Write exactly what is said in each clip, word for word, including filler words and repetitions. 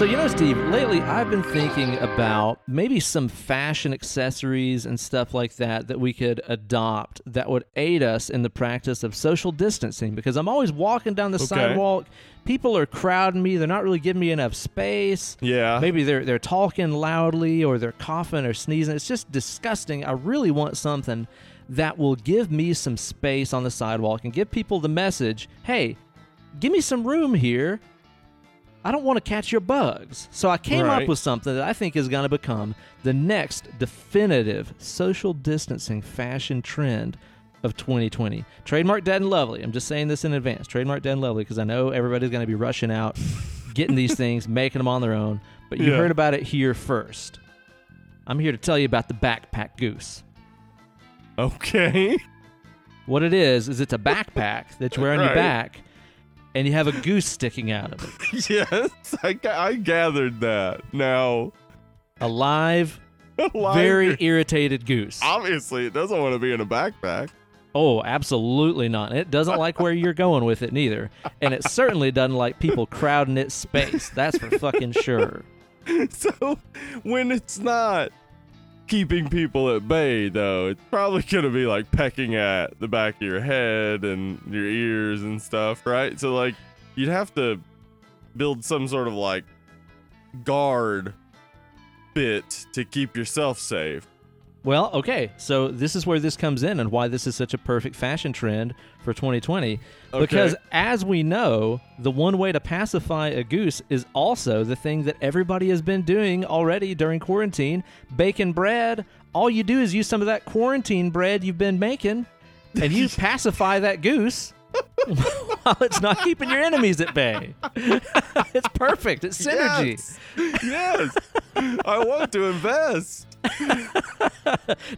So, you know, Steve, lately I've been thinking about maybe some fashion accessories and stuff like that that we could adopt that would aid us in the practice of social distancing, because I'm always walking down the okay. sidewalk. People are crowding me. They're not really giving me enough space. Yeah. Maybe they're they're talking loudly, or they're coughing or sneezing. It's just disgusting. I really want something that will give me some space on the sidewalk and give people the message, hey, give me some room here. I don't want to catch your bugs. So I came right. up with something that I think is going to become the next definitive social distancing fashion trend of twenty twenty. Trademark Dead and Lovely. I'm just saying this in advance. Trademark Dead and Lovely, because I know everybody's going to be rushing out, getting these things, making them on their own. But you yeah. heard about it here first. I'm here to tell you about the backpack goose. Okay. What it is, is it's a backpack that you wear on right. your back, and you have a goose sticking out of it. Yes, I, I gathered that. Now, a live, a live, very irritated goose. Obviously, it doesn't want to be in a backpack. Oh, absolutely not. It doesn't like where you're going with it, neither. And it certainly doesn't like people crowding its space. That's for fucking sure. So, when it's not keeping people at bay, though, it's probably gonna be like pecking at the back of your head and your ears and stuff, right? So like you'd have to build some sort of like guard bit to keep yourself safe. Well, okay, so this is where this comes in and why this is such a perfect fashion trend for twenty twenty, okay. because as we know, the one way to pacify a goose is also the thing that everybody has been doing already during quarantine, baking bread. All you do is use some of that quarantine bread you've been making, and you pacify that goose while it's not keeping your enemies at bay. It's perfect. It's synergy. Yes. yes. I want to invest.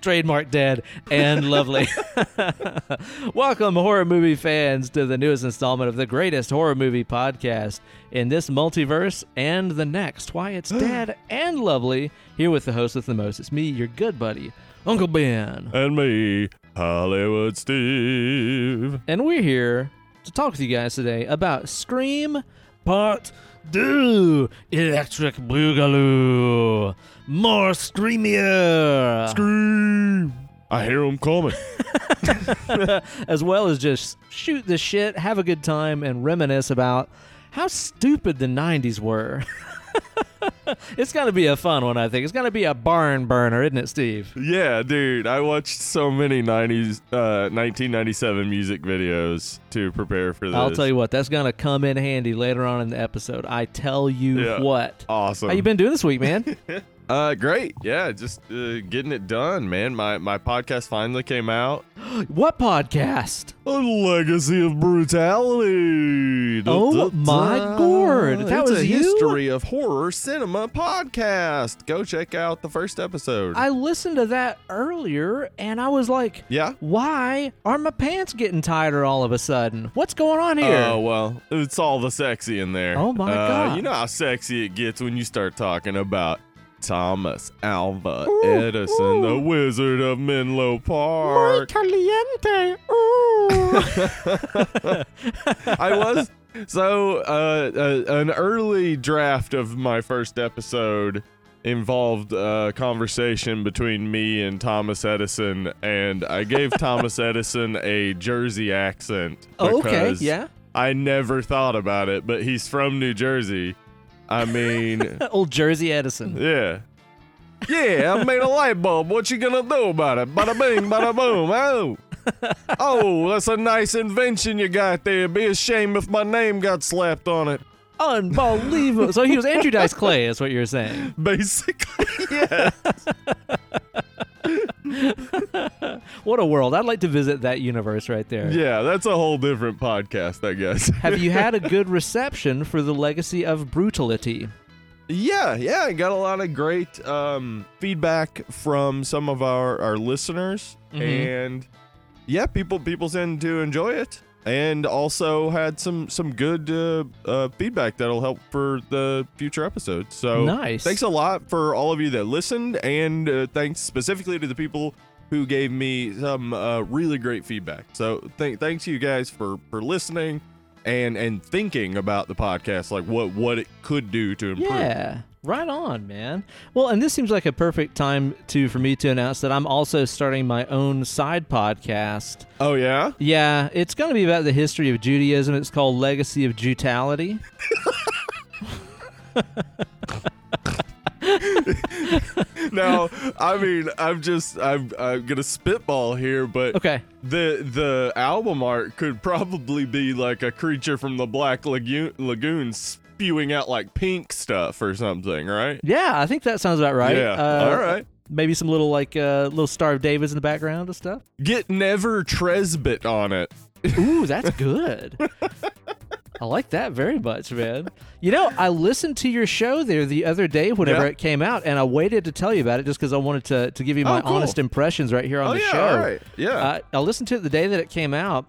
Trademark Dead and Lovely. Welcome, horror movie fans, to the newest installment of the greatest horror movie podcast in this multiverse and the next. Why, it's Dead and Lovely, here with the host with the most. It's me, your good buddy, Uncle Ben. And me, Hollywood Steve. And we're here to talk with you guys today about Scream Part Do Electric Boogaloo. More screamier. Scream. I hear them coming. As well as just shoot the shit, have a good time, and reminisce about how stupid the nineties were. It's going to be a fun one, I think. It's going to be a barn burner, isn't it, Steve? Yeah, dude. I watched so many nineties, uh, nineteen ninety-seven music videos to prepare for this. I'll tell you what. That's going to come in handy later on in the episode. I tell you yeah. what. Awesome. How you been doing this week, man? uh, Great. Yeah, just uh, getting it done, man. My, my podcast finally came out. What podcast? A Legacy of Brutality. Oh, my God. That it's was a you? History of horror cinema podcast. Go check out the first episode. I listened to that earlier, and I was like, "Yeah, why are my pants getting tighter all of a sudden? What's going on here?" Oh, uh, well, it's all the sexy in there. Oh, my uh, God. You know how sexy it gets when you start talking about Thomas Alva ooh, Edison, ooh. the Wizard of Menlo Park. Muy caliente. Ooh. I was so uh, uh, an early draft of my first episode involved a conversation between me and Thomas Edison, and I gave Thomas Edison a Jersey accent. Oh, okay, yeah. I never thought about it, but he's from New Jersey. I mean, old Jersey Edison. Yeah. Yeah, I made a light bulb. What you gonna do about it? Bada bing, bada boom. Oh. Oh, that's a nice invention you got there. Be a shame if my name got slapped on it. Unbelievable. So he was Andrew Dice Clay, is what you're saying. Basically, yes. What a world. I'd like to visit that universe right there. Yeah, that's a whole different podcast, I guess. Have you had a good reception for the Legacy of Brutality? Yeah, yeah. I got a lot of great um, feedback from some of our, our listeners. Mm-hmm. And yeah, people people seem to enjoy it. And also had some some good uh, uh, feedback that'll help for the future episodes. So nice. Thanks a lot for all of you that listened, and uh, thanks specifically to the people who gave me some uh, really great feedback. So th- thanks you guys for, for listening. and and thinking about the podcast, like what what it could do to improve. Yeah, right on, man. Well, and this seems like a perfect time to for me to announce that I'm also starting my own side podcast. Oh yeah? Yeah, it's going to be about the history of Judaism. It's called Legacy of Jewtality. Now, I mean, I'm just I'm I'm gonna spitball here, but okay. The the album art could probably be like a creature from the Black Lagoon, lagoon spewing out like pink stuff or something, right? Yeah, I think that sounds about right. Yeah, uh, all right. Maybe some little like uh, little Star of David's in the background and stuff. Get Never Tresbit on it. Ooh, that's good. I like that very much, man. You know, I listened to your show there the other day whenever yeah. it came out, and I waited to tell you about it just because I wanted to, to give you my oh, cool. honest impressions right here on oh, the yeah, show. All right. Yeah, uh, I listened to it the day that it came out.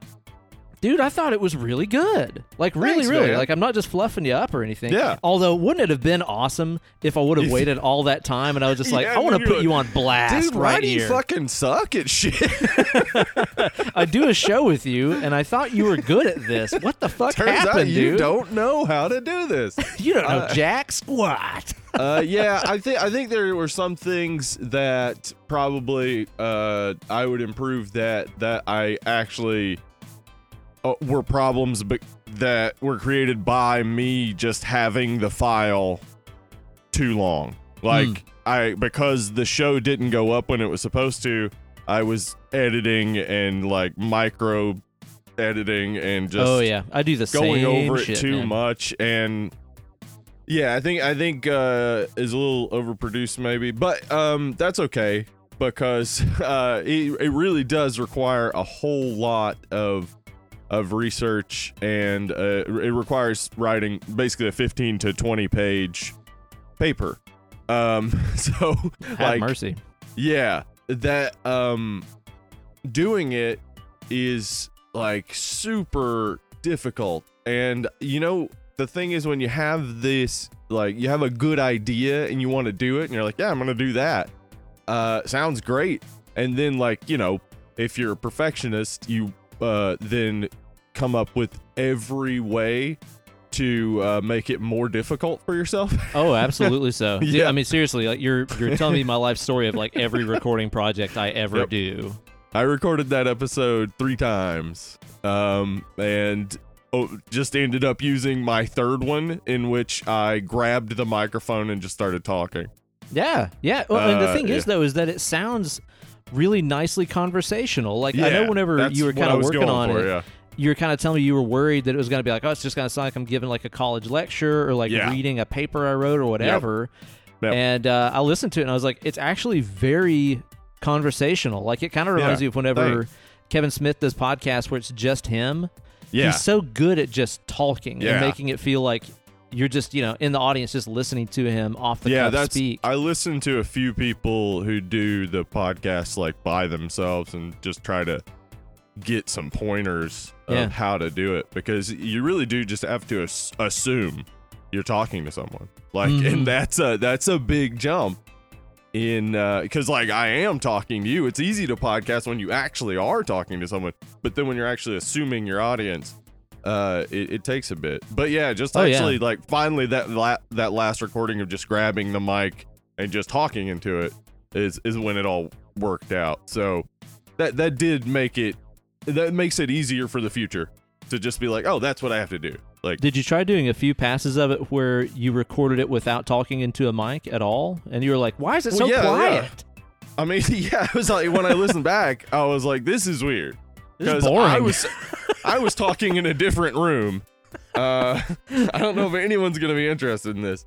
Dude, I thought it was really good. Like, really, Thanks, really. Man. Like, I'm not just fluffing you up or anything. Yeah. Although, wouldn't it have been awesome if I would have waited all that time and I was just like, yeah, I want to put like, you on blast dude, right why here. Dude, you fucking suck at shit? I do a show with you, and I thought you were good at this. What the fuck Turns happened, out you dude? You don't know how to do this. You don't know uh, jack squat. Uh, yeah, I think I think there were some things that probably uh, I would improve that that I actually... Uh, were problems be- that were created by me just having the file too long. Like, mm. I because the show didn't go up when it was supposed to, I was editing and, like, micro editing and just... Oh, yeah. I do the going same over it shit, too man. Much. And, yeah, I think I think uh, is a little overproduced maybe. But um, that's okay because uh, it, it really does require a whole lot of... of research, and uh, it requires writing basically a fifteen to twenty page paper. Um, so, have like, mercy. Yeah, that um, doing it is like super difficult. And you know, the thing is, when you have this, like, you have a good idea and you want to do it, and you're like, yeah, I'm gonna do that. Uh, sounds great. And then, like, you know, if you're a perfectionist, you uh, then come up with every way to uh, make it more difficult for yourself. Oh, absolutely so. Dude, yeah. I mean, seriously, like you're you're telling me my life story of like every recording project I ever yep. do. I recorded that episode three times um, and oh, just ended up using my third one in which I grabbed the microphone and just started talking. Yeah, yeah. Well, and the thing uh, is, yeah. though, is that it sounds... really nicely conversational. Like yeah, I know whenever you were kind of working on for, it, yeah. you were kind of telling me you were worried that it was going to be like, oh, it's just going to sound like I'm giving like a college lecture or like yeah. reading a paper I wrote or whatever. Yep. Yep. And uh, I listened to it and I was like, it's actually very conversational. Like it kind of reminds yeah. you of whenever right. Kevin Smith does podcasts where it's just him. Yeah. He's so good at just talking yeah. and making it feel like you're just, you know, in the audience just listening to him off the yeah, cuff that's, speak. I listen to a few people who do the podcast like by themselves and just try to get some pointers of yeah. how to do it, because you really do just have to as- assume you're talking to someone. Like, mm-hmm. and that's a that's a big jump in uh, because like I am talking to you. It's easy to podcast when you actually are talking to someone, but then when you're actually assuming your audience. Uh, it, it takes a bit, but yeah, just oh, actually yeah. like finally that la- that last recording of just grabbing the mic and just talking into it is is when it all worked out. So that that did make it that makes it easier for the future to just be like, oh, that's what I have to do. Like, did you try doing a few passes of it where you recorded it without talking into a mic at all, and you were like, why is it well, so yeah, quiet? Yeah. I mean, yeah, it was like when I listened back, I was like, this is weird. Because I was, I was talking in a different room. Uh, I don't know if anyone's going to be interested in this.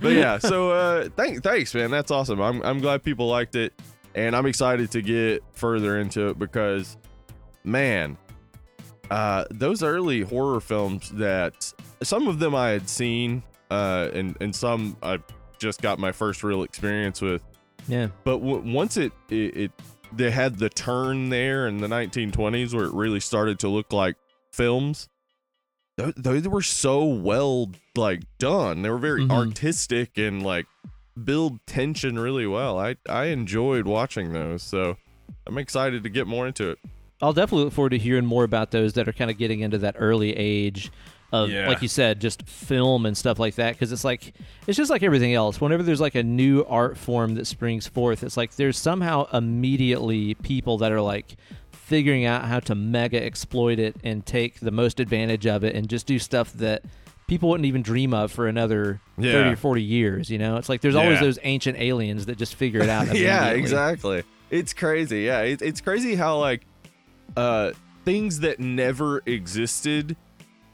But yeah, so uh, thank, thanks, man. That's awesome. I'm, I'm glad people liked it, and I'm excited to get further into it because, man, uh, those early horror films that some of them I had seen, uh, and and some I just got my first real experience with. Yeah. But w- once it it. it they had the turn there in the nineteen twenties where it really started to look like films. They, they were so well like done. They were very mm-hmm. artistic and like build tension really well. I, I enjoyed watching those, so I'm excited to get more into it. I'll definitely look forward to hearing more about those that are kind of getting into that early age of, yeah. like you said, just film and stuff like that. Because it's like, it's just like everything else. Whenever there's like a new art form that springs forth, it's like there's somehow immediately people that are like figuring out how to mega exploit it and take the most advantage of it and just do stuff that people wouldn't even dream of for another yeah. thirty or forty years, you know? It's like there's yeah. always those ancient aliens that just figure it out. Yeah, exactly. It's crazy. Yeah, it, it's crazy how like uh, things that never existed,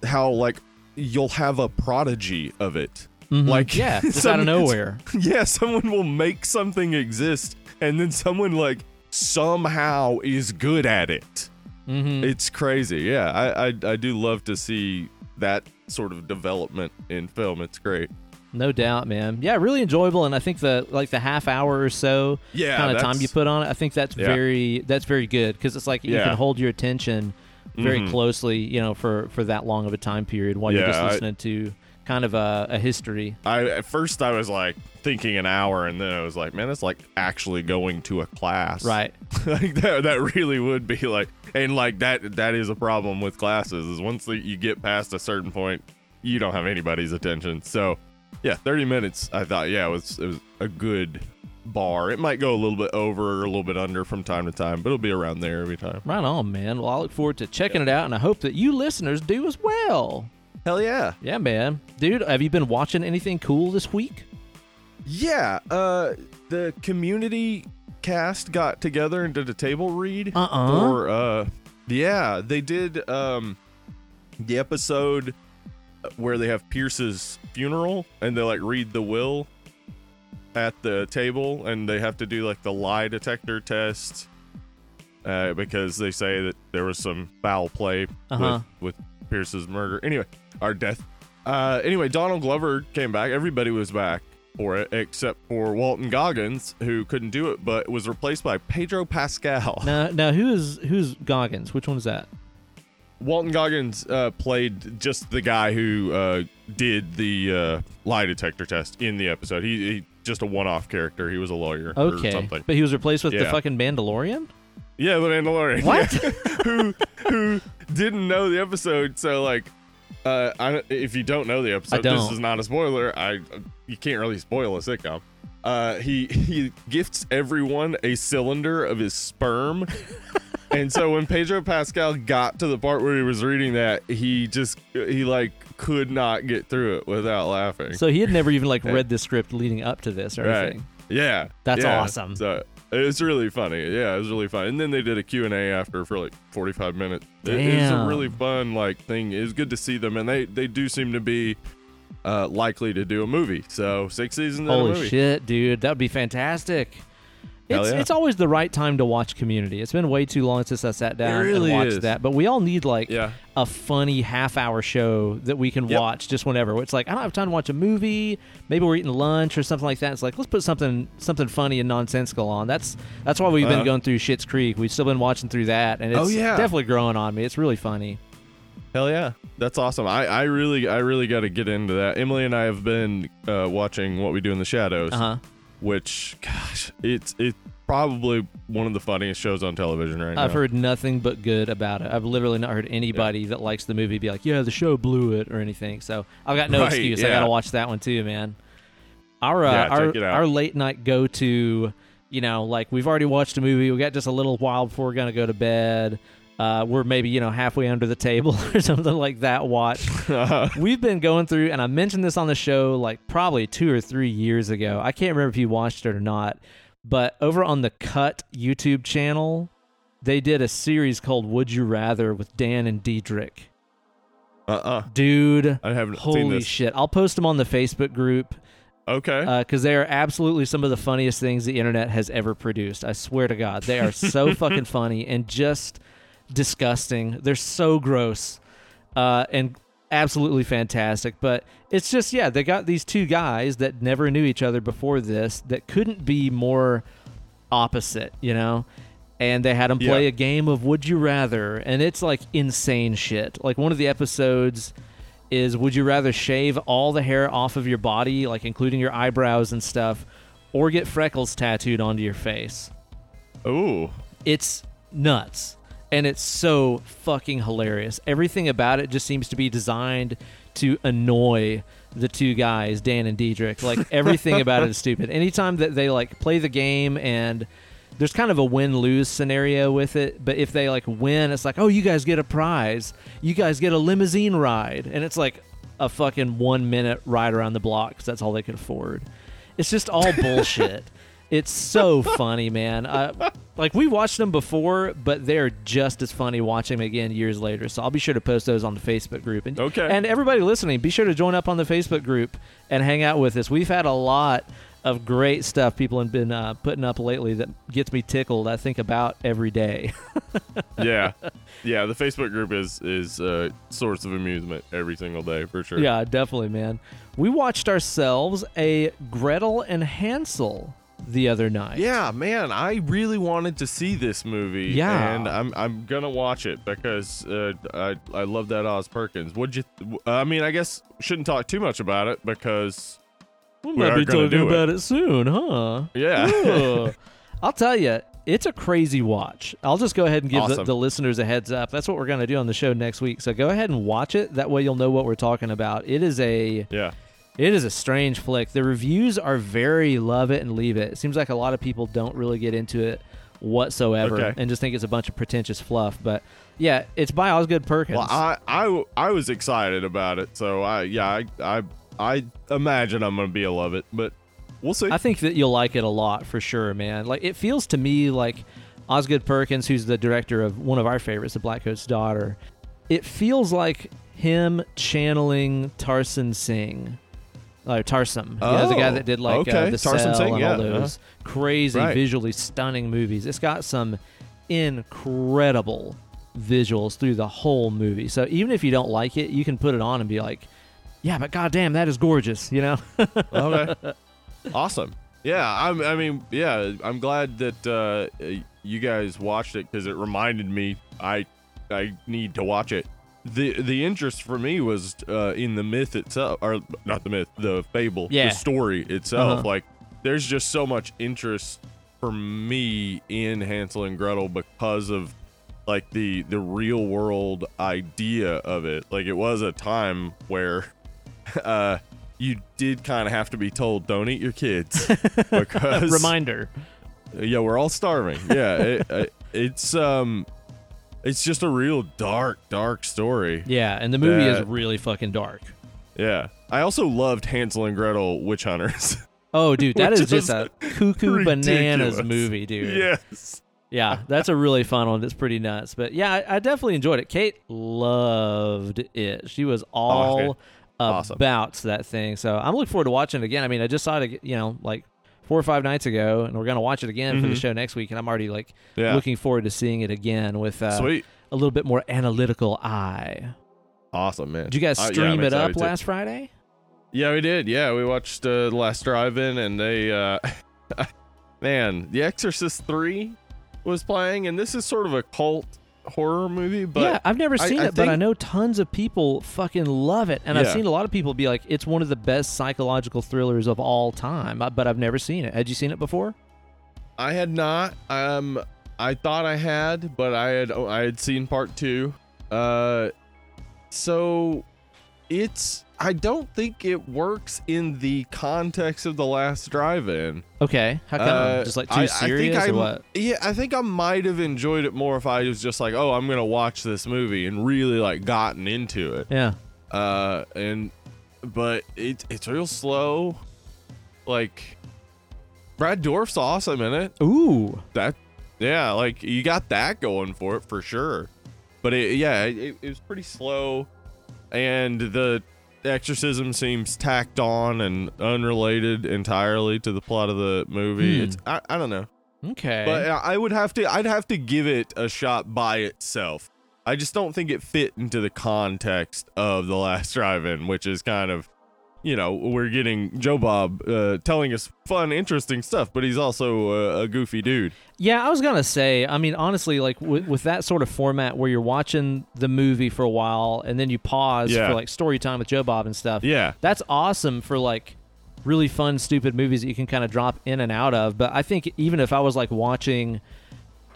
how like you'll have a prodigy of it. Mm-hmm. Like yeah, it's out of nowhere. Yeah, someone will make something exist, and then someone like somehow is good at it. Mm-hmm. It's crazy. Yeah, I, I I do love to see that sort of development in film. It's great. No doubt, man. Yeah, really enjoyable, and I think the like the half hour or so yeah, kind of time you put on it, I think that's yeah. very that's very good because it's like you yeah. can hold your attention very mm-hmm. closely, you know, for, for that long of a time period while yeah, you're just listening I, to kind of a, a history. I at first I was like thinking an hour, and then I was like, man, that's like actually going to a class, right? Like that that really would be like, and like that that is a problem with classes is once you get past a certain point, you don't have anybody's attention, so. Yeah, thirty minutes, I thought, yeah, it was, it was a good bar. It might go a little bit over, a little bit under from time to time, but it'll be around there every time. Right on, man. Well, I look forward to checking yeah. it out, and I hope that you listeners do as well. Hell yeah. Yeah, man. Dude, have you been watching anything cool this week? Yeah. Uh, the Community cast got together and did a table read. Uh-uh. For, uh, yeah, they did um, the episode where they have Pierce's funeral and they like read the will at the table, and they have to do like the lie detector test uh, because they say that there was some foul play uh-huh. with, with Pierce's murder. Anyway, our death. Uh, anyway, Donald Glover came back. Everybody was back for it except for Walton Goggins, who couldn't do it, but was replaced by Pedro Pascal. Now, now who is who's Goggins? Which one is that? Walton Goggins uh, played just the guy who uh, did the uh, lie detector test in the episode. He, he just a one-off character. He was a lawyer okay. or something. But he was replaced with yeah. the fucking Mandalorian? Yeah, the Mandalorian. What? Yeah. who who didn't know the episode, so like, uh, I, if you don't know the episode, this is not a spoiler. I You can't really spoil a sitcom. Uh, he, he gifts everyone a cylinder of his sperm. And so when Pedro Pascal got to the part where he was reading that, he just, he like could not get through it without laughing. So he had never even like read the script leading up to this or right. anything. Yeah. That's yeah. awesome. So it's really funny. Yeah, it was really fun. And then they did a Q and A after for like forty-five minutes. Damn. It was a really fun like thing. It was good to see them. And they, they do seem to be uh, likely to do a movie. So six seasons of a movie. Holy shit, dude. That would be fantastic. It's yeah. it's always the right time to watch Community. It's been way too long since I sat down really and watched is. that. But we all need like yeah. a funny half-hour show that we can yep. watch just whenever. It's like, I don't have time to watch a movie. Maybe we're eating lunch or something like that. It's like, let's put something something funny and nonsensical on. That's that's why we've uh-huh. been going through Schitt's Creek. We've still been watching through that, and it's oh, yeah. definitely growing on me. It's really funny. Hell yeah. That's awesome. I, I really I really got to get into that. Emily and I have been uh, watching What We Do in the Shadows. Uh-huh. Which, gosh, it's it's probably one of the funniest shows on television right now. I've heard nothing but good about it. I've literally not heard anybody yeah. that likes the movie be like, yeah, the show blew it or anything. So I've got no right, excuse. Yeah. I got to watch that one too, man. Our uh, yeah, our, our late night go-to, you know, like we've already watched a movie. We got just a little while before we're going to go to bed. Uh, we're maybe, you know, halfway under the table or something like that watch. We've been going through, and I mentioned this on the show like probably two or three years ago. I can't remember if you watched it or not, but over on the Cut YouTube channel, they did a series called Would You Rather with Dan and Diedrich. Uh-uh. Dude, I haven't holy seen this. Shit. I'll post them on the Facebook group. Okay. Because uh, they are absolutely some of the funniest things the internet has ever produced. I swear to God. They are so fucking funny and just disgusting. They're so gross uh and absolutely fantastic. But it's just yeah they got these two guys that never knew each other before this that couldn't be more opposite, you know, and they had them play yeah. a game of Would You Rather, and it's like insane shit. Like one of the episodes is, would you rather shave all the hair off of your body, like including your eyebrows and stuff, or get freckles tattooed onto your face? Oh, it's nuts. and it's so fucking hilarious. Everything about it just seems to be designed to annoy the two guys, Dan and Diedrich. Like, everything about it is stupid. Anytime that they, like, play the game and there's kind of a win-lose scenario with it, but if they, like, win, it's like, oh, you guys get a prize. You guys get a limousine ride. And it's, like, a fucking one-minute ride around the block because that's all they could afford. It's just all bullshit. It's so funny, man. I, like, we watched them before, but they're just as funny watching them again years later. So I'll be sure to post those on the Facebook group. And, okay. And everybody listening, be sure to join up on the Facebook group and hang out with us. We've had a lot of great stuff people have been uh, putting up lately that gets me tickled, I think, about every day. Yeah. Yeah, the Facebook group is is a source of amusement every single day, for sure. Yeah, definitely, man. We watched ourselves a Gretel and Hansel the other night. Yeah, man, I really wanted to see this movie. Yeah, and I'm I'm gonna watch it because uh, I I love that Oz Perkins. Would you? Th- I mean, I guess shouldn't talk too much about it because we might we be talking about it. it soon, huh? Yeah, yeah. I'll tell you, it's a crazy watch. I'll just go ahead and give awesome. the, the listeners a heads up. That's what we're gonna do on the show next week. So go ahead and watch it. That way, you'll know what we're talking about. It is a yeah. It is a strange flick. The reviews are very love it and leave it. It seems like a lot of people don't really get into it whatsoever okay. and just think it's a bunch of pretentious fluff. But, yeah, it's by Osgood Perkins. Well, I, I, I was excited about it. So, I yeah, I I, I imagine I'm going to be a love it. But we'll see. I think that you'll like it a lot for sure, man. Like, it feels to me like Osgood Perkins, who's the director of one of our favorites, The Black Coat's Daughter, it feels like him channeling Tarsem Singh. Like Tarsem, oh, yeah, the guy that did like okay. uh, the Tarsem Cell Singh, and yeah, all those yeah. crazy, right. visually stunning movies. It's got some incredible visuals through the whole movie. So even if you don't like it, you can put it on and be like, "Yeah, but goddamn, that is gorgeous," you know? Okay, awesome. Yeah, I'm, I mean, yeah, I'm glad that uh, you guys watched it because it reminded me I I need to watch it. The the interest for me was uh, in the myth itself, or not the myth, the fable, yeah. the story itself. Uh-huh. Like, there's just so much interest for me in Hansel and Gretel because of like the the real world idea of it. Like, it was a time where uh, you did kind of have to be told, "Don't eat your kids," because reminder. Yeah, we're all starving. Yeah, it, it, it's um. It's just a real dark, dark story. Yeah, and the movie that, is really fucking dark. Yeah. I also loved Hansel and Gretel Witch Hunters. Oh, dude, that is just a cuckoo ridiculous. bananas movie, dude. Yes. Yeah, that's a really fun one. That's pretty nuts. But yeah, I, I definitely enjoyed it. Kate loved it. She was all oh, okay. awesome. about that thing. So I'm looking forward to watching it again. I mean, I just saw it, you know, like four or five nights ago, and we're going to watch it again mm-hmm. for the show next week, and I'm already like yeah. looking forward to seeing it again with uh, Sweet. a little bit more analytical eye. Awesome, man. Did you guys stream uh, yeah, I'm it up too. last Friday? Yeah, we did. Yeah, we watched uh, The Last Drive In, and they, uh, man, The Exorcist three was playing, and this is sort of a cult horror movie, but yeah, I've never seen I, it, I but I know tons of people fucking love it, and yeah. I've seen a lot of people be like, "It's one of the best psychological thrillers of all time," but I've never seen it. Had you seen it before? I had not. Um, I thought I had, but I had I had seen part two. Uh, so it's I don't think it works in the context of The Last Drive-In. Okay, how come? Uh, just like too I, serious I think or I, what? Yeah, I think I might have enjoyed it more if I was just like, oh, I'm gonna watch this movie and really like gotten into it. Yeah. Uh, and but it it's real slow. Like, Brad Dourif's awesome in it. Ooh, that yeah, like you got that going for it for sure. But it, yeah, it, it was pretty slow, and the exorcism seems tacked on and unrelated entirely to the plot of the movie. Hmm. It's I, I don't know. Okay, but I would have to I'd have to give it a shot by itself. I just don't think it fit into the context of The Last Drive-In, which is kind of, you know, we're getting Joe Bob uh, telling us fun, interesting stuff, but he's also a, a goofy dude. Yeah, I was going to say, I mean, honestly, like w- with that sort of format where you're watching the movie for a while and then you pause yeah. for like story time with Joe Bob and stuff. Yeah. That's awesome for like really fun, stupid movies that you can kind of drop in and out of. But I think even if I was like watching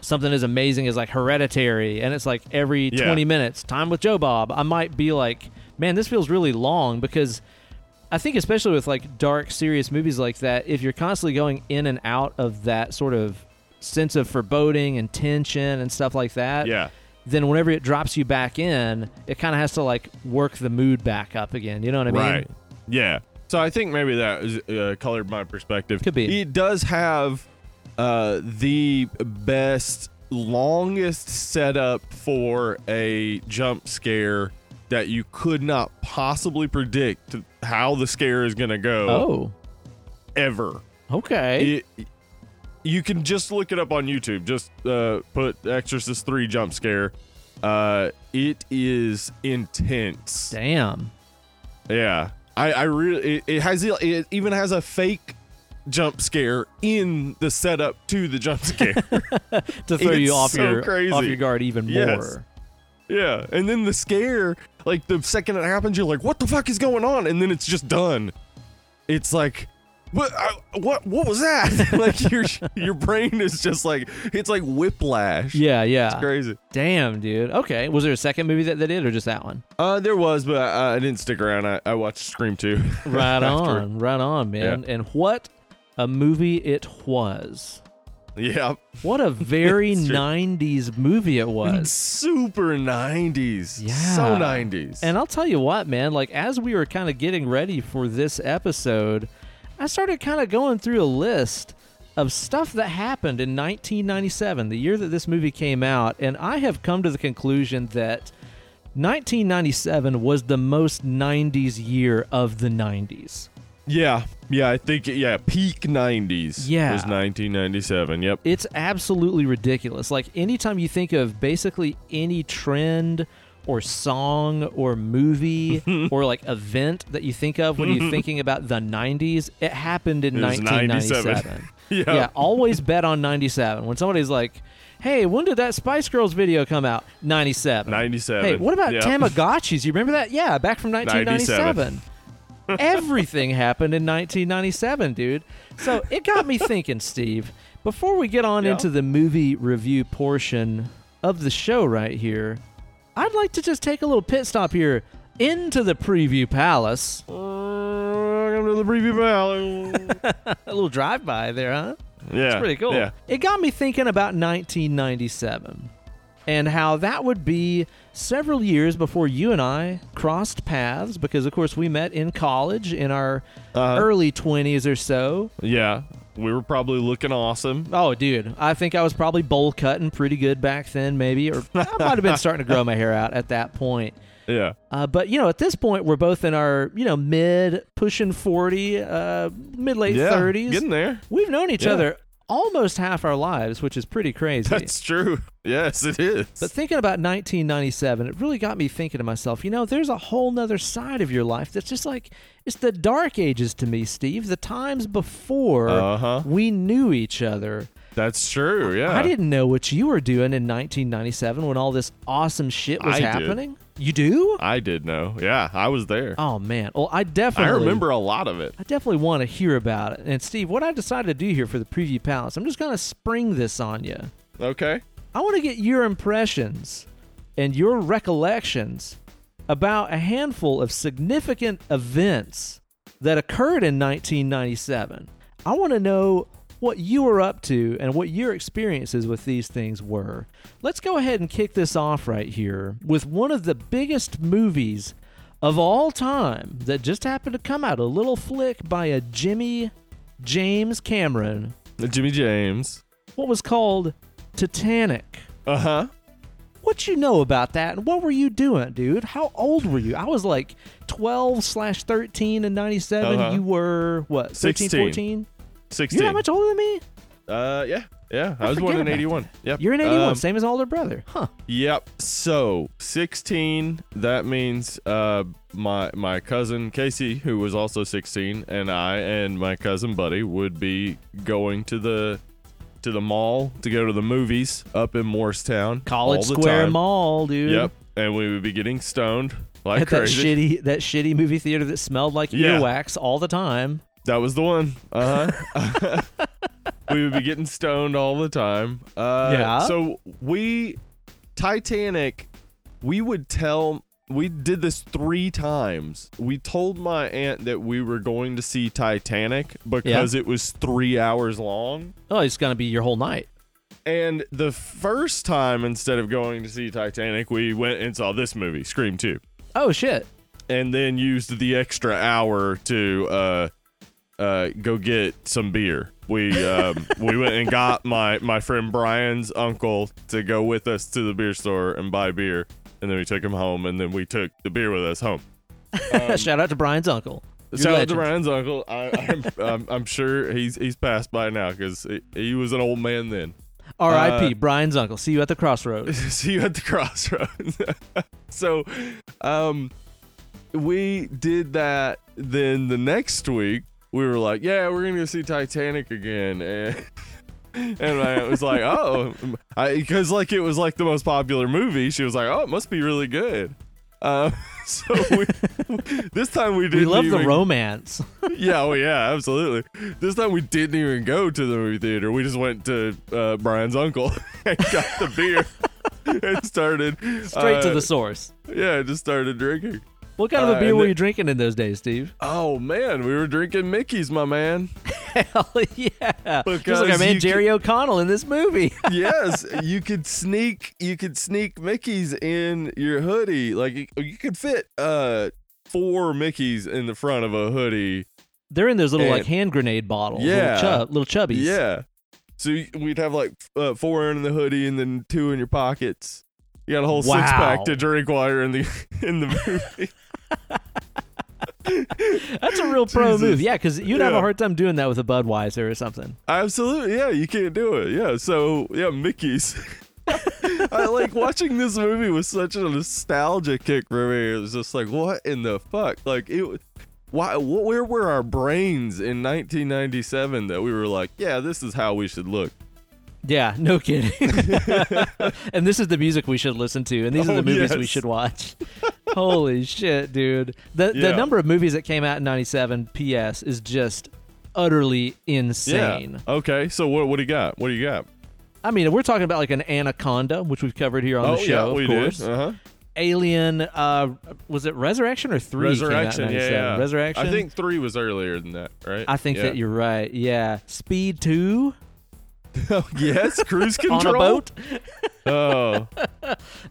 something as amazing as like Hereditary, and it's like every yeah. twenty minutes, Time with Joe Bob, I might be like, man, this feels really long, because I think especially with like dark, serious movies like that, if you're constantly going in and out of that sort of sense of foreboding and tension and stuff like that, yeah. then whenever it drops you back in, it kind of has to like work the mood back up again. You know what I mean? Right. Yeah. So I think maybe that is, uh, colored my perspective. Could be. It does have uh, the best, longest setup for a jump scare that you could not possibly predict how the scare is going to go. Oh. Ever. Okay. It, you can just look it up on YouTube. Just uh, put Exorcist three jump scare. Uh, it is intense. Damn. Yeah. I, I really it, it has it even has a fake jump scare in the setup to the jump scare to throw you off so your crazy. off your guard even yes. more. Yeah, and then the scare, like the second it happens, you're like, "What the fuck is going on?" And then it's just done. It's like, "What? I, what? What was that?" Like your your brain is just like it's like whiplash. Yeah, yeah, it's crazy. Damn, dude. Okay, was there a second movie that they did, or just that one? Uh, there was, but I, I didn't stick around. I, I watched Scream two. Right on, right on, man. Yeah. And what a movie it was. Yeah. What a very nineties movie it was. Super nineties. Yeah. So nineties. And I'll tell you what, man, like as we were kind of getting ready for this episode, I started kind of going through a list of stuff that happened in nineteen ninety-seven, the year that this movie came out, and I have come to the conclusion that nineteen ninety-seven was the most nineties year of the nineties. Yeah, yeah, I think, yeah, peak nineties yeah. was nineteen ninety-seven, yep. It's absolutely ridiculous. Like, anytime you think of basically any trend or song or movie or, like, event that you think of when you're thinking about the nineties, it happened in it nineteen ninety-seven. yeah. yeah, always bet on ninety-seven. When somebody's like, hey, when did that Spice Girls video come out? ninety-seven. ninety-seven. Hey, what about yep. Tamagotchis? You remember that? Yeah, back from nineteen ninety-seven. ninety-seven. Everything happened in nineteen ninety-seven, dude. So it got me thinking, Steve, before we get on yeah. into the movie review portion of the show right here, I'd like to just take a little pit stop here into the Preview Palace. Welcome to the Preview Palace. A little drive-by there, huh? Yeah. It's pretty cool. Yeah. It got me thinking about nineteen ninety-seven and how that would be several years before you and I crossed paths, because, of course, we met in college in our uh, early twenties or so. Yeah, we were probably looking awesome. Oh, dude, I think I was probably bowl cutting pretty good back then, maybe, or I might have been starting to grow my hair out at that point. Yeah. Uh, but, you know, at this point, we're both in our, you know, mid, pushing forty, uh, mid-late yeah, thirties. Getting there. We've known each yeah. other almost half our lives, which is pretty crazy. That's true. Yes, it is. But thinking about nineteen ninety-seven, it really got me thinking to myself, you know, there's a whole nother side of your life that's just like, it's the dark ages to me, Steve, the times before uh-huh. we knew each other. That's true, yeah. I didn't know what you were doing in nineteen ninety-seven when all this awesome shit was I happening. Did. You do? I did know. Yeah, I was there. Oh, man. Well, I definitely... I remember a lot of it. I definitely want to hear about it. And, Steve, what I decided to do here for the Preview Palace, I'm just going to spring this on you. Okay. I want to get your impressions and your recollections about a handful of significant events that occurred in nineteen ninety-seven. I want to know what you were up to and what your experiences with these things were. Let's go ahead and kick this off right here with one of the biggest movies of all time that just happened to come out, a little flick by a Jimmy James Cameron. Jimmy James. What was called Titanic. Uh-huh. What you know about that, and what were you doing, dude? How old were you? I was like twelve slash thirteen in ninety-seven. Uh-huh. You were, what, thirteen, fourteen? sixteen. You're that much older than me? Uh, yeah. Yeah. I, I was born in eighty-one. Yep. You're in eighty-one, um, same as older brother. Huh. Yep. So, sixteen, that means uh, my my cousin Casey, who was also sixteen, and I and my cousin Buddy would be going to the to the mall to go to the movies up in Morristown. College Square time. Mall, dude. Yep. And we would be getting stoned like at crazy. That shitty, that shitty movie theater that smelled like yeah. earwax all the time. That was the one. Uh-huh. We would be getting stoned all the time. Uh, yeah. So we, Titanic, we would tell, we did this three times. We told my aunt that we were going to see Titanic because yeah. it was three hours long. Oh, it's going to be your whole night. And the first time, instead of going to see Titanic, we went and saw this movie, Scream two. Oh, shit. And then used the extra hour to uh, uh, go get some beer. We um, we went and got my, my friend Brian's uncle to go with us to the beer store and buy beer. And then we took him home, and then we took the beer with us home. Um, shout out to Brian's uncle. You're shout legend. out to Brian's uncle. I, I'm, I'm, I'm sure he's he's passed by now because he, he was an old man then. R I P Uh, Brian's uncle. See you at the crossroads. See you at the crossroads. So, um, we did that. Then the next week, we were like, "Yeah, we're gonna go see Titanic again," and and my aunt was like, "Oh," because like it was like the most popular movie. She was like, "Oh, it must be really good." Uh, so we, this time we didn't. We love even, the romance. Yeah, well, yeah, absolutely. This time we didn't even go to the movie theater. We just went to uh, Brian's uncle and got the beer and started straight uh, to the source. Yeah, just started drinking. What kind of a beer uh, were then, you drinking in those days, Steve? Oh man, we were drinking Mickey's, my man. Hell yeah! Because just like our man Jerry could, O'Connell in this movie. Yes, you could sneak, you could sneak Mickey's in your hoodie. Like you, you could fit uh, four Mickey's in the front of a hoodie. They're in those little and, like hand grenade bottles. Yeah, little, chub, little chubbies. Yeah. So we'd have like uh, four in the hoodie and then two in your pockets. You got a whole wow. six pack to drink while you're in the in the movie. That's a real pro Jesus. move, yeah. Because you'd yeah. have a hard time doing that with a Budweiser or something. Absolutely, yeah. You can't do it, yeah. So, yeah, Mickey's. I like watching this movie was such a nostalgia kick for me. It was just like, what in the fuck? Like, it. Why? Where were our brains in nineteen ninety-seven that we were like, yeah, this is how we should look. Yeah, no kidding. And this is the music we should listen to, and these oh, are the movies yes. we should watch. Holy shit, dude. The yeah. the number of movies that came out in ninety-seven, P S, is just utterly insane. Yeah. Okay, so what what do you got? What do you got? I mean, we're talking about like an Anaconda, which we've covered here on oh, the show, yeah, we of course. Did. Uh-huh. Alien, uh, was it Resurrection or three? Resurrection, yeah, yeah. Resurrection? I think three was earlier than that, right? I think yeah. that you're right, yeah. Speed two? Oh, yes, Cruise Control. On a boat. Oh.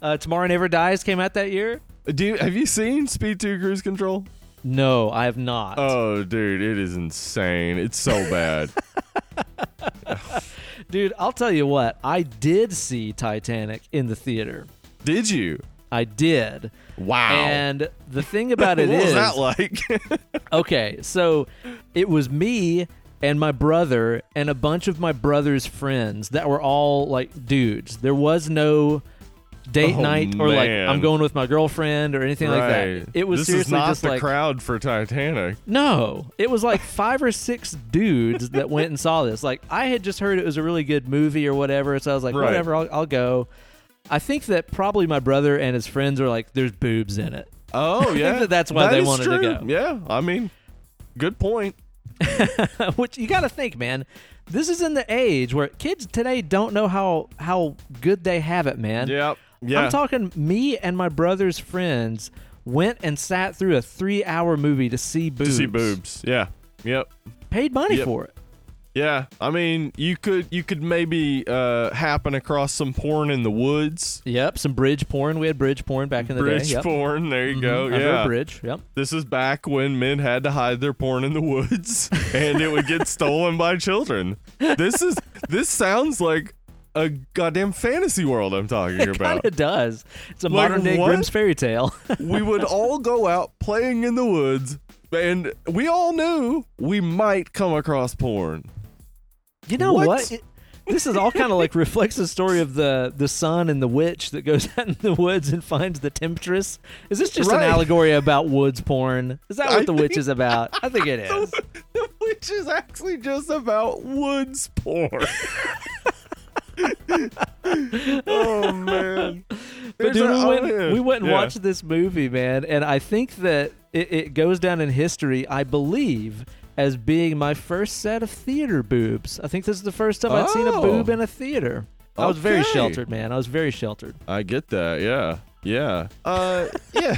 Uh, Tomorrow Never Dies came out that year. Do you, have you seen Speed two Cruise Control? No, I have not. Oh, dude, it is insane. It's so bad. Dude, I'll tell you what. I did see Titanic in the theater. Did you? I did. Wow. And the thing about it is... What was that like? Okay, so it was me... and my brother and a bunch of my brother's friends that were all like dudes. There was no date oh, night or man. like I'm going with my girlfriend or anything right. like that. It was this seriously is not just the like, crowd for Titanic. No, it was like five or six dudes that went and saw this. Like I had just heard it was a really good movie or whatever, so I was like, right. whatever, I'll, I'll go. I think that probably my brother and his friends are like, there's boobs in it. Oh yeah, I think that that's why that they wanted true. to go. Yeah, I mean, good point. Which you got to think, man, this is in the age where kids today don't know how how good they have it, man. Yep. Yeah. I'm talking me and my brother's friends went and sat through a three hour movie to see boobs. To see boobs. Yeah. Yep. Paid money yep. for it. Yeah. I mean, you could you could maybe uh, happen across some porn in the woods. Yep. Some bridge porn. We had bridge porn back in the bridge day. Bridge porn. Yep. There you mm-hmm. go. Under yeah. a bridge. Yep. This is back when men had to hide their porn in the woods and it would get stolen by children. This is this sounds like a goddamn fantasy world I'm talking it about. It kind of does. It's a like, modern day what? Grimm's fairy tale. We would all go out playing in the woods and we all knew we might come across porn. You know what? what? It, this is all kind of like reflects the story of the, the son and the witch that goes out in the woods and finds the temptress. Is this just right. an allegory about woods porn? Is that what I the think, witch is about? I think it is. The, the witch is actually just about woods porn. Oh, man. But dude, we went, we went and yeah. watched this movie, man, and I think that it, it goes down in history, I believe, as being my first set of theater boobs. I think this is the first time oh. I'd seen a boob in a theater. Okay. I was very sheltered, man. I was very sheltered. I get that, yeah. Yeah. Uh, yeah.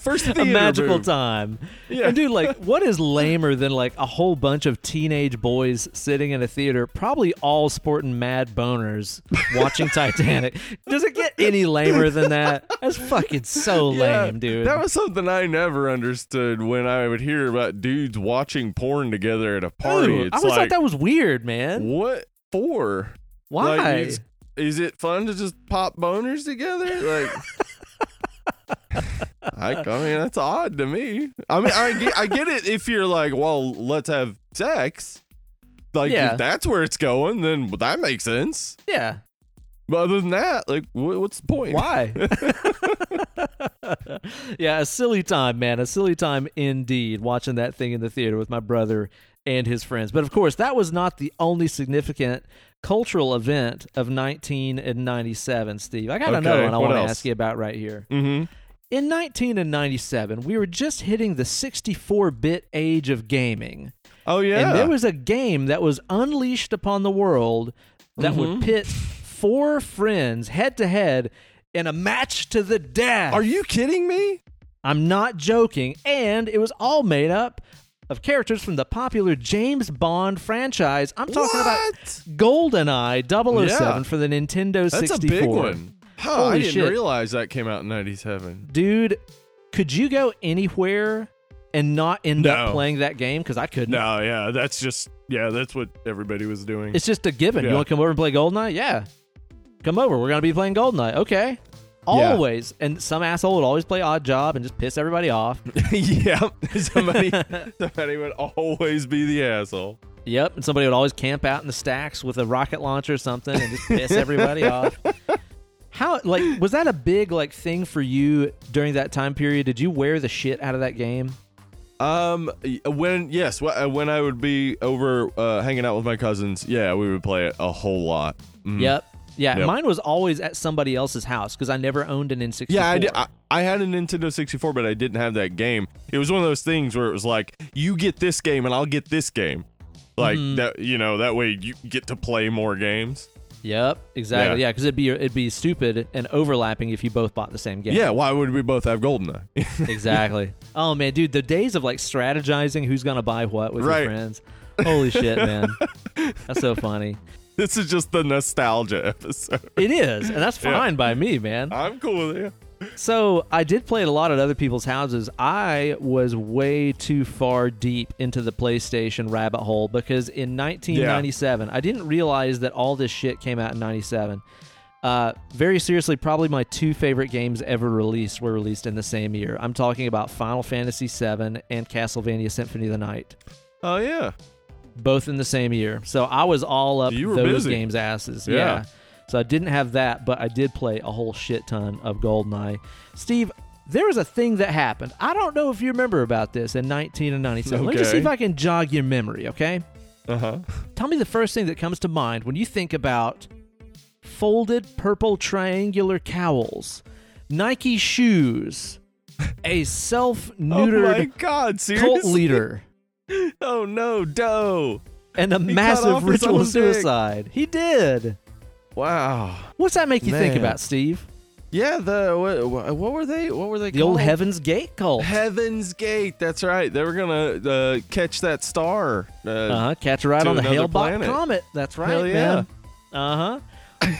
First theater A magical boob. time. Yeah. And dude, like, what is lamer than, like, a whole bunch of teenage boys sitting in a theater, probably all sporting mad boners, watching Titanic? Does it get any lamer than that? That's fucking so yeah, lame, dude. That was something I never understood when I would hear about dudes watching porn together at a party. Ooh, it's I always like, thought that was weird, man. What for? Why? Like, it's, is it fun to just pop boners together? Like, I, I mean, that's odd to me. I mean, I get, I get it if you're like, well, let's have sex. Like, yeah. if that's where it's going, then that makes sense. Yeah. But other than that, like, wh- what's the point? Why? Yeah, a silly time, man. A silly time indeed, watching that thing in the theater with my brother and his friends. But, of course, that was not the only significant cultural event of nineteen ninety-seven, Steve. I got okay, another one I want else? to ask you about right here. Mm-hmm. In nineteen ninety-seven, we were just hitting the sixty-four bit age of gaming. Oh, yeah. And there was a game that was unleashed upon the world that mm-hmm. would pit four friends head-to-head in a match to the death. Are you kidding me? I'm not joking. And it was all made up of characters from the popular James Bond franchise. I'm talking what? about GoldenEye double oh seven yeah. for the Nintendo sixty-four. That's a big one. Huh, Holy I didn't shit. realize that came out in ninety-seven. Dude, could you go anywhere and not end no. up playing that game? Because I couldn't. No, yeah, that's just, yeah, that's what everybody was doing. It's just a given. Yeah. You want to come over and play GoldenEye? Yeah. Come over. We're going to be playing GoldenEye. Okay. Always. Yeah. And some asshole would always play Odd Job and just piss everybody off. Yep. Somebody somebody would always be the asshole. Yep. And somebody would always camp out in the stacks with a rocket launcher or something and just piss everybody off. How, like, was that a big, like, thing for you during that time period? Did you wear the shit out of that game? Um, when, yes, when I would be over uh, hanging out with my cousins, yeah, we would play it a whole lot. Mm. Yep. Yeah, yep. Mine was always at somebody else's house because I never owned an N sixty-four. Yeah, I, did, I, I had a Nintendo sixty-four, but I didn't have that game. It was one of those things where it was like, you get this game and I'll get this game. Like, mm. that, you know, that way you get to play more games. Yep, exactly. Yeah, because yeah, it'd be it'd be stupid and overlapping if you both bought the same game. Yeah, why would we both have GoldenEye? Exactly. Oh, man, dude, the days of, like, strategizing who's going to buy what with right. your friends. Holy shit, man. That's so funny. This is just the nostalgia episode. It is, and that's fine yeah. by me, man. I'm cool with it. So I did play at a lot at other people's houses. I was way too far deep into the PlayStation rabbit hole because in nineteen ninety-seven, yeah. I didn't realize that all this shit came out in ninety-seven. Uh, very seriously, probably my two favorite games ever released were released in the same year. I'm talking about Final Fantasy seven and Castlevania Symphony of the Night. Oh, yeah. Both in the same year. So I was all up those busy. games' asses. Yeah. yeah. So I didn't have that, but I did play a whole shit ton of GoldenEye. Steve, there was a thing that happened. I don't know if you remember about this in nineteen ninety-seven. Okay. Let me just see if I can jog your memory, okay? Uh-huh. Tell me the first thing that comes to mind when you think about folded purple triangular cowls, Nike shoes, a self-neutered oh my God, seriously? cult leader. Oh, no, Doe. And a he massive ritual suicide. Dick. He did. Wow. What's that make you Man. think about, Steve? Yeah, the what, what were they? What were they? The called? old Heaven's Gate cult. Heaven's Gate. That's right. They were gonna uh, catch that star. Uh, uh-huh. Catch a ride on the Hale-Bopp comet. That's right. Hell yeah. Uh huh.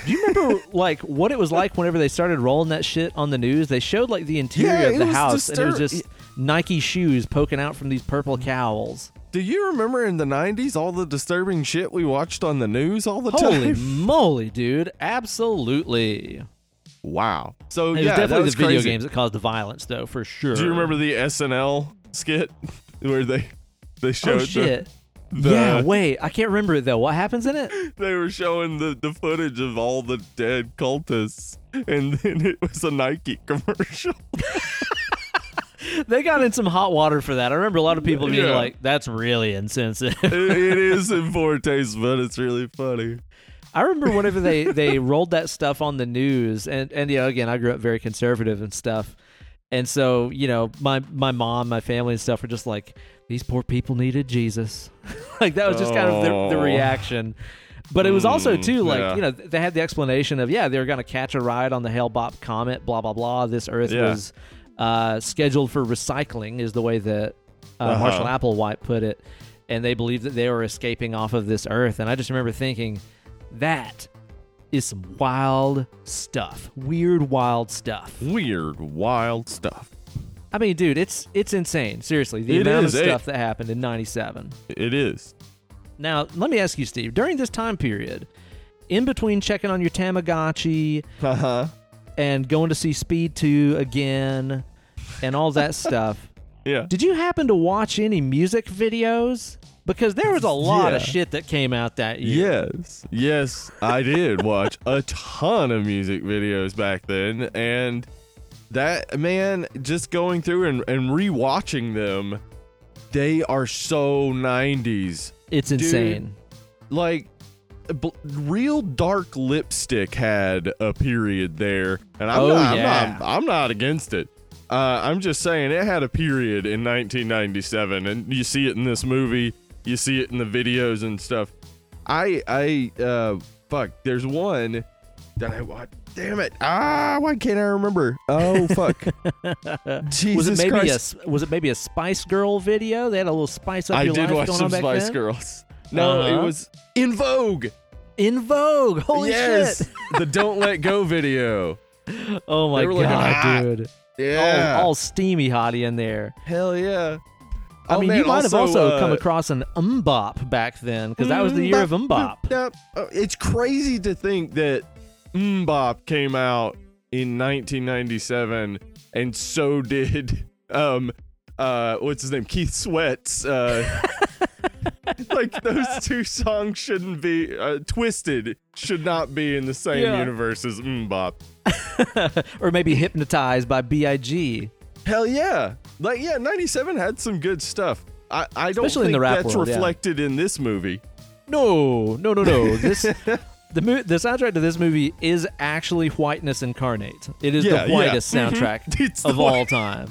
Do you remember like what it was like whenever they started rolling that shit on the news? They showed like the interior yeah, of the house, distur- and it was just Nike shoes poking out from these purple cowls. Do you remember in the nineties all the disturbing shit we watched on the news all the Holy time? Holy moly, dude. Absolutely. Wow. So, it yeah, was definitely that was the crazy. video games that caused the violence, though, for sure. Do you remember the S N L skit where they they showed oh, shit. The, the... Yeah, wait. I can't remember it, though. What happens in it? They were showing the, the footage of all the dead cultists, and then it was a Nike commercial. They got in some hot water for that. I remember a lot of people being yeah. like, that's really insensitive. it, it is in poor taste, but it's really funny. I remember whenever they, they rolled that stuff on the news, and, and, you know, again, I grew up very conservative and stuff, And so, you know, my, my mom, my family and stuff were just like, these poor people needed Jesus. Like, that was just kind of the, the reaction. But it was also, too, like, yeah. you know, they had the explanation of, yeah, they were going to catch a ride on the Hale-Bopp comet, blah, blah, blah. This Earth yeah. was uh, scheduled for recycling, is the way that uh, uh-huh. Marshall Applewhite put it. And they believed that they were escaping off of this Earth. And I just remember thinking, that is some wild stuff. Weird, wild stuff. Weird, wild stuff. I mean, dude, it's it's insane. Seriously, the it amount is. of stuff it, that happened in ninety-seven. It is. Now, let me ask you, Steve, during this time period, in between checking on your Tamagotchi uh-huh. and going to see Speed two again and all that stuff, yeah. did you happen to watch any music videos? Because there was a lot yeah. of shit that came out that year. Yes. Yes, I did watch a ton of music videos back then. And that, man, just going through and, and rewatching them, they are so nineties. It's insane. Dude, like, b- real dark lipstick had a period there, and I'm, oh, not, yeah. I'm not. I'm not against it. Uh, I'm just saying it had a period in nineteen ninety-seven, and you see it in this movie. You see it in the videos and stuff. I, I, uh, fuck. There's one that I watched. Damn it! Ah, why can't I remember? Oh fuck! Jesus was it maybe Christ! A, was it maybe a Spice Girl video? They had a little Spice Up I your life going on back then. I did watch some Spice Girls. No, uh-huh. it was In Vogue. In Vogue. Holy yes. shit! The Don't Let Go video. Oh my god, like, dude! Yeah, all, all steamy hottie in there. Hell yeah! I oh, mean, man, you might also, have also uh, come across an Mbop back then, because that was the year of Mbop. It's crazy to think that Mbop came out in nineteen ninety-seven, and so did um uh what's his name, Keith Sweat's uh like those two songs shouldn't be uh, Twisted should not be in the same yeah. universe as Mbop. Or maybe Hypnotized by B I G. Hell yeah. Like yeah, ninety-seven had some good stuff. I I don't Especially think in the rap that's world, reflected yeah. in this movie. No, no, no, no. This The mo- the soundtrack to this movie is actually whiteness incarnate. It is yeah, the whitest yeah. soundtrack mm-hmm. of all time.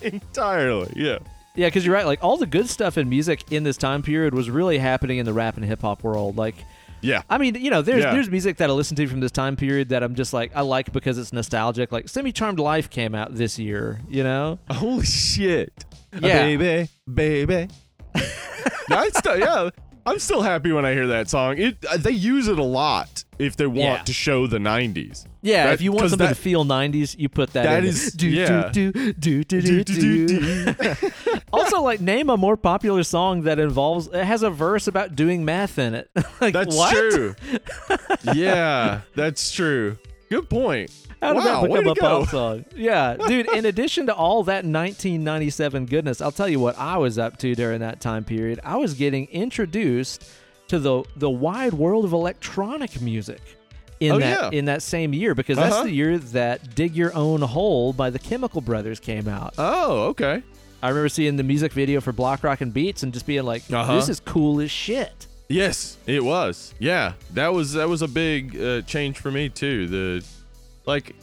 Entirely, yeah. Yeah, because you're right. Like, all the good stuff in music in this time period was really happening in the rap and hip-hop world. Like, yeah. I mean, you know, there's yeah. there's music that I listen to from this time period that I'm just like, I like because it's nostalgic. Like, Semi-Charmed Life came out this year, you know? Holy shit. Yeah. Oh, baby, baby. Nice stuff, yeah. I'm still happy when I hear that song. It they use it a lot if they want yeah. to show the nineties. Yeah, that, if you want something that, to feel nineties, you put that. That in is do, yeah. do, do, do, do, do, do, do. Also, like, name a more popular song that involves it has a verse about doing math in it. Like, that's what? True. Yeah, that's true. Good point. How did wow, that become a pop song? Yeah, dude, in addition to all that nineteen ninety-seven goodness, I'll tell you what I was up to during that time period. I was getting introduced to the the wide world of electronic music in, oh, that, yeah. in that same year, because uh-huh. that's the year that Dig Your Own Hole by the Chemical Brothers came out. Oh, okay. I remember seeing the music video for Block Rock and Beats and just being like, uh-huh. this is cool as shit. Yes, it was. Yeah, that was, that was a big uh, change for me, too. The... Like,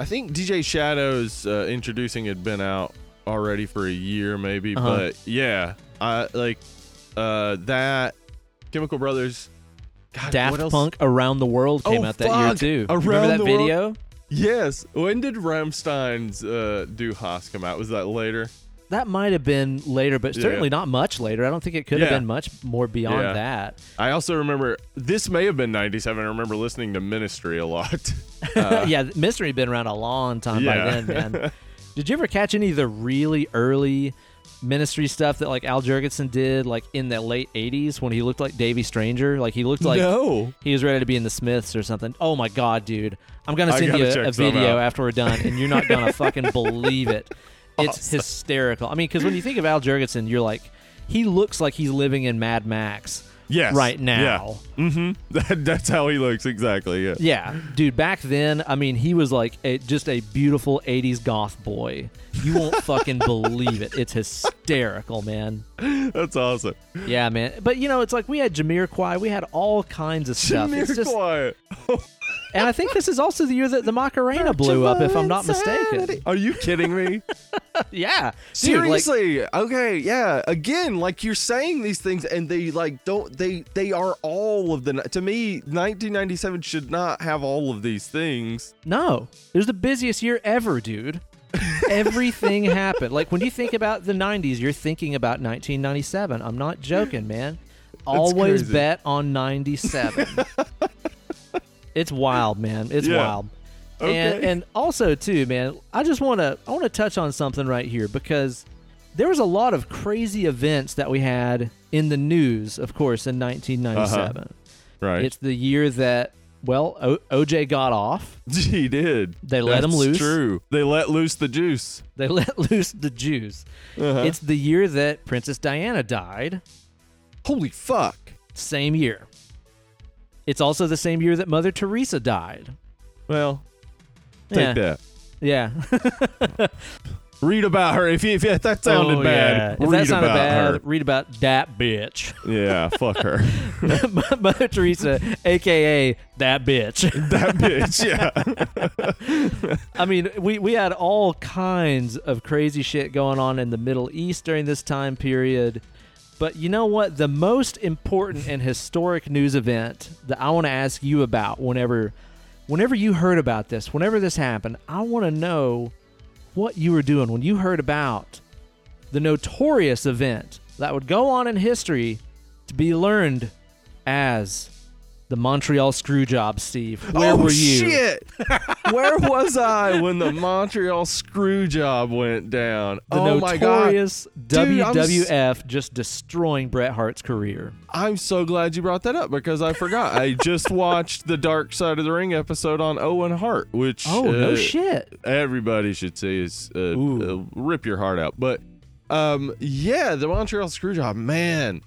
I think D J Shadow's uh, Introducing had been out already for a year, maybe. Uh-huh. But yeah, I like uh, that Chemical Brothers. God, Daft what Punk else? Around the World came oh, out that fuck. year too. Around Remember that the video? World? Yes. When did Rammstein's uh, Du Hast come out? Was that later? That might have been later, but certainly yeah. not much later. I don't think it could yeah. have been much more beyond yeah. that. I also remember, this may have been ninety-seven. I remember listening to Ministry a lot. Uh, yeah, Ministry had been around a long time yeah. by then, man. Did you ever catch any of the really early Ministry stuff that like Al Jourgensen did like in the late eighties when he looked like Davy Stranger? Like he looked like no. he was ready to be in the Smiths or something. Oh my God, dude. I'm going to send you a, a video after we're done, and you're not going to fucking believe it. It's awesome. Hysterical. I mean, because when you think of Al Jourgensen, you're like, he looks like he's living in Mad Max yes. right now. Yeah. Mm-hmm. That, that's how he looks, exactly. Yeah. Yeah. Dude, back then, I mean, he was like a, just a beautiful eighties goth boy. You won't fucking believe it. It's hysterical, man. That's awesome. Yeah, man. But, you know, it's like we had Jameer Kwai. We had all kinds of stuff. Jameer Kwai. And I think this is also the year that the Macarena blew up, if I'm not mistaken. Are you kidding me? Yeah. Seriously. Dude, like, okay, yeah. Again, like, you're saying these things and they like don't they they are all of the to me, nineteen ninety-seven should not have all of these things. No. It was the busiest year ever, dude. Everything happened. Like, when you think about the nineties, you're thinking about nineteen ninety-seven. I'm not joking, man. Always bet on ninety-seven. It's wild, man. It's yeah. wild. Okay. And and also too, man, I just want to I want to touch on something right here, because there was a lot of crazy events that we had in the news, of course, in nineteen ninety-seven. Uh-huh. Right. It's the year that well, o- OJ got off. He did. They let That's him loose. True. They let loose the juice. They let loose the juice. Uh-huh. It's the year that Princess Diana died. Holy fuck. Same year. It's also the same year that Mother Teresa died. Well, take yeah. that. Yeah. Read about her. If, you, if that sounded oh, bad, yeah. if read that sounded about bad, her. Read about that bitch. Yeah, fuck her. Mother Teresa, a k a that bitch. That bitch, yeah. I mean, we, we had all kinds of crazy shit going on in the Middle East during this time period. But you know what? The most important and historic news event that I want to ask you about whenever whenever you heard about this, whenever this happened, I want to know what you were doing when you heard about the notorious event that would go on in history to be learned as the Montreal Screwjob, Steve. Where oh, were you? Oh, shit! Where was I when the Montreal Screwjob went down? The oh, notorious my God. Dude, W W F I'm... just destroying Bret Hart's career. I'm so glad you brought that up, because I forgot. I just watched the Dark Side of the Ring episode on Owen Hart, which oh, uh, no shit. everybody should see is uh, uh, rip your heart out. But um, yeah, the Montreal Screwjob, man.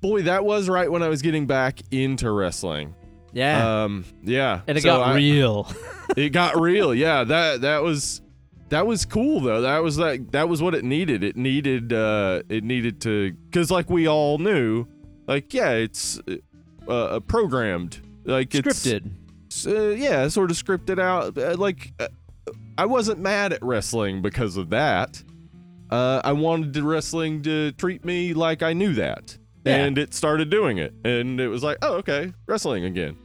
Boy, that was right when I was getting back into wrestling. Yeah. Um, yeah. And it so got I, real. It got real. Yeah. That that was that was cool though. That was like that was what it needed. It needed uh, it needed to, because like we all knew, like yeah, it's uh, programmed, like it's scripted. Uh, yeah, sort of scripted out. Like I wasn't mad at wrestling because of that. Uh, I wanted wrestling to treat me like I knew that. Yeah. And it started doing it, and it was like, oh, okay, wrestling again.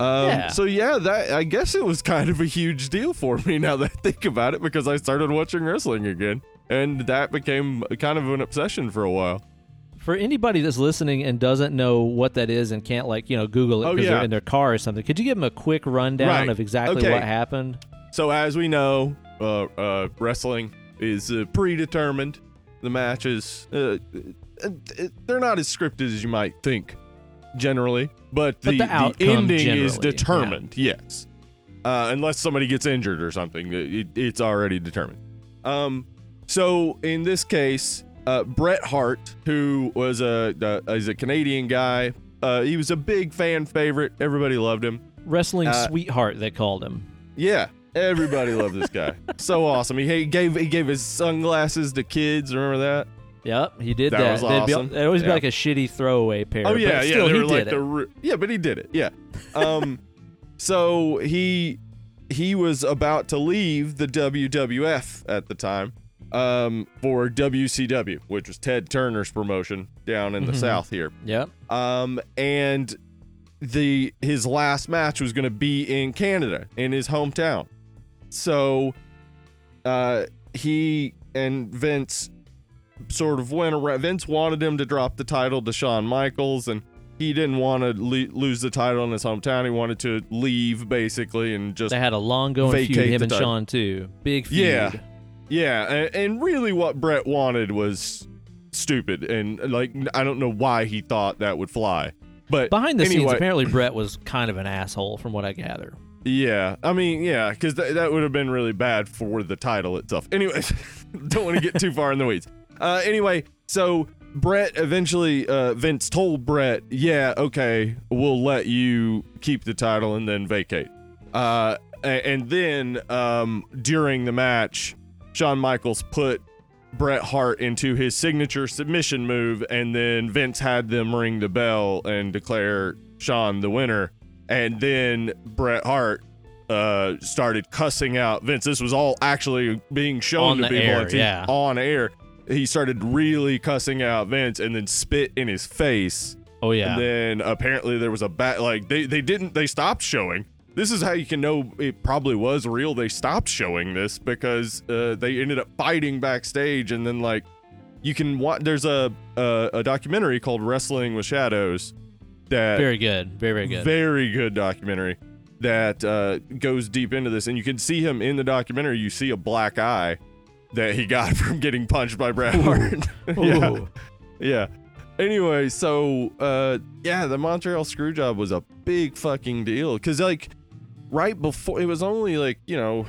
Um, yeah. So yeah, that I guess it was kind of a huge deal for me now that I think about it, because I started watching wrestling again, and that became kind of an obsession for a while. For anybody that's listening and doesn't know what that is and can't, like, you know, Google it because oh, yeah. they're in their car or something, could you give them a quick rundown right. of exactly okay. what happened? So as we know, uh, uh, wrestling is uh, predetermined. The matches. Uh, They're not as scripted as you might think, generally. But the, but the, the ending is determined, yeah. yes. Uh, unless somebody gets injured or something, it, it's already determined. Um, so in this case, uh, Bret Hart, who was a uh, is a Canadian guy, uh, he was a big fan favorite. Everybody loved him. Wrestling uh, sweetheart, they called him. Yeah. Everybody loved this guy. So awesome. He, he gave he gave his sunglasses to kids. Remember that? Yep, he did that. That was awesome. It'd always yeah. be like a shitty throwaway pair. Oh yeah, but still, yeah, they were like the re- yeah, but he did it. Yeah. Um, so he he was about to leave the W W F at the time um, for W C W, which was Ted Turner's promotion down in the mm-hmm. South here. Yep. Um, and the his last match was going to be in Canada, in his hometown. So uh, he and Vince. Sort of went around. Vince wanted him to drop the title to Shawn Michaels, and he didn't want to le- lose the title in his hometown. He wanted to leave, basically, and just they had a long going feud. Him and title. Shawn too, big feud. Yeah, yeah. And, and really, what Bret wanted was stupid, and like I don't know why he thought that would fly. But behind the anyway. scenes, apparently Bret was kind of an asshole, from what I gather. Yeah, I mean, yeah, because th- that would have been really bad for the title itself. Anyway, don't want to get too far in the weeds. Uh, anyway, so Bret eventually, uh, Vince told Bret, yeah, okay, we'll let you keep the title and then vacate. Uh, and then um, during the match, Shawn Michaels put Bret Hart into his signature submission move, and then Vince had them ring the bell and declare Shawn the winner. And then Bret Hart uh, started cussing out Vince. This was all actually being shown to people on T V, yeah. on air. He started really cussing out Vince and then spit in his face. Oh, yeah. And then apparently there was a bat. Like, they, they didn't, they stopped showing. This is how you can know it probably was real. They stopped showing this because uh, they ended up fighting backstage. And then, like, you can watch, there's a, a, a documentary called Wrestling with Shadows. That very good. Very, very good. Very good documentary that uh, goes deep into this. And you can see him in the documentary. You see a black eye that he got from getting punched by Bret Hart. yeah. Ooh. yeah. Anyway, so, uh, yeah, the Montreal Screwjob was a big fucking deal. Because, like, right before, it was only, like, you know,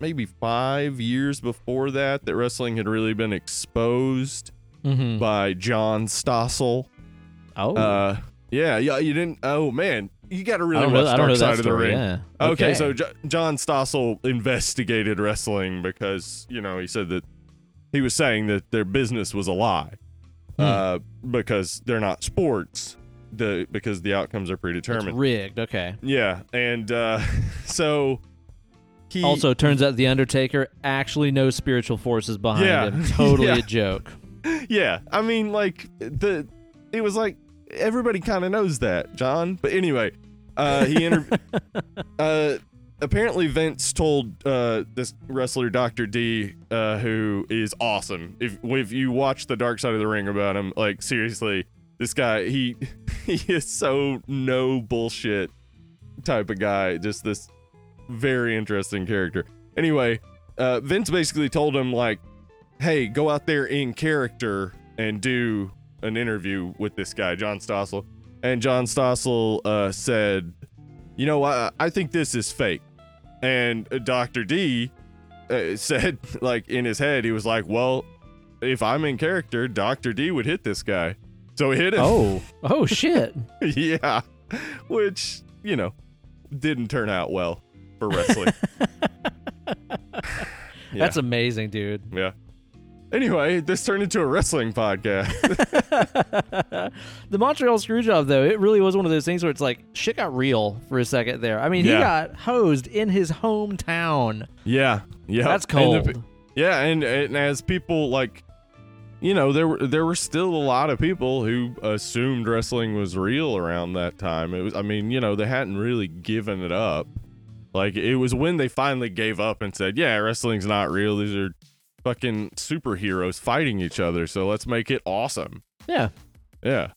maybe five years before that that wrestling had really been exposed mm-hmm. by John Stossel. Oh. Uh, yeah, yeah, you didn't, oh, man, you got to really watch Dark Side of the Ring. Yeah. Okay. okay, so J- John Stossel investigated wrestling because, you know, he said that, he was saying that their business was a lie. Uh, hmm. because they're not sports, the because the outcomes are predetermined. It's rigged, okay. Yeah, and uh, so he also turns out the Undertaker actually no spiritual forces behind yeah. him. Totally yeah. a joke. Yeah, I mean, like the it was like everybody kind of knows that, John. But anyway, uh, he inter- uh apparently Vince told uh, this wrestler Doctor D, uh, who is awesome. If if you watch the Dark Side of the Ring about him, like seriously, this guy he he is so no bullshit type of guy. Just this very interesting character. Anyway, uh, Vince basically told him like, "Hey, go out there in character and do an interview with this guy, John Stossel." And John Stossel uh, said, "You know, I, I think this is fake." And Doctor D uh, said, like, in his head, he was like, well, if I'm in character, Doctor D would hit this guy. So he hit him. Oh, oh shit. yeah. Which, you know, didn't turn out well for wrestling. yeah. That's amazing, dude. Yeah. Anyway, this turned into a wrestling podcast. The Montreal Screwjob, though, it really was one of those things where it's like, shit got real for a second there. I mean, yeah. he got hosed in his hometown. Yeah. Yeah. That's cold. And the, yeah, and, and as people, like, you know, there were there were still a lot of people who assumed wrestling was real around that time. It was, I mean, you know, they hadn't really given it up. Like, it was when they finally gave up and said, yeah, wrestling's not real. These are fucking superheroes fighting each other, so let's make it awesome. Yeah. Yeah.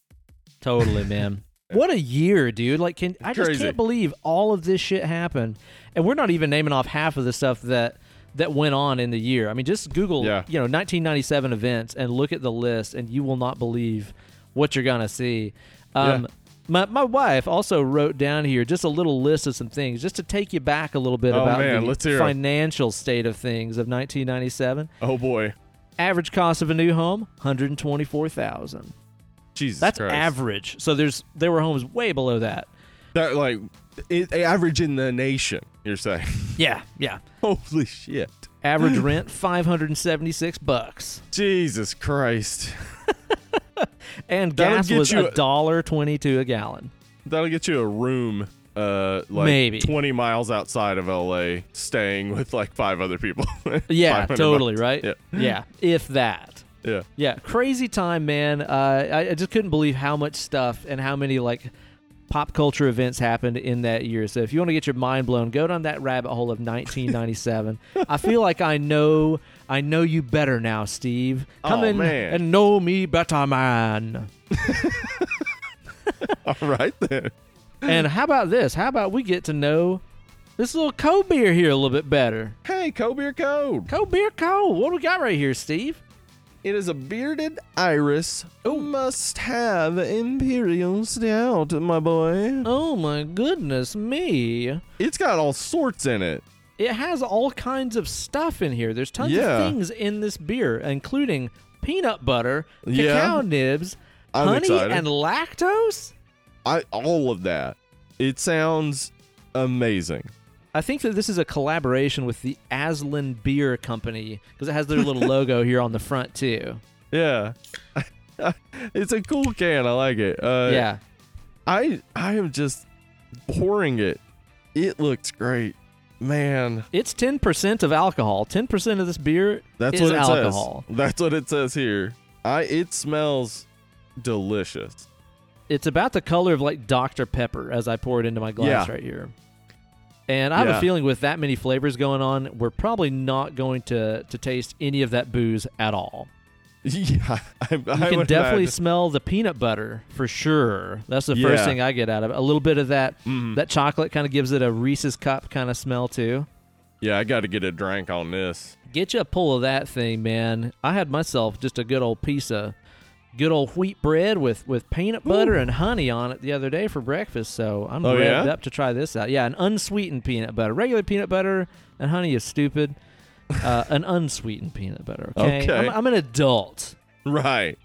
Totally, man. What a year, dude. Like, can I just Crazy. can't believe all of this shit happened. And we're not even naming off half of the stuff that that went on in the year. I mean, just Google, yeah. you know, nineteen ninety-seven events and look at the list, and you will not believe what you're going to see. Um, yeah. My my wife also wrote down here just a little list of some things, just to take you back a little bit oh, about man, the financial it. state of things of nineteen ninety-seven. Oh, boy. Average cost of a new home, one hundred twenty-four thousand dollars. Jesus That's Christ. average. So there's there were homes way below that. That like, it, average in the nation, you're saying? Yeah, yeah. Holy shit. Average rent, five hundred seventy-six bucks. Jesus Christ. And that'll gas was a dollar twenty-two a gallon. That'll get you a room, uh, like maybe twenty miles outside of L A, staying with like five other people. yeah, totally bucks. right. Yeah. yeah, if that. Yeah, yeah. Crazy time, man. Uh, I, I just couldn't believe how much stuff and how many like pop culture events happened in that year. So if you want to get your mind blown, go down that rabbit hole of nineteen ninety-seven. I feel like I know. I know you better now, Steve. Come oh, in man. and know me better, man. All right, then. And how about this? How about we get to know this little cold beer here a little bit better? Hey, cold beer code. Cold beer code. What do we got right here, Steve? It is a bearded iris. Oh, must-have imperial stout, my boy. Oh, my goodness me. It's got all sorts in it. It has all kinds of stuff in here. There's tons yeah. of things in this beer, including peanut butter, cacao yeah. nibs, I'm honey, excited. and lactose. I all of that. It sounds amazing. I think that this is a collaboration with the Aslan Beer Company because it has their little logo here on the front too. Yeah, it's a cool can. I like it. Uh, yeah, I I am just pouring it, it looked great. Man. It's ten percent of alcohol. ten percent of this beer That's is what it alcohol. Says. That's what it says here. I. It smells delicious. It's about the color of like Doctor Pepper as I pour it into my glass yeah. right here. And I have yeah. a feeling with that many flavors going on, we're probably not going to, to taste any of that booze at all. Yeah. I, I you can definitely imagine. Smell the peanut butter for sure. That's the yeah. first thing I get out of it. A little bit of that mm. that chocolate kind of gives it a Reese's cup kind of smell too. Yeah, I got to get a drink on this. Get you a pull of that thing, man. I had myself just a good old piece of good old wheat bread with, with peanut butter Ooh. and honey on it the other day for breakfast, so I'm oh, revved yeah? up to try this out. Yeah, an unsweetened peanut butter. Regular peanut butter and honey is stupid. Uh, an unsweetened peanut butter, okay? okay. I'm, I'm an adult. Right.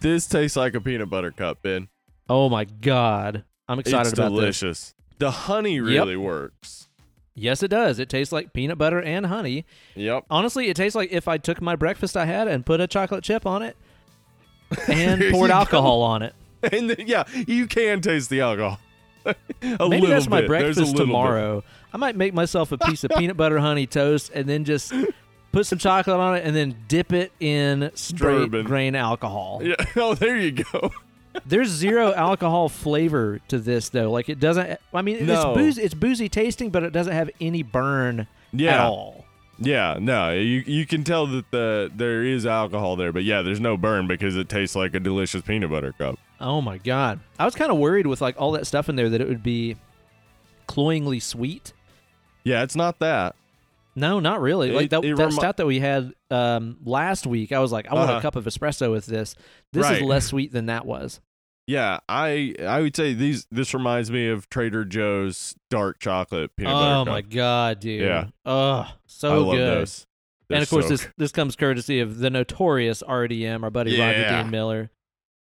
This tastes like a peanut butter cup, Ben. Oh, my God. I'm excited it's about delicious. This. It's delicious. The honey really yep. works. Yes, it does. It tastes like peanut butter and honey. Yep. Honestly, it tastes like if I took my breakfast I had and put a chocolate chip on it, and poured alcohol go. on it. And then, yeah, you can taste the alcohol. a Maybe that's bit. my breakfast tomorrow. Bit. I might make myself a piece of peanut butter honey toast and then just put some chocolate on it and then dip it in straight Bourbon. grain alcohol. Yeah. Oh, there you go. There's zero alcohol flavor to this, though. Like, it doesn't... I mean, no. it's, boozy, it's boozy tasting, but it doesn't have any burn yeah. at all. Yeah, no, you you can tell that the there is alcohol there, but yeah, there's no burn because it tastes like a delicious peanut butter cup. Oh my God. I was kind of worried with like all that stuff in there that it would be cloyingly sweet. Yeah, it's not that. No, not really. It, like that, that remi- stout that we had um, last week, I was like, I want uh-huh. a cup of espresso with this. This right. is less sweet than that was. Yeah, I I would say these. This reminds me of Trader Joe's dark chocolate peanut oh butter cup. Oh my God, dude! Yeah, oh, so I love good. Those. And of course, so this good. this comes courtesy of the notorious R D M, our buddy yeah. Roger Dean Miller.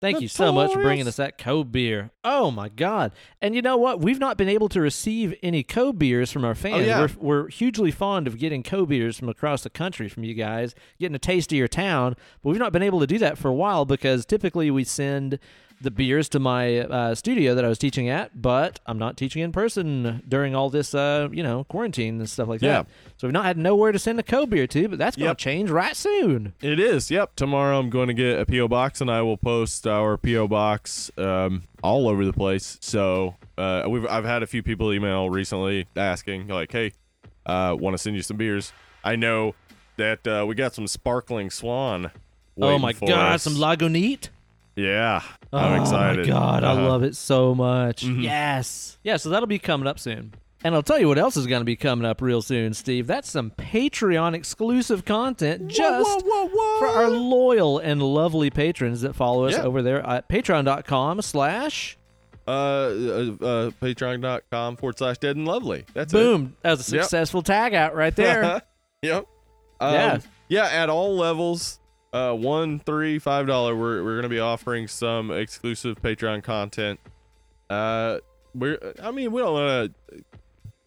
Thank notorious. you so much for bringing us that cold beer. Oh my God! And you know what? We've not been able to receive any cold beers from our fans. Oh, yeah. We're we're hugely fond of getting cold beers from across the country from you guys, getting a taste of your town. But we've not been able to do that for a while because typically we send the beers to my uh, studio that I was teaching at, but I'm not teaching in person during all this, uh, you know, quarantine and stuff like yeah. that. So we've not had nowhere to send a cold beer to, but that's going to yep. change right soon. It is. Yep. Tomorrow I'm going to get a P O box and I will post our P O box um, all over the place. So uh, we've I've had a few people email recently asking like, hey, uh, want to send you some beers. I know that uh, we got some sparkling swan. Oh my God. Us. Some Lagunite. Yeah, I'm oh excited. Oh, my God, uh-huh. I love it so much. Mm-hmm. Yes. Yeah, so that'll be coming up soon. And I'll tell you what else is going to be coming up real soon, Steve. That's some Patreon-exclusive content just whoa, whoa, whoa, whoa. for our loyal and lovely patrons that follow us yeah. over there at patreon.com slash... Uh, uh, uh, patreon.com forward slash dead and lovely. That's Boom. it. Boom. That was a successful yep. tag out right there. yep. Um, yeah. Yeah, at all levels... Uh, one, three, five dollar. We're we're gonna be offering some exclusive Patreon content. Uh, we're. I mean, we don't want to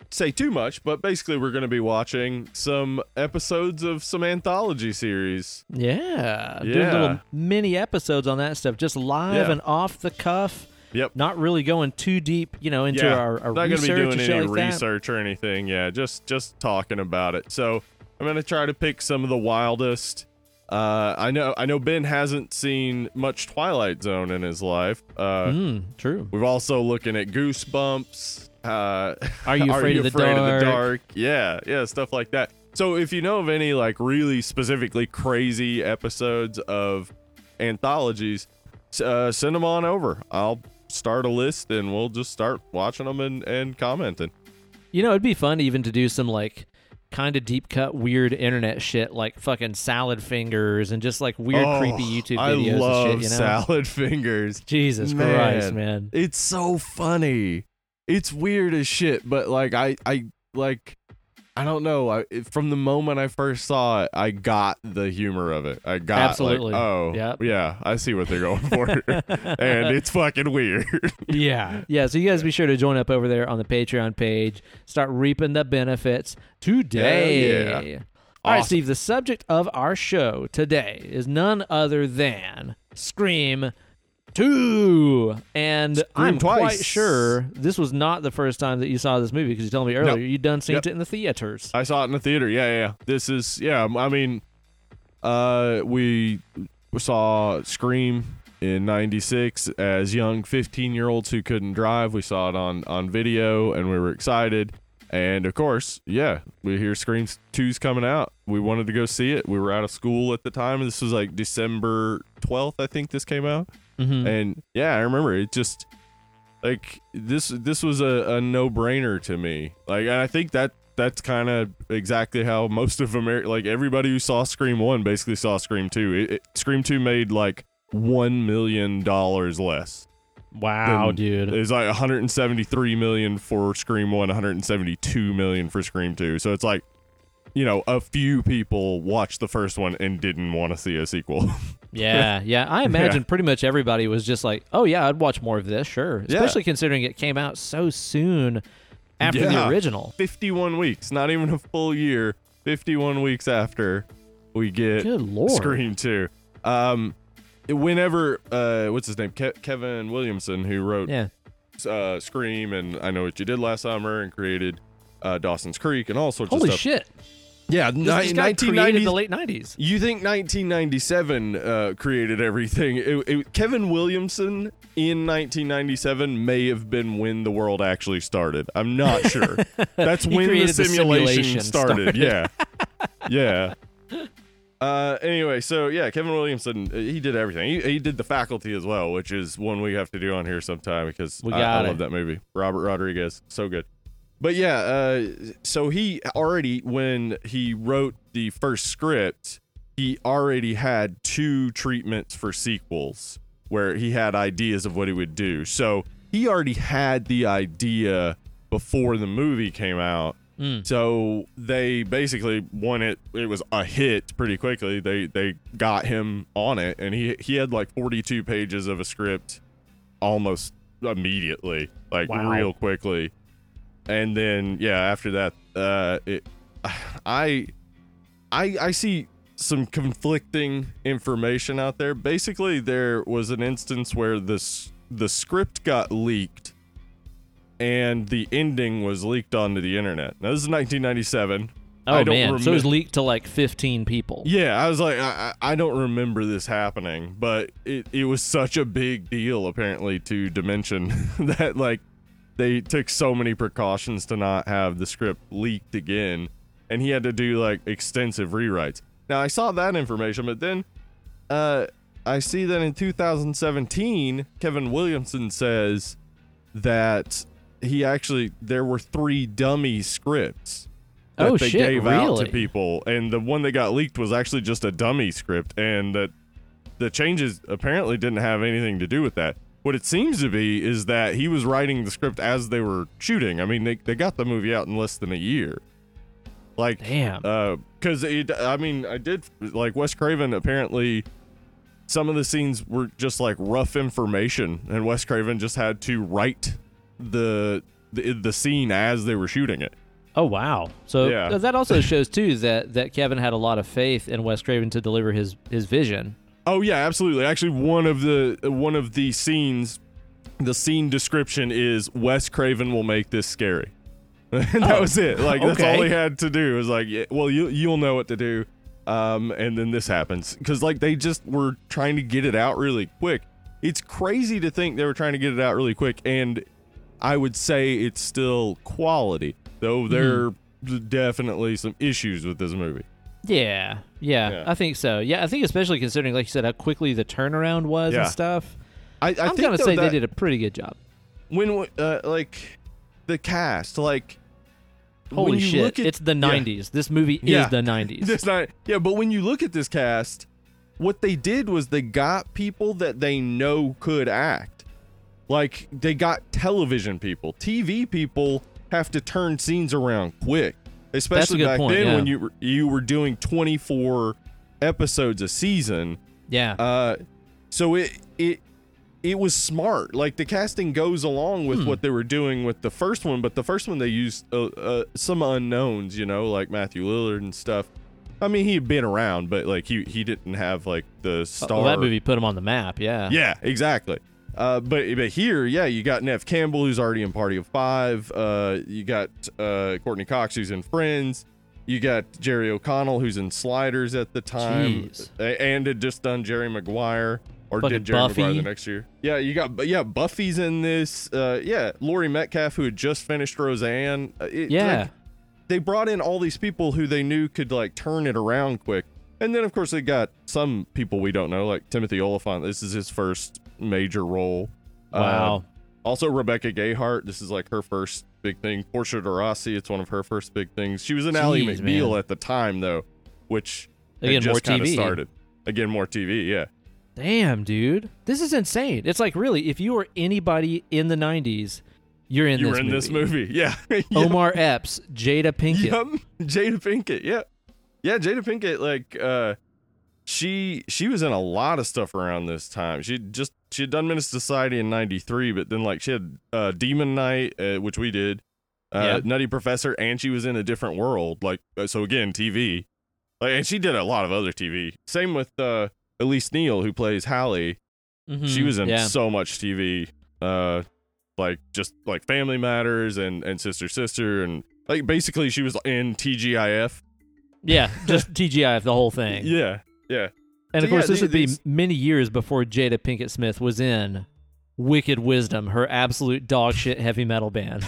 say too much, but basically, we're gonna be watching some episodes of some anthology series. Yeah, yeah. Doing little mini episodes on that stuff, just live yeah. and off the cuff. Yep. Not really going too deep, you know, into yeah. our, our not research. Not gonna be doing any like research that. or anything. Yeah, just just talking about it. So I'm gonna try to pick some of the wildest. Uh, I know I know Ben hasn't seen much Twilight Zone in his life. Uh, mm, true. We're also looking at Goosebumps. Uh, Are you, Are afraid, you of afraid of the dark? Yeah, yeah, stuff like that. So if you know of any like really specifically crazy episodes of anthologies, uh, send them on over. I'll start a list and we'll just start watching them and, and commenting. You know, it'd be fun even to do some like kind of deep cut weird internet shit like fucking Salad Fingers and just like weird oh, creepy YouTube videos. I love and shit, you know? Salad Fingers. Jesus man. Christ, man. It's so funny. It's weird as shit, but like I, I like I don't know. I, from the moment I first saw it, I got the humor of it. I got Absolutely. Like, oh, yep. yeah, I see what they're going for. And it's fucking weird. yeah. Yeah, so you guys be sure to join up over there on the Patreon page. Start reaping the benefits today. Yeah, yeah. All awesome. right, Steve, the subject of our show today is none other than Scream two. And Scream I'm twice. quite sure this was not the first time that you saw this movie, because you told me earlier nope. you done seen yep. it in the theaters. I saw it in the theater. Yeah, yeah. This is, yeah, I mean, uh, we saw Scream in ninety-six as young fifteen-year-olds who couldn't drive. We saw it on, on video, and we were excited. And, of course, yeah, we hear Scream two's coming out. We wanted to go see it. We were out of school at the time. This was, like, December twelfth, I think this came out. Mm-hmm. And, yeah, I remember it just, like, this this was a, a no-brainer to me. Like, and I think that that's kind of exactly how most of America, like, everybody who saw Scream one basically saw Scream two. It, it, Scream two made, like, one million dollars less. Wow, dude. It's like one hundred seventy-three million dollars for Scream one, one hundred seventy-two million dollars for Scream two. So it's like, you know, a few people watched the first one and didn't want to see a sequel. yeah, yeah. I imagine yeah. pretty much everybody was just like, oh, yeah, I'd watch more of this, sure. Especially yeah. considering it came out so soon after yeah. the original. fifty-one weeks, not even a full year, fifty-one weeks after we get Good Lord. Scream two. Um Whenever, uh, what's his name? Ke- Kevin Williamson, who wrote yeah. uh, Scream and I Know What You Did Last Summer and created uh, Dawson's Creek and all sorts Holy of stuff. Holy shit. Yeah. This, ni- this guy created the late nineties. You think nineteen ninety-seven uh, created everything. It, it, Kevin Williamson in nineteen ninety-seven may have been when the world actually started. I'm not sure. That's when the simulation, the simulation started. started. Yeah. Yeah. Uh, anyway, so yeah, Kevin Williamson, he did everything. He, he did The Faculty as well, which is one we have to do on here sometime because I, I love that movie. Robert Rodriguez, so good. But yeah, uh, so he already, when he wrote the first script, he already had two treatments for sequels where he had ideas of what he would do. So he already had the idea before the movie came out. Mm. So they basically won it. It was a hit pretty quickly. They they got him on it, and he he had like forty-two pages of a script almost immediately, like wow. real quickly. And then yeah, after that, uh, it, I I I see some conflicting information out there. Basically, there was an instance where this the script got leaked. And the ending was leaked onto the internet. Now, this is nineteen ninety-seven. Oh, I don't man. Rem- so it was leaked to, like, fifteen people. Yeah, I was like, I, I don't remember this happening. But it, it was such a big deal, apparently, to Dimension that, like, they took so many precautions to not have the script leaked again. And he had to do, like, extensive rewrites. Now, I saw that information, but then uh, I see that in two thousand seventeen, Kevin Williamson says that... He actually, there were three dummy scripts that oh, they shit, gave really? out to people, and the one that got leaked was actually just a dummy script, and that the changes apparently didn't have anything to do with that. What it seems to be is that he was writing the script as they were shooting. I mean, they they got the movie out in less than a year. Like, damn, because uh, it. I mean, I did like Wes Craven apparently. Some of the scenes were just like rough information, and Wes Craven just had to write The, the the scene as they were shooting it. Oh, wow. So yeah. that also shows, too, that, that Kevin had a lot of faith in Wes Craven to deliver his, his vision. Oh, yeah, absolutely. Actually, one of the one of the scenes, the scene description is, Wes Craven will make this scary. And that oh. was it. Like, that's okay. all he had to do. It was like, yeah, well, you, you'll know what to do. Um, and then this happens. Because, like, they just were trying to get it out really quick. It's crazy to think they were trying to get it out really quick, and I would say it's still quality, though there mm-hmm. are definitely some issues with this movie. Yeah, yeah, yeah, I think so. Yeah, I think especially considering, like you said, how quickly the turnaround was yeah. and stuff. I, I I'm think gonna though, say they did a pretty good job. When, uh, like, the cast, like, holy shit, at, it's the nineties. Yeah. This movie yeah. is the nineties. This not, yeah, but when you look at this cast, what they did was they got people that they know could act. Like, they got television people. T V people have to turn scenes around quick. Especially back point, then yeah. when you were, you were doing twenty-four episodes a season. Yeah. Uh, so it it it was smart. Like, the casting goes along with hmm. what they were doing with the first one, but the first one they used uh, uh, some unknowns, you know, like Matthew Lillard and stuff. I mean, he'd been around, but like he he didn't have like the star. Oh, that movie put him on the map. Yeah. Yeah, exactly. Uh, but but here, yeah, you got Neve Campbell, who's already in Party of Five. Uh, you got uh, Courtney Cox, who's in Friends. You got Jerry O'Connell, who's in Sliders at the time, Jeez. and had just done Jerry Maguire, or Fucking did Jerry Buffy. Maguire the next year. Yeah, you got yeah Buffy's in this. Uh, yeah, Laurie Metcalf, who had just finished Roseanne. It, yeah. Like, they brought in all these people who they knew could like turn it around quick. And then, of course, they got some people we don't know, like Timothy Oliphant. This is his first major role. Wow. Uh, also, Rebecca Gayheart. This is like her first big thing. Portia de Rossi. It's one of her first big things. She was in Ally McBeal man. at the time, though, which Again, had just kind of started. Again, more T V, yeah. Damn, dude. This is insane. It's like, really, if you were anybody in the nineties... You're in, you this, were in movie. this movie. Yeah. Yep. Omar Epps, Jada Pinkett. Yep. Jada Pinkett, yeah. Yeah, Jada Pinkett, like, uh, she she was in a lot of stuff around this time. She just she had done Menace to Society in ninety-three, but then, like, she had uh, Demon Knight, uh, which we did, uh, yep. Nutty Professor, and she was in A Different World. Like, so again, T V. Like, and she did a lot of other T V. Same with uh, Elise Neal, who plays Hallie. Mm-hmm. She was in yeah. so much T V. Uh, like just like Family Matters and, and Sister Sister and like basically she was in T G I F. Yeah, just T G I F, the whole thing. Yeah, yeah. And so of course yeah, this these, would be these... many years before Jada Pinkett Smith was in Wicked Wisdom, her absolute dog shit heavy metal band.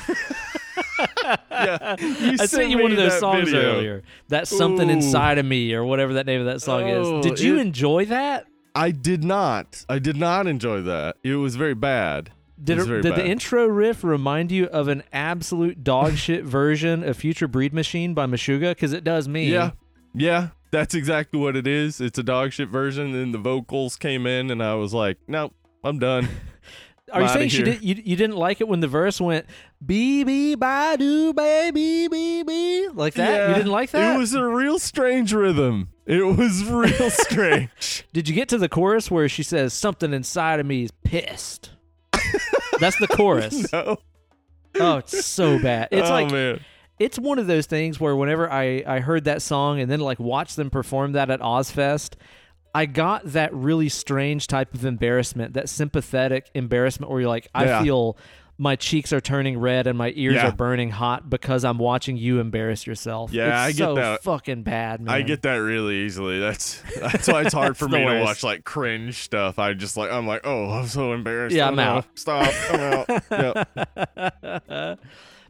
yeah, you I sent you one of those songs video. earlier. That's Something Ooh. Inside of Me or whatever that name of that song oh, is. Did you it... enjoy that? I did not. I did not enjoy that. It was very bad. Did, it, did the intro riff remind you of an absolute dog shit version of Future Breed Machine by Meshuggah? Because it does me. Yeah, yeah, that's exactly what it is. It's a dog shit version, and the vocals came in, and I was like, nope, I'm done. Are I'm you saying she did, you, you didn't like it when the verse went, bee, bee, ba, do, ba, bee, bee, bee, like that? Yeah, you didn't like that? It was a real strange rhythm. It was real strange. Did you get to the chorus where she says, something inside of me is pissed? That's the chorus. No. Oh, it's so bad. It's oh, like man. It's one of those things where whenever I, I heard that song and then like watched them perform that at Ozfest, I got that really strange type of embarrassment, that sympathetic embarrassment where you're like, I yeah. feel my cheeks are turning red and my ears yeah. are burning hot because I'm watching you embarrass yourself. Yeah, it's I so get that. Fucking bad, man. I get that really easily. That's that's why it's hard for me worst. to watch like cringe stuff. I just like I'm like, oh, I'm so embarrassed. Yeah, I'm out. Know. Stop. I'm out. Yep.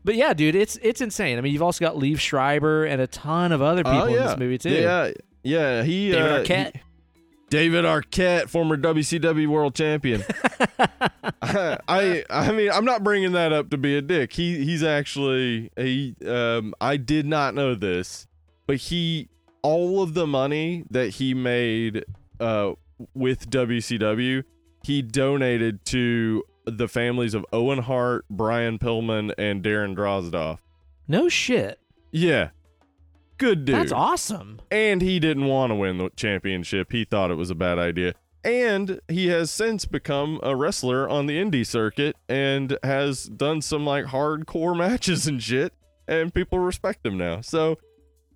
But yeah, dude, it's it's insane. I mean, you've also got Liev Schreiber and a ton of other people oh, yeah. in this movie too. Yeah, yeah. He David uh, Arquette. He, David Arquette, former W C W world champion. I I mean, I'm not bringing that up to be a dick. He he's actually he um I did not know this, but he all of the money that he made uh with W C W, he donated to the families of Owen Hart, Brian Pillman, and Darren Drozdoff. No shit. Yeah. Good dude. That's awesome. And he didn't want to win the championship. He thought it was a bad idea. And he has since become a wrestler on the indie circuit and has done some like hardcore matches and shit. And people respect him now. So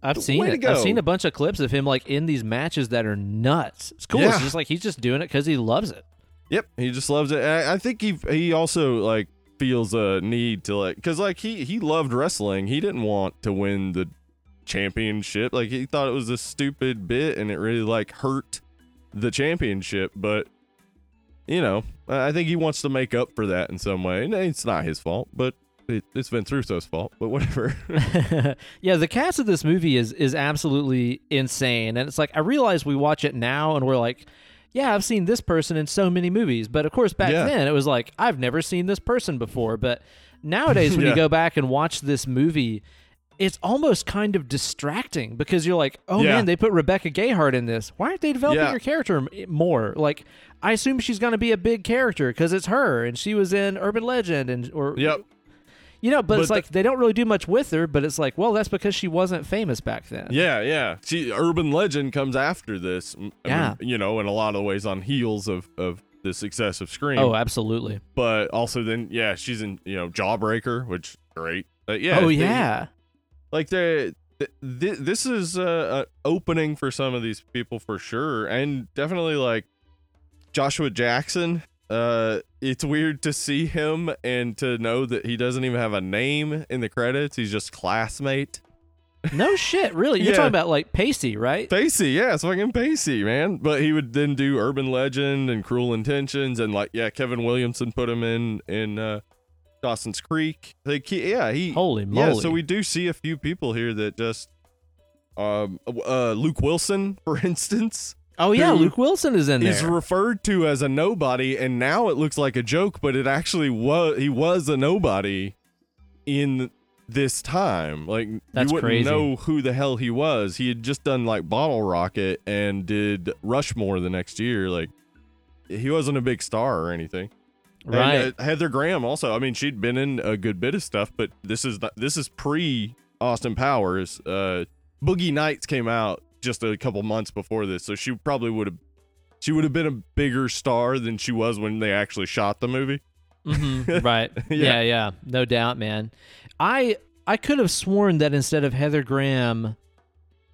I've seen it. I've seen a bunch of clips of him like in these matches that are nuts. It's cool. Yeah. It's just like he's just doing it because he loves it. Yep, he just loves it. I, I think he he also like feels a need to like because like he he loved wrestling. He didn't want to win the championship. Like he thought it was a stupid bit and it really like hurt the championship, but you know, I think he wants to make up for that in some way, and it's not his fault, but it, it's Vince Russo's fault, but whatever. Yeah, the cast of this movie is is absolutely insane, and it's like I realize we watch it now and we're like, yeah, I've seen this person in so many movies, but of course back yeah. then it was like I've never seen this person before, but nowadays when yeah. you go back and watch this movie, it's almost kind of distracting because you're like, oh yeah. man, they put Rebecca Gayheart in this. Why aren't they developing yeah. her character more? Like, I assume she's going to be a big character because it's her and she was in Urban Legend and or yep. you know, but, but it's like th- they don't really do much with her. But it's like, well, that's because she wasn't famous back then. Yeah, yeah. She Urban Legend comes after this. I yeah, mean, you know, in a lot of ways on heels of of the success of Scream. Oh, absolutely. But also then, yeah, she's in you know Jawbreaker, which great. Uh, yeah. Oh yeah. They, Like, they, th- this is uh, an opening for some of these people for sure, and definitely like Joshua Jackson. Uh, it's weird to see him and to know that he doesn't even have a name in the credits. He's just classmate. No shit, really? You're yeah. talking about like Pacey, right? Pacey, yeah, it's fucking Pacey, man. But he would then do Urban Legend and Cruel Intentions, and like, yeah, Kevin Williamson put him in in uh, Dawson's Creek. Like, he, yeah, he. Holy moly! Yeah, so we do see a few people here that just, um, uh, Luke Wilson, for instance. Oh yeah, Luke Wilson is in there. He's referred to as a nobody, and now it looks like a joke, but it actually was. He was a nobody in this time. Like, that's you wouldn't crazy. Know who the hell he was. He had just done like Bottle Rocket and did Rushmore the next year. Like, he wasn't a big star or anything. Right. And, uh, Heather Graham also. I mean, she'd been in a good bit of stuff, but this is not, this is pre Austin Powers. Uh, Boogie Nights came out just a couple months before this, so she probably would have she would have been a bigger star than she was when they actually shot the movie. Mm-hmm, right. yeah. yeah, yeah. No doubt, man. I I could have sworn that instead of Heather Graham,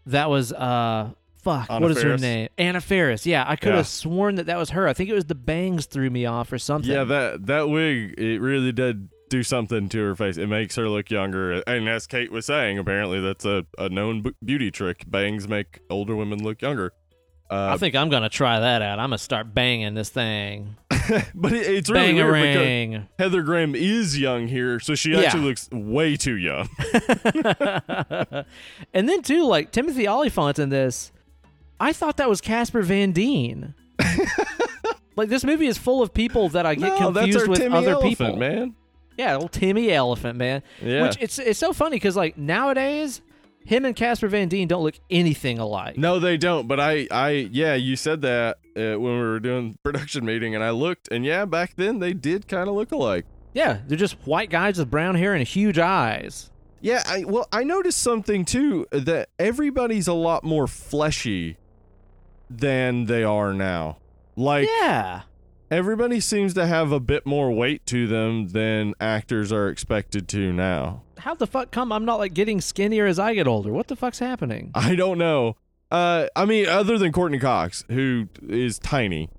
that was, uh, fuck, Anna what Ferris. Is her name? Anna Ferris. Yeah, I could yeah. have sworn that that was her. I think it was the bangs threw me off or something. Yeah, that, that wig, it really did do something to her face. It makes her look younger. And as Kate was saying, apparently that's a, a known beauty trick. Bangs make older women look younger. Uh, I think I'm going to try that out. I'm going to start banging this thing. But it, it's really Bang-a-ring. Weird because Heather Graham is young here, so she actually yeah. looks way too young. And then, too, like, Timothy Olyphant in this, I thought that was Casper Van Dien. Like, this movie is full of people that I get no, confused with Timmy other Elephant, people. Man. Yeah, old Timmy Elephant, man. Yeah. Which, it's, it's so funny because, like, nowadays... him and Casper Van Dien don't look anything alike. No, they don't. But I, I yeah, you said that uh, when we were doing production meeting, and I looked, and yeah, back then they did kind of look alike. Yeah, they're just white guys with brown hair and huge eyes. Yeah, I, well, I noticed something, too, that everybody's a lot more fleshy than they are now. Like, yeah. Everybody seems to have a bit more weight to them than actors are expected to now. How the fuck come I'm not like getting skinnier as I get older? What the fuck's happening? I don't know. Uh, I mean, other than Courtney Cox, who is tiny.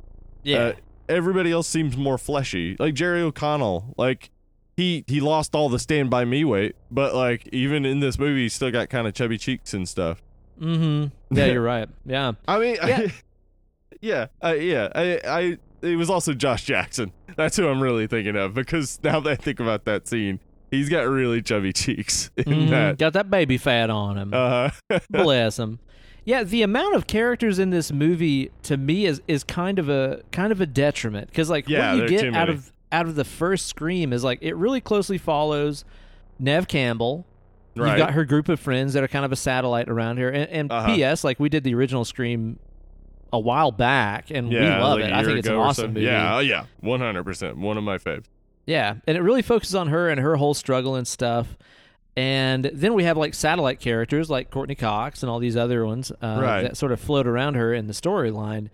Yeah. Uh, everybody else seems more fleshy. Like Jerry O'Connell, like he he lost all the Stand By Me weight, but like even in this movie, he still got kind of chubby cheeks and stuff. Mm-hmm. Yeah, you're right. Yeah. I mean, yeah, I, yeah, uh, yeah. I. I It was also Josh Jackson. That's who I'm really thinking of, because now that I think about that scene, he's got really chubby cheeks in mm, that. Got that baby fat on him. Uh-huh. Bless him. Yeah, the amount of characters in this movie to me is, is kind of a kind of a detriment, because like yeah, what you get out of out of the first Scream is like it really closely follows Neve Campbell. Right. You've got her group of friends that are kind of a satellite around here, and, and uh-huh. P S like we did the original Scream a while back, and yeah, we love like it. I think it's an awesome movie. Yeah, yeah, one hundred percent. One of my faves. Yeah, and it really focuses on her and her whole struggle and stuff. And then we have, like, satellite characters like Courtney Cox and all these other ones uh, right. that sort of float around her in the storyline.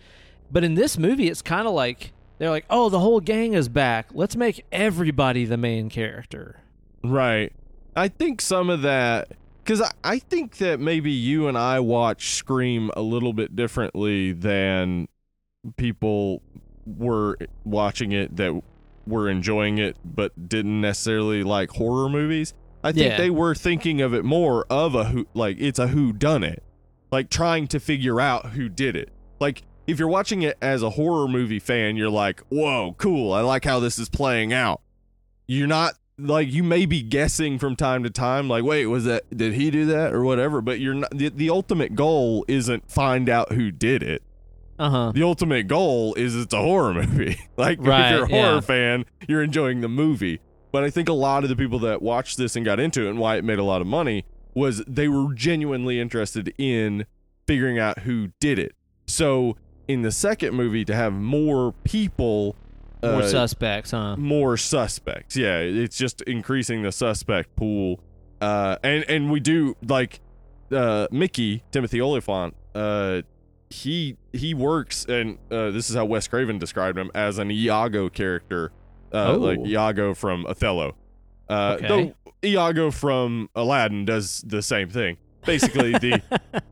But in this movie, it's kind of like, they're like, oh, the whole gang is back. Let's make everybody the main character. Right. I think some of that... because I, I think that maybe you and I watch Scream a little bit differently than people were watching it that were enjoying it but didn't necessarily like horror movies. I think yeah. they were thinking of it more of a who, like it's a whodunit, like trying to figure out who did it. Like if you're watching it as a horror movie fan, you're like, whoa, cool. I like how this is playing out. You're not. Like you may be guessing from time to time, like, wait, was that, did he do that or whatever? But you're not, the, the ultimate goal isn't find out who did it. Uh-huh. The ultimate goal is it's a horror movie. Like right, if you're a horror yeah. fan, you're enjoying the movie. But I think a lot of the people that watched this and got into it and why it made a lot of money was they were genuinely interested in figuring out who did it. So in the second movie, to have more people More uh, suspects, huh? More suspects, yeah. It's just increasing the suspect pool, uh, and and we do like uh, Mickey Timothy Olyphant. Uh, he he works, and uh, this is how Wes Craven described him as an Iago character, uh, oh. like Iago from Othello. Uh, okay. Though Iago from Aladdin does the same thing. basically the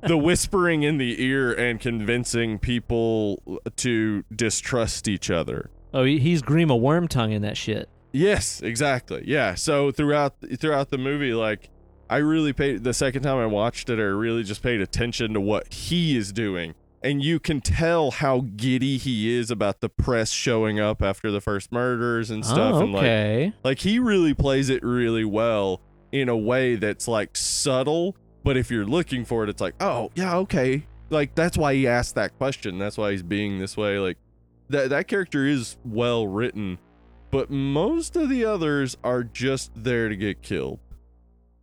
the whispering in the ear and convincing people to distrust each other. Oh, he's Greem a worm tongue in that shit. Yes, exactly. Yeah. So throughout throughout the movie, like, I really paid, the second time I watched it, I really just paid attention to what he is doing. And you can tell how giddy he is about the press showing up after the first murders and stuff. Oh, okay. And like, like, he really plays it really well in a way that's, like, subtle. But if you're looking for it, it's like, oh, yeah, okay. Like, that's why he asked that question. That's why he's being this way. Like, that that character is well written. But most of the others are just there to get killed.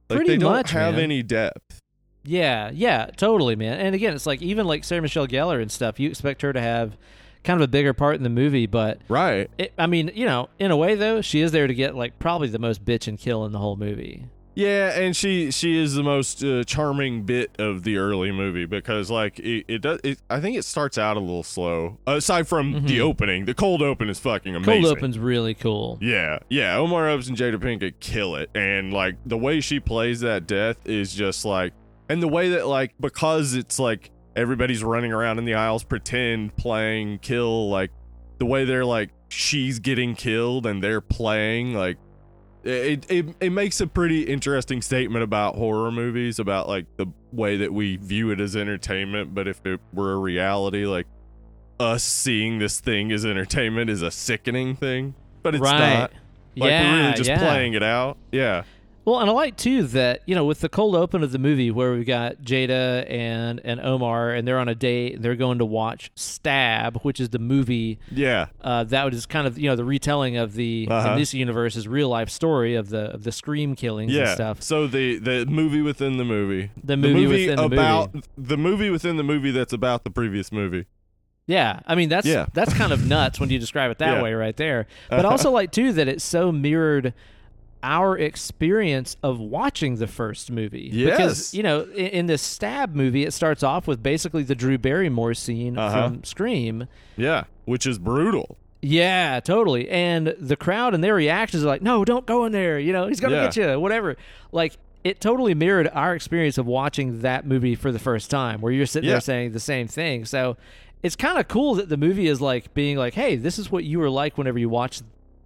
Like, Pretty they much, don't have man. any depth. Yeah, yeah, totally, man. And again, it's like, even like Sarah Michelle Gellar and stuff, you expect her to have kind of a bigger part in the movie, but... Right. It, I mean, you know, in a way, though, she is there to get, like, probably the most bitch and kill in the whole movie. Yeah, and she she is the most uh, charming bit of the early movie because, like, it, it does. It, I think it starts out a little slow, aside from mm-hmm. the opening. The cold open is fucking amazing. Cold open's really cool. Yeah, yeah. Omar Epps and Jada Pinkett kill it, and, like, the way she plays that death is just, like... And the way that, like, because it's, like, everybody's running around in the aisles, pretend, playing, kill, like, the way they're, like, she's getting killed and they're playing, like, it it, it makes a pretty interesting statement about horror movies, about, like, the way that we view it as entertainment. But if it were a reality, like, us seeing this thing as entertainment is a sickening thing. But it's right. not. Like, yeah, we're really just yeah. playing it out. Yeah. Well, and I like, too, that, you know, with the cold open of the movie where we've got Jada and, and Omar, and they're on a date, they're going to watch Stab, which is the movie. Yeah. Uh, that is kind of, you know, the retelling of the, uh-huh. in this universe's real-life story of the of the Scream killings yeah. and stuff. So the, the movie within the movie. The movie, the movie within about, the movie. The movie within the movie that's about the previous movie. Yeah, I mean, that's yeah. that's kind of nuts when you describe it that yeah. way right there. But uh-huh. I also like, too, that it's so mirrored... our experience of watching the first movie. Yes. Because, you know, in, in this Stab movie, it starts off with basically the Drew Barrymore scene uh-huh. from Scream. Yeah, which is brutal. Yeah, totally. And the crowd and their reactions are like, no, don't go in there. You know, he's going to yeah. get you, whatever. Like, it totally mirrored our experience of watching that movie for the first time, where you're sitting yeah. there saying the same thing. So it's kind of cool that the movie is like being like, hey, this is what you were like whenever you watched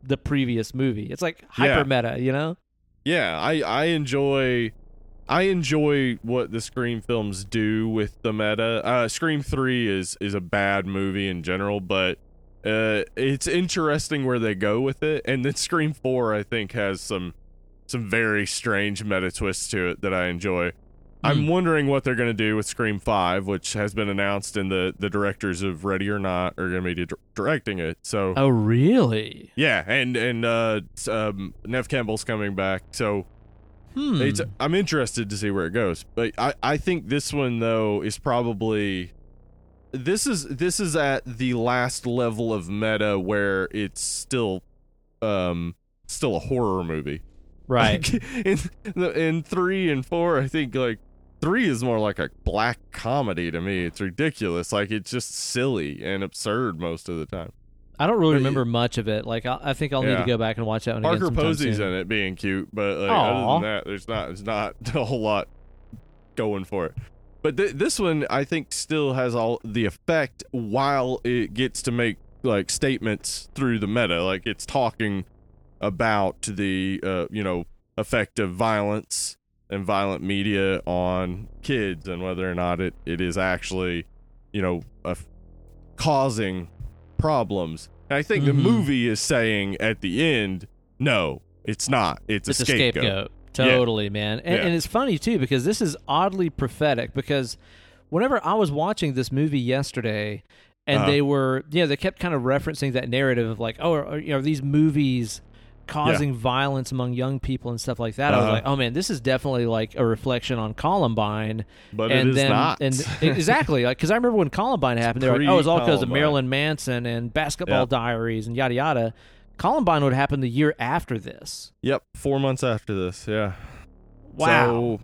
the previous movie. It's like hyper yeah. meta, you know? Yeah, I, I enjoy I enjoy what the Scream films do with the meta. Uh, Scream three is is a bad movie in general, but uh, it's interesting where they go with it. And then Scream four, I think, has some some very strange meta twists to it that I enjoy. Mm. I'm wondering what they're going to do with Scream five, which has been announced, and the, the directors of Ready or Not are going to be di- directing it. So, oh, really? Yeah, and and uh, um, Neve Campbell's coming back, so hmm. it's, I'm interested to see where it goes. But I, I think this one, though, is probably... This is, this is at the last level of meta where it's still um still a horror movie. Right. Like, in, in three and four, I think, like, three is more like a black comedy to me. It's ridiculous. Like, it's just silly and absurd most of the time. I don't really but remember it, much of it. Like, I, I think I'll yeah. need to go back and watch that one again sometime Parker Posey's soon. In it being cute, but like, other than that, there's not, there's not a whole lot going for it. But th- this one, I think, still has all the effect while it gets to make, like, statements through the meta. Like, it's talking about the, uh, you know, effect of violence and violent media on kids and whether or not it, it is actually, you know, uh, causing problems. And I think mm-hmm. the movie is saying at the end, no, it's not. It's, it's a scapegoat. A scapegoat. Totally, yeah. man. And, yeah. and it's funny, too, because this is oddly prophetic, because whenever I was watching this movie yesterday, and uh-huh. they were, you know, they kept kind of referencing that narrative of like, oh, are, you know, these movies causing yeah. violence among young people and stuff like that. Uh-huh. I was like, oh man, this is definitely like a reflection on Columbine. But and it is then, not. And exactly. Like, cause I remember when Columbine happened, they were like, oh, it's all because of Marilyn Manson and Basketball yep. Diaries and yada, yada. Columbine would happen the year after this. Yep. Four months after this. Yeah. Wow. So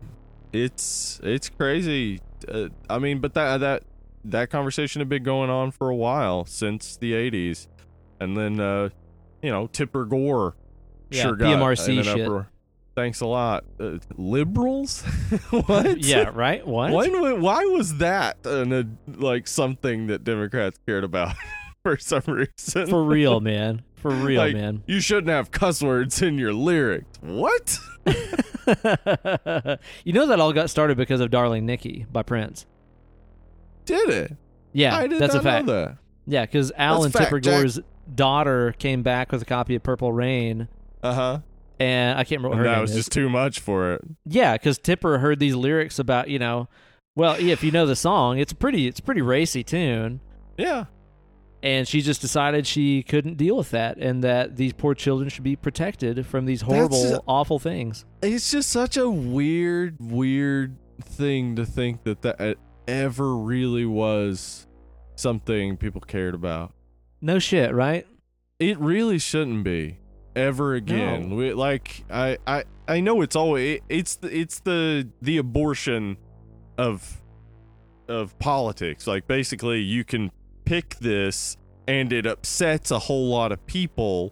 it's, it's crazy. Uh, I mean, but that, that, that conversation had been going on for a while since the eighties. And then, uh, you know, Tipper Gore. Yeah, sure, P M R C shit. Thanks a lot. Uh, liberals? What? Yeah, right? What? When, why was that an, a, like something that Democrats cared about for some reason? For real, man. For real, like, man. You shouldn't have cuss words in your lyrics. What? You know that all got started because of Darling Nikki by Prince. Did it? Yeah, I did that's not a fact. Know that. Yeah, because Al that's and Tipper fact, Gore's Jack. daughter came back with a copy of Purple Rain. Uh-huh. And I can't remember what her name is. That was just too much for it. Yeah, because Tipper heard these lyrics about, you know, well, if you know the song, it's pretty, it's a pretty racy tune. Yeah. And she just decided she couldn't deal with that and that these poor children should be protected from these horrible, just, awful things. It's just such a weird, weird thing to think that that ever really was something people cared about. No shit, right? It really shouldn't be. Ever again. No. We, like I, I I know it's always it, it's the, it's the the abortion of of politics. Like basically you can pick this and it upsets a whole lot of people,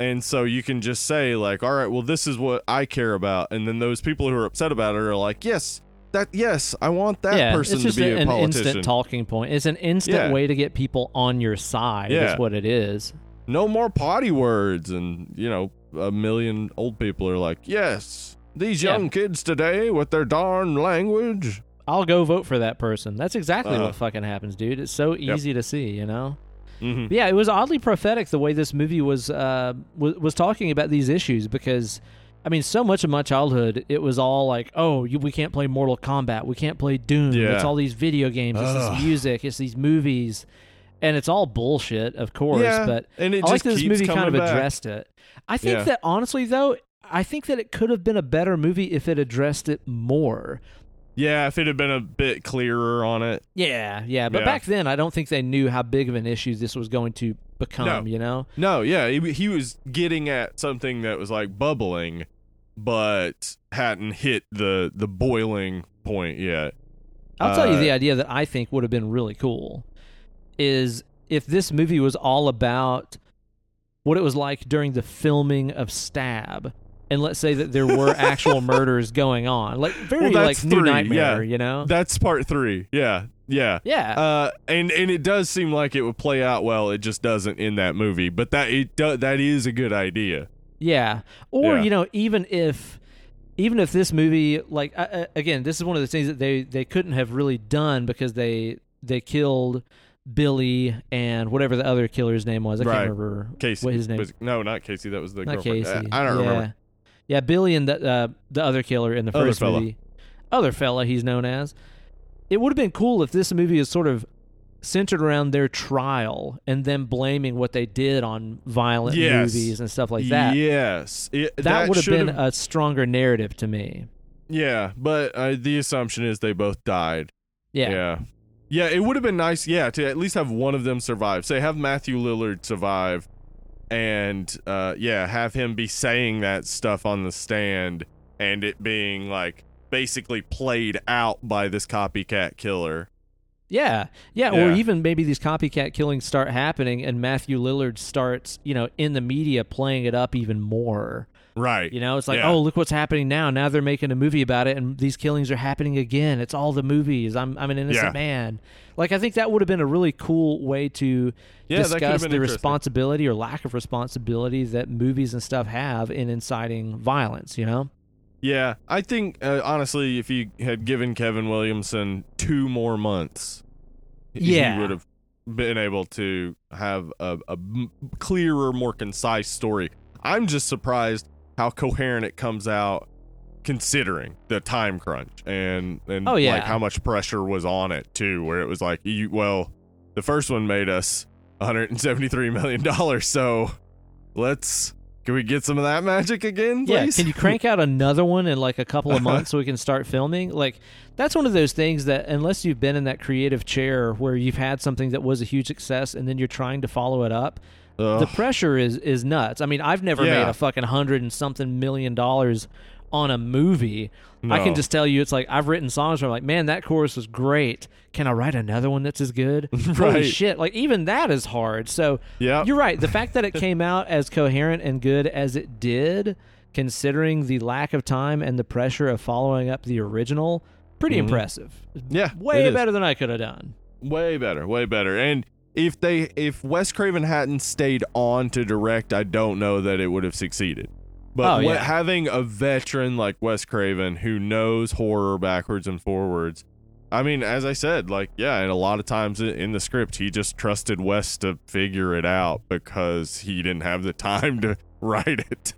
and so you can just say like, all right, well this is what I care about, and then those people who are upset about it are like, yes, that yes, I want that yeah, person to be a, a politician. It's just an instant talking point. It's an instant yeah. way to get people on your side. Yeah. Is what it is. No more potty words, and you know a million old people are like, yes, these young yeah. kids today with their darn language. I'll go vote for that person. That's exactly uh, what fucking happens, dude. It's so easy yep. to see, you know. Mm-hmm. Yeah, it was oddly prophetic the way this movie was uh, w- was talking about these issues because, I mean, so much of my childhood it was all like, oh, you, we can't play Mortal Kombat, we can't play Doom. Yeah. It's all these video games, it's Ugh. this music, it's these movies. And it's all bullshit, of course, yeah, but and it I like that this movie kind of back. addressed it. I think yeah. that, honestly, though, I think that it could have been a better movie if it addressed it more. Yeah, if it had been a bit clearer on it. Yeah, yeah, but yeah. back then, I don't think they knew how big of an issue this was going to become, no. you know? No, yeah, he, he was getting at something that was, like, bubbling, but hadn't hit the, the boiling point yet. I'll uh, tell you the idea that I think would have been really cool. Is if this movie was all about what it was like during the filming of Stab, and let's say that there were actual murders going on, like very well, like three. New Nightmare, yeah. you know? That's part three, yeah, yeah, yeah. Uh, and and it does seem like it would play out well. It just doesn't in that movie, but that it do, that is a good idea. Yeah, or yeah. you know, even if. Even if this movie, like uh, again, this is one of the things that they they couldn't have really done because they they killed Billy and whatever the other killer's name was. I right. can't remember Casey. What his name was. No, not Casey. That was the not girlfriend. Casey. I, I don't yeah. remember. Yeah, Billy and the, uh, the other killer in the other first fella. movie. Other fella he's known as. It would have been cool if this movie is sort of centered around their trial and them blaming what they did on violent yes. movies and stuff like that. Yes. It, that that would have been a stronger narrative to me. Yeah, but uh, the assumption is they both died. Yeah. Yeah. Yeah, it would have been nice, yeah, to at least have one of them survive. Say, have Matthew Lillard survive, and, uh, yeah, have him be saying that stuff on the stand, and it being, like, basically played out by this copycat killer. Yeah, yeah, yeah. Or even maybe these copycat killings start happening, and Matthew Lillard starts, you know, in the media playing it up even more. Right. You know, it's like, yeah. oh, look what's happening now. Now they're making a movie about it, and these killings are happening again. It's all the movies. I'm I'm an innocent yeah. man. Like, I think that would have been a really cool way to yeah, discuss the responsibility or lack of responsibility that movies and stuff have in inciting violence, you know? Yeah. I think, uh, honestly, if you had given Kevin Williamson two more months, yeah. he would have been able to have a, a clearer, more concise story. I'm just surprised how coherent it comes out considering the time crunch and, and oh, yeah. like how much pressure was on it too, where it was like, you, well, the first one made us one hundred seventy-three million dollars. So let's, can we get some of that magic again? Please? Yeah. Can you crank out another one in like a couple of months so we can start filming? Like that's one of those things that unless you've been in that creative chair where you've had something that was a huge success and then you're trying to follow it up, Ugh. the pressure is, is nuts. I mean, I've never yeah. made a fucking hundred and something million dollars on a movie. No. I can just tell you, it's like, I've written songs where I'm like, man, that chorus was great. Can I write another one that's as good? Right. Holy shit. Like, even that is hard. So yep. you're right. The fact that it came out as coherent and good as it did considering the lack of time and the pressure of following up the original, pretty mm-hmm. impressive. Yeah, way better is. than I could have done. Way better, way better. And if they, if Wes Craven hadn't stayed on to direct, I don't know that it would have succeeded. But oh, yeah. having a veteran like Wes Craven who knows horror backwards and forwards, I mean, as I said, like, yeah, and a lot of times in the script, he just trusted Wes to figure it out because he didn't have the time to write it.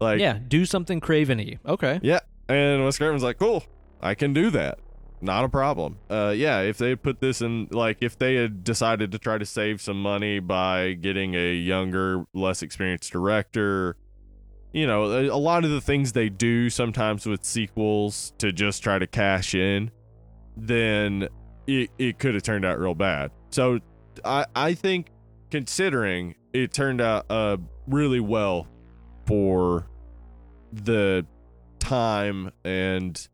Like, yeah, do something Craven-y. Okay. Yeah, and Wes Craven's like, cool, I can do that. Not a problem. Uh, yeah, if they put this in, like, if they had decided to try to save some money by getting a younger, less experienced director, you know, a lot of the things they do sometimes with sequels to just try to cash in, then it, it could have turned out real bad. So I, I think considering it turned out uh, really well for the time, and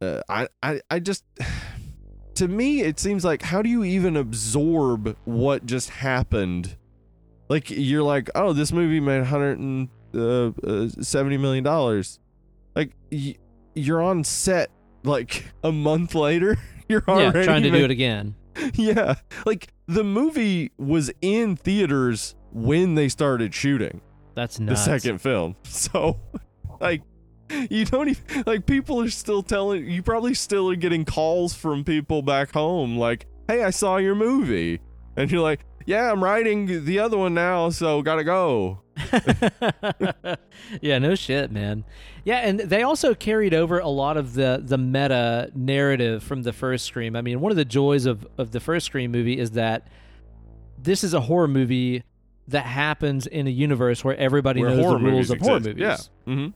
uh, I, I, I just, to me, it seems like, how do you even absorb what just happened? Like, you're like, oh, this movie made one hundred seventy million dollars. Like, y- you're on set like a month later. You're already yeah, trying to ma- do it again. Yeah, like the movie was in theaters when they started shooting. That's nuts. The second film. So, like, you don't even, like, people are still telling you, probably still are getting calls from people back home like, "Hey, I saw your movie," and you're like, "Yeah, I'm writing the other one now, so gotta go." Yeah, no shit, man. Yeah, and they also carried over a lot of the, the meta narrative from the first Scream. I mean, one of the joys of, of the first Scream movie is that this is a horror movie that happens in a universe where everybody where knows the rules of exist. horror movies. Yeah. Mm-hmm.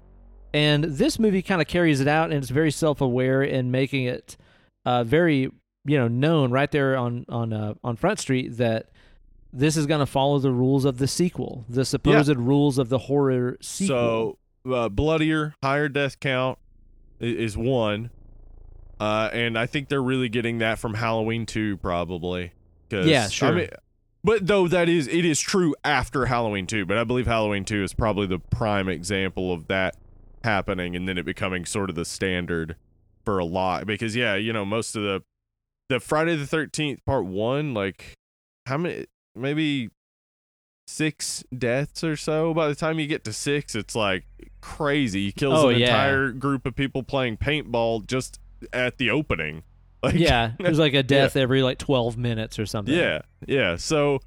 And this movie kind of carries it out, and it's very self-aware in making it uh, very, you know, known right there on on uh, on Front Street that this is going to follow the rules of the sequel, the supposed yeah. rules of the horror sequel. So, uh, bloodier, higher death count is one. Uh, and I think they're really getting that from Halloween two, probably. Yeah, sure. I mean, but though that is, it is true after Halloween two, but I believe Halloween two is probably the prime example of that happening and then it becoming sort of the standard for a lot. Because, yeah, you know, most of the, the Friday the thirteenth part one, like, how many... maybe six deaths or so. By the time you get to six, it's like crazy. He kills oh, an yeah. entire group of people playing paintball just at the opening. Like, yeah, there's like a death yeah. every like twelve minutes or something. Yeah, yeah. So,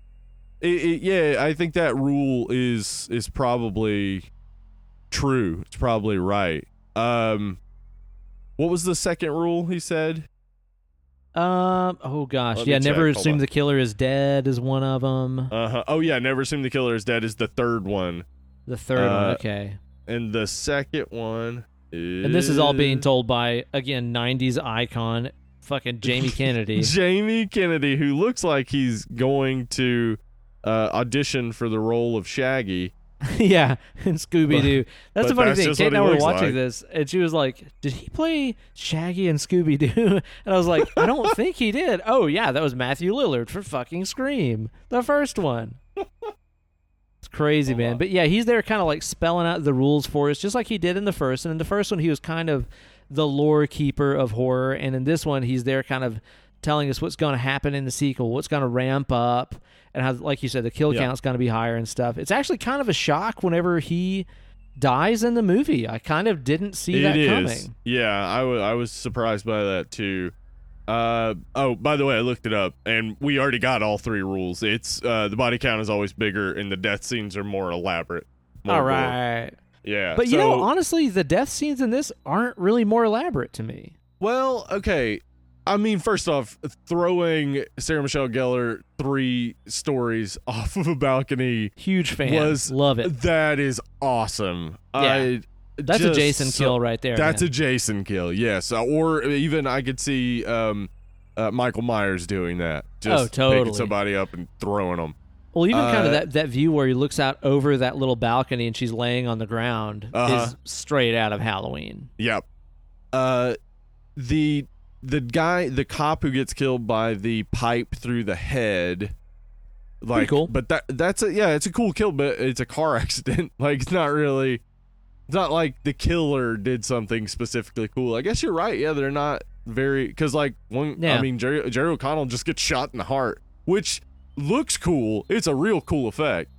it, it, yeah, I think that rule is is probably true. It's probably right. Um, what was the second rule he said? Um. Oh gosh. Let yeah. Never check. assume the killer is dead is one of them. Uh huh. Oh yeah. Never assume the killer is dead is the third one. The third uh, one. Okay. And the second one is. And this is all being told by, again, nineties icon, fucking Jamie Kennedy. Jamie Kennedy, who looks like he's going to uh, audition for the role of Shaggy. Yeah, and Scooby-Doo. That's the funny that's thing. Kate and I were watching like. this, and she was like, "Did he play Shaggy and Scooby-Doo?" And I was like, "I don't think he did." Oh, yeah, that was Matthew Lillard for fucking Scream, the first one. It's crazy, oh, man. Wow. But yeah, he's there kind of like spelling out the rules for us, just like he did in the first. And in the first one, he was kind of the lore keeper of horror. And in this one, he's there kind of telling us what's going to happen in the sequel, what's going to ramp up, and how, like you said, the kill yeah. count's going to be higher and stuff. It's actually kind of a shock whenever he dies in the movie. I kind of didn't see it that is. coming. Yeah, I, w- I was surprised by that too. Uh, oh, by the way, I looked it up, and we already got all three rules. It's uh, the body count is always bigger, and the death scenes are more elaborate. More all right. Cool. Yeah. But so, you know, honestly, the death scenes in this aren't really more elaborate to me. Well, okay. I mean, first off, throwing Sarah Michelle Gellar three stories off of a balcony. Huge fan. Was, Love it. That is awesome. Yeah. I, that's just, a Jason so, kill right there. That's man. a Jason kill, yes. Or even I could see um, uh, Michael Myers doing that. Just oh, totally. Picking somebody up and throwing them. Well, even uh, kind of that, that view where he looks out over that little balcony and she's laying on the ground uh-huh. is straight out of Halloween. Yep. Uh, the... The guy, the cop who gets killed by the pipe through the head, like, cool. but that that's a yeah, it's a cool kill, but it's a car accident. Like, it's not really It's not like the killer did something specifically cool. I guess you're right. Yeah, they're not very, because like one, yeah. I mean, Jerry, Jerry O'Connell just gets shot in the heart, which looks cool. It's a real cool effect,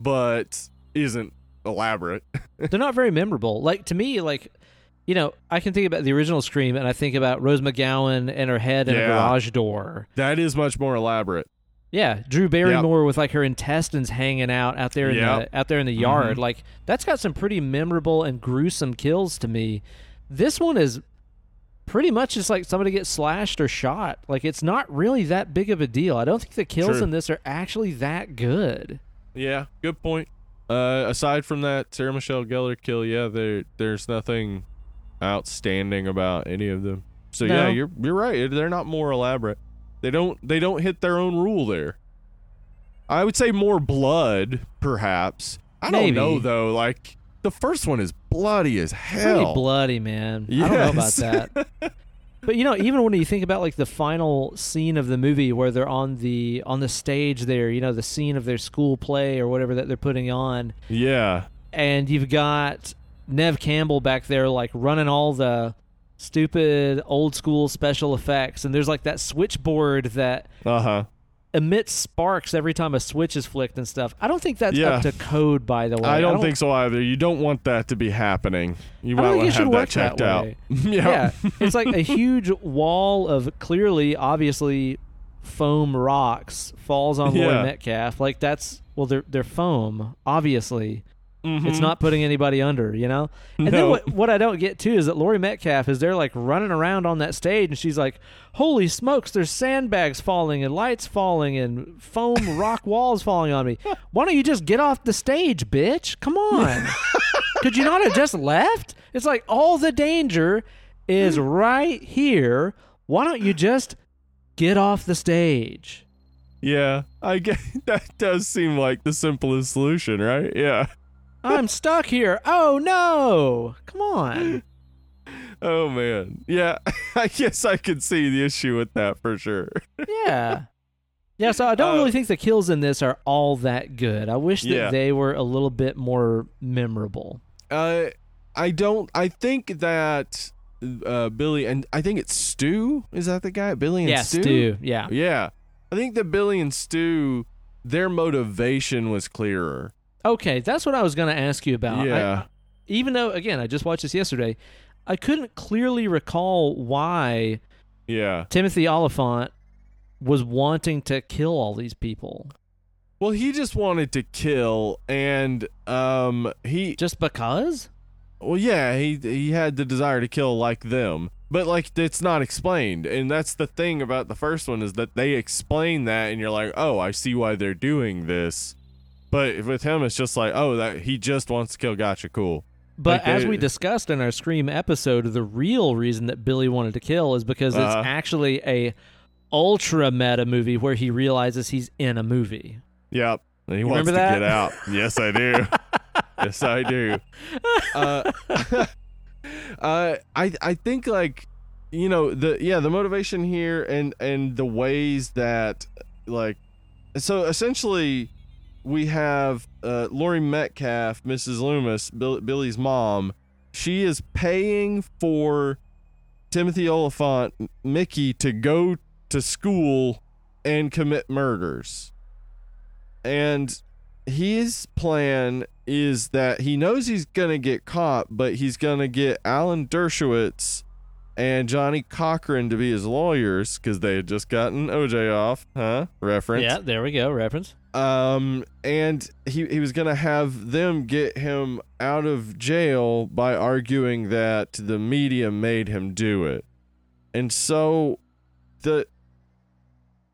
but isn't elaborate. They're not very memorable. Like to me, like, you know, I can think about the original Scream and I think about Rose McGowan and her head in yeah. a garage door. That is much more elaborate. Yeah, Drew Barrymore yep. with like her intestines hanging out out there in yep. the out there in the yard. Mm-hmm. Like that's got some pretty memorable and gruesome kills to me. This one is pretty much just like somebody gets slashed or shot. Like it's not really that big of a deal. I don't think the kills True. in this are actually that good. Yeah, good point. Uh, aside from that Sarah Michelle Gellar kill, yeah, there there's nothing outstanding about any of them. So no. yeah, you're you're right. They're not more elaborate. They don't they don't hit their own rule there. I would say more blood, perhaps. I Maybe. don't know, though. Like, the first one is bloody as hell. Pretty bloody, man. Yes. I don't know about that. But, you know, even when you think about, like, the final scene of the movie where they're on the on the stage there, you know, the scene of their school play or whatever that they're putting on. Yeah. And you've got Neve Campbell back there, like, running all the stupid old school special effects, and there's like that switchboard that uh-huh. emits sparks every time a switch is flicked and stuff. I don't think that's yeah. up to code, by the way. I don't, I don't think so either. You don't want that to be happening. You might want to have that checked that out. yeah. yeah. It's like a huge wall of clearly, obviously, foam rocks falls on yeah. Laurie Metcalf. Like that's, well, they're, they're foam, obviously. Mm-hmm. It's not putting anybody under, you know? And no. then what, what I don't get, too, is that Laurie Metcalf is there, like, running around on that stage, and she's like, holy smokes, there's sandbags falling and lights falling and foam rock walls falling on me. Why don't you just get off the stage, bitch? Come on. Could you not have just left? It's like, all the danger is right here. Why don't you just get off the stage? Yeah, I get, that does seem like the simplest solution, right? Yeah. I'm stuck here. Oh, no. Come on. Oh, man. Yeah, I guess I could see the issue with that for sure. yeah. Yeah, so I don't uh, really think the kills in this are all that good. I wish that yeah. they were a little bit more memorable. Uh, I don't... I think that uh, Billy... And I think it's Stu. Is that the guy? Billy and yeah, Stu? Yeah, Stu. Yeah. Yeah. I think that Billy and Stu, their motivation was clearer. Okay, that's what I was going to ask you about. Yeah. I, even though, again, I just watched this yesterday, I couldn't clearly recall why yeah. Timothy Oliphant was wanting to kill all these people. Well, he just wanted to kill, and um, he... Just because? Well, yeah, he he had the desire to kill like them, but, like, it's not explained, and that's the thing about the first one is that they explain that, and you're like, oh, I see why they're doing this. But with him, it's just like, oh, that he just wants to kill. Gotcha, cool. But like they, as we discussed in our Scream episode, the real reason that Billy wanted to kill is because uh, it's actually a ultra meta movie where he realizes he's in a movie. Yep, and he you wants to that? get out. Yes, I do. yes, I do. Uh, uh, I I think like you know the yeah the motivation here and and the ways that like so essentially. We have uh, Laurie Metcalf, Missus Loomis, Bill- Billy's mom. She is paying for Timothy Oliphant, Mickey, to go to school and commit murders. And his plan is that he knows he's going to get caught, but he's going to get Alan Dershowitz and Johnny Cochran to be his lawyers because they had just gotten O J off. Huh? Reference. Yeah, there we go. Reference. Um, and he, he was going to have them get him out of jail by arguing that the media made him do it. And so the,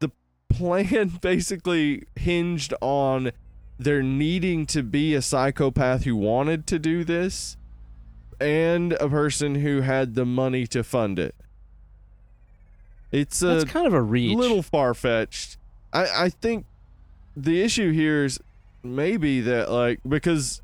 the plan basically hinged on there needing to be a psychopath who wanted to do this and a person who had the money to fund it. It's a That's kind of a reach. little far-fetched. I, I think, the issue here is maybe that like because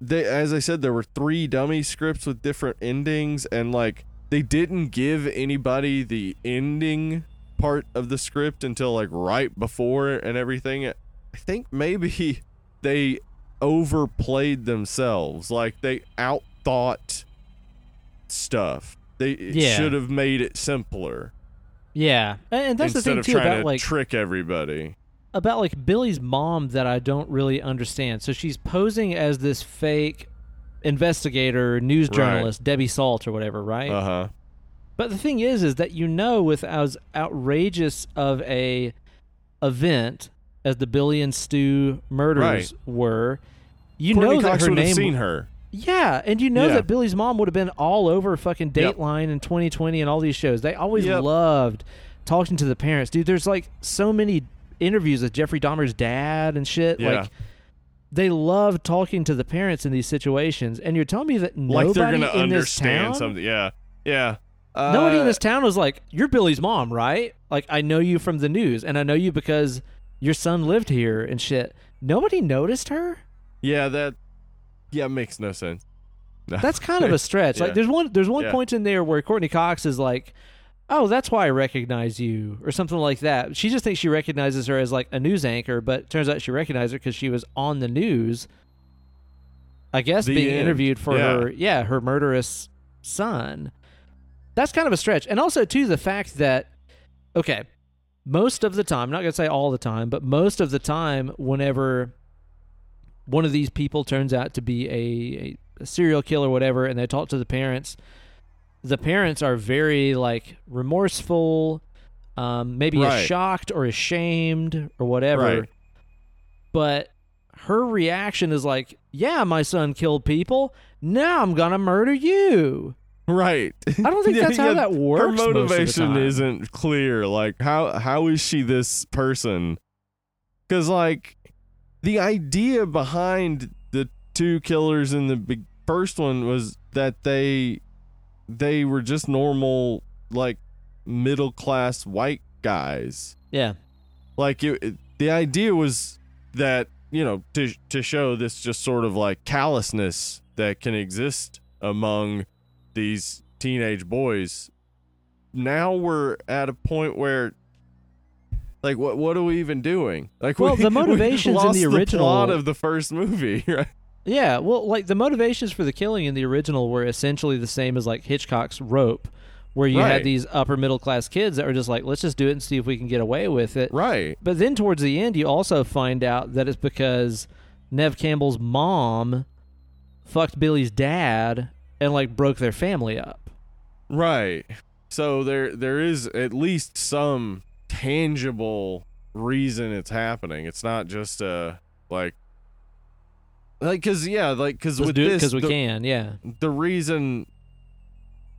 they as I said there were three dummy scripts with different endings and like they didn't give anybody the ending part of the script until like right before and everything. I think maybe they overplayed themselves. Like, they outthought stuff. They yeah. should have made it simpler. Yeah, and that's Instead the thing too about to like trick everybody. About like Billy's mom that I don't really understand. So she's posing as this fake investigator, news journalist, right. Debbie Salt or whatever, right? Uh huh. But the thing is, is that you know, with as outrageous of a event as the Billy and Stu murders right. were, you Courtney know that Cox her name. Have seen her. Yeah, and you know yeah. that Billy's mom would have been all over fucking Dateline yep. and twenty twenty and all these shows. They always yep. loved talking to the parents. Dude, there's like so many interviews with Jeffrey Dahmer's dad and shit. Yeah. Like, they love talking to the parents in these situations. And you're telling me that nobody like they're gonna in this town... understand something. Yeah, yeah. Uh, nobody in this town was like, you're Billy's mom, right? Like, I know you from the news, and I know you because your son lived here and shit. Nobody noticed her? Yeah, that... Yeah, it makes no sense. No. That's kind of a stretch. yeah. Like, there's one there's one yeah. point in there where Courtney Cox is like, oh, that's why I recognize you, or something like that. She just thinks she recognizes her as, like, a news anchor, but it turns out she recognized her because she was on the news, I guess, the being end. interviewed for yeah. her, yeah, her murderous son. That's kind of a stretch. And also, too, the fact that, okay, most of the time, I'm not going to say all the time, but most of the time, whenever... one of these people turns out to be a, a serial killer or whatever, and they talk to the parents. The parents are very, like, remorseful, um, maybe right. shocked or ashamed or whatever. Right. But her reaction is like, yeah, my son killed people. Now I'm going to murder you. Right. I don't think that's yeah, how that works. Her motivation isn't clear. Like, how how is she this person? Because, like... the idea behind the two killers in the big first one was that they they were just normal, like, middle class white guys. Yeah, like it, it, the idea was that, you know, to to show this just sort of like callousness that can exist among these teenage boys. Now we're at a point where. Like, what what are we even doing? Like, well, we, the motivations we lost in the original the plot of the first movie, right? Yeah, well, like, the motivations for the killing in the original were essentially the same as, like, Hitchcock's Rope, where you right. had these upper middle class kids that were just like, let's just do it and see if we can get away with it. Right. But then towards the end, you also find out that it's because Neve Campbell's mom fucked Billy's dad and, like, broke their family up. Right. So there there is at least some... tangible reason it's happening. It's not just uh like like because yeah like because with this because we the, can yeah the reason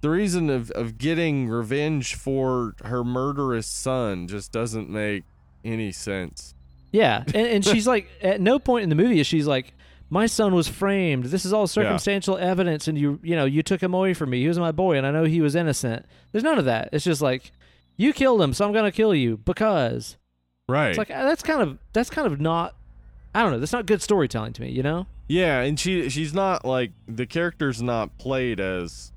the reason of, of getting revenge for her murderous son just doesn't make any sense. Yeah, and, and she's like, at no point in the movie is she's like, my son was framed, this is all circumstantial yeah. evidence, and you you know you took him away from me, he was my boy, and I know he was innocent. There's none of that. It's just like, you killed him, so I'm gonna kill you because. Right. It's like, that's kind of that's kind of not. I don't know. That's not good storytelling to me, you know. Yeah, and she she's not like the character's not played as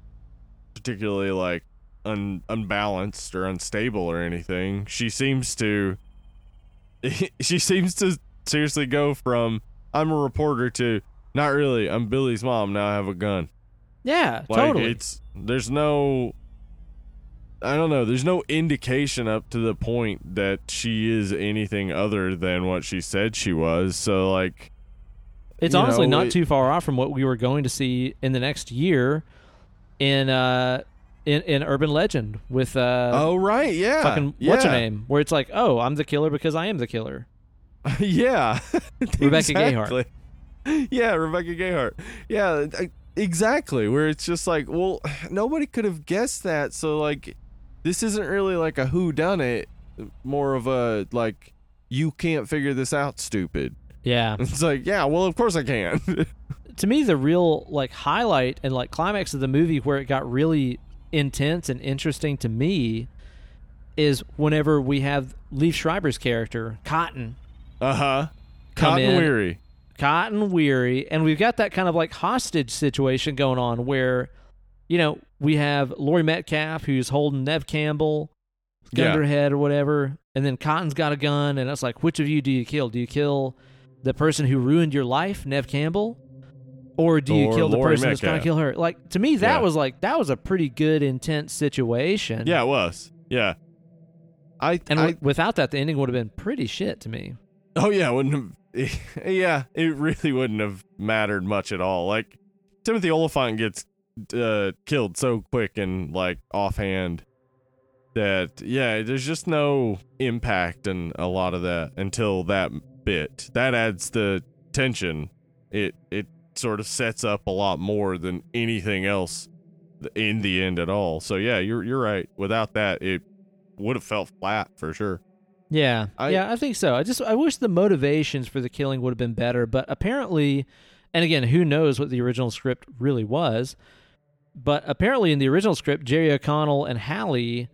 particularly like un, unbalanced or unstable or anything. She seems to. She seems to seriously go from I'm a reporter to not really. I'm Billy's mom. Now I have a gun. Yeah, like, totally. It's there's no. I don't know. There's no indication up to the point that she is anything other than what she said she was. So, like... it's honestly know, not it, too far off from what we were going to see in the next year in uh, in, in Urban Legend with... Uh, oh, right, yeah. Fucking, yeah. What's her name? Where it's like, oh, I'm the killer because I am the killer. yeah. Rebecca exactly. Gayheart. Yeah, Rebecca Gayheart. Yeah, I, exactly. Where it's just like, well, nobody could have guessed that, so, like... this isn't really like a whodunit, more of a, like, you can't figure this out, stupid. Yeah. It's like, yeah, well, of course I can. To me, the real, like, highlight and, like, climax of the movie where it got really intense and interesting to me is whenever we have Liev Schreiber's character, Cotton. Uh-huh. Cotton Weary. Cotton Weary. And we've got that kind of, like, hostage situation going on where... you know, we have Laurie Metcalf, who's holding Neve Campbell, gun yeah. to her head or whatever, and then Cotton's got a gun, and it's like, which of you do you kill? Do you kill the person who ruined your life, Neve Campbell? Or do you or kill the Laurie person Metcalf. That's trying to kill her? Like, to me, that yeah. was like, that was a pretty good, intense situation. Yeah, it was. Yeah. I And I, w- without that, the ending would have been pretty shit to me. Oh, yeah. It wouldn't have, yeah, it really wouldn't have mattered much at all. Like, Timothy Oliphant gets uh, killed so quick and, like, offhand that, yeah, there's just no impact in a lot of that until that bit. That adds the tension. It, it, sort of sets up a lot more than anything else in the end at all. So yeah, you're you're right. Without that, it would have felt flat for sure. Yeah, I, yeah, I think so. I just I wish the motivations for the killing would have been better, but apparently, and again, who knows what the original script really was? But apparently, in the original script, Jerry O'Connell and Hallie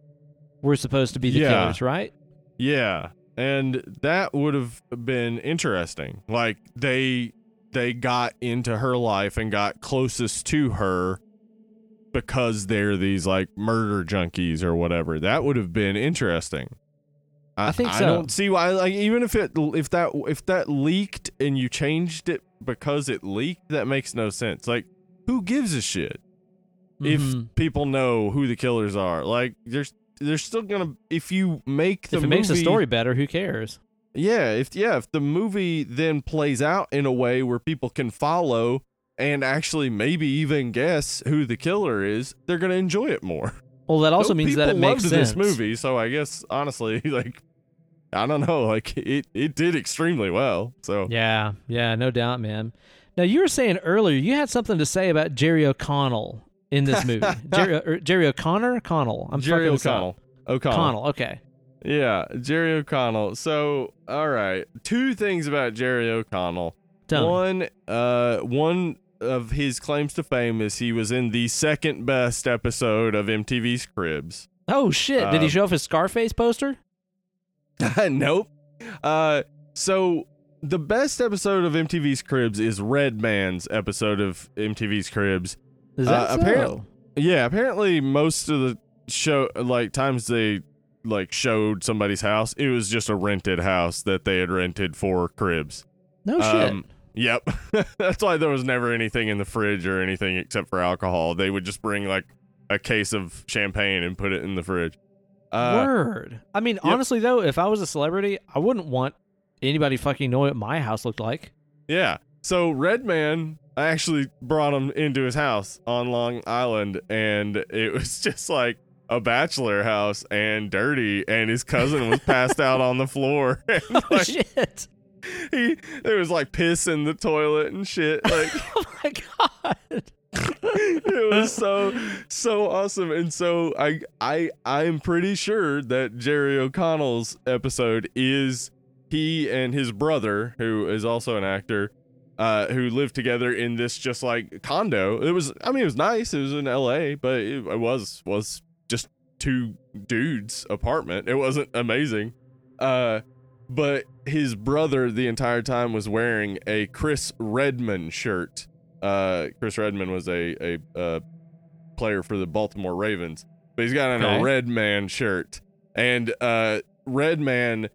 were supposed to be the yeah. killers, right? Yeah, and that would have been interesting. Like they. They got into her life and got closest to her because they're these like murder junkies or whatever. That would have been interesting. I, I think so. I don't see why. Like even if it if that if that leaked and you changed it because it leaked, that makes no sense. Like who gives a shit mm-hmm. if people know who the killers are? Like there's there's still gonna if you make the if it movie, makes the story better, who cares? Yeah, if yeah, if the movie then plays out in a way where people can follow and actually maybe even guess who the killer is, they're going to enjoy it more. Well, that also so means that it makes sense. People loved this movie, so I guess honestly, like I don't know, like it, it did extremely well. So yeah, yeah, no doubt, man. Now you were saying earlier you had something to say about Jerry O'Connell in this movie. Jerry or Jerry O'Connor, Connell. I'm Jerry O'Connell. O'Connell. O'Connell. Okay. Yeah, Jerry O'Connell. So, all right, two things about Jerry O'Connell. Tell one, me. uh, one of his claims to fame is he was in the second best episode of M T V's Cribs. Oh shit! Uh, Did he show off his Scarface poster? Nope. Uh, so the best episode of M T V's Cribs is Red Man's episode of M T V's Cribs. Is that uh, so? Apparently, yeah. Apparently, most of the show, like times they. Like showed somebody's house. It was just a rented house that they had rented for Cribs. No shit. Um, yep. That's why there was never anything in the fridge or anything except for alcohol. They would just bring like a case of champagne and put it in the fridge. Uh, Word. I mean, yep. honestly though, if I was a celebrity, I wouldn't want anybody fucking know what my house looked like. Yeah. So Redman, I actually brought him into his house on Long Island, and it was just like a bachelor house and dirty, and his cousin was passed out on the floor. And oh like, shit! He there was like piss in the toilet and shit. Like, oh my god! It was so so awesome, and so I I I'm pretty sure that Jerry O'Connell's episode is he and his brother, who is also an actor, uh, who lived together in this just like condo. It was I mean it was nice. It was in L A, but it, it was was. just two dudes apartment. It wasn't amazing. Uh, but his brother the entire time was wearing a Chris Redman shirt. Uh, Chris Redman was a, a, a player for the Baltimore Ravens, but he's got on okay. a Redman shirt and, uh, Redman,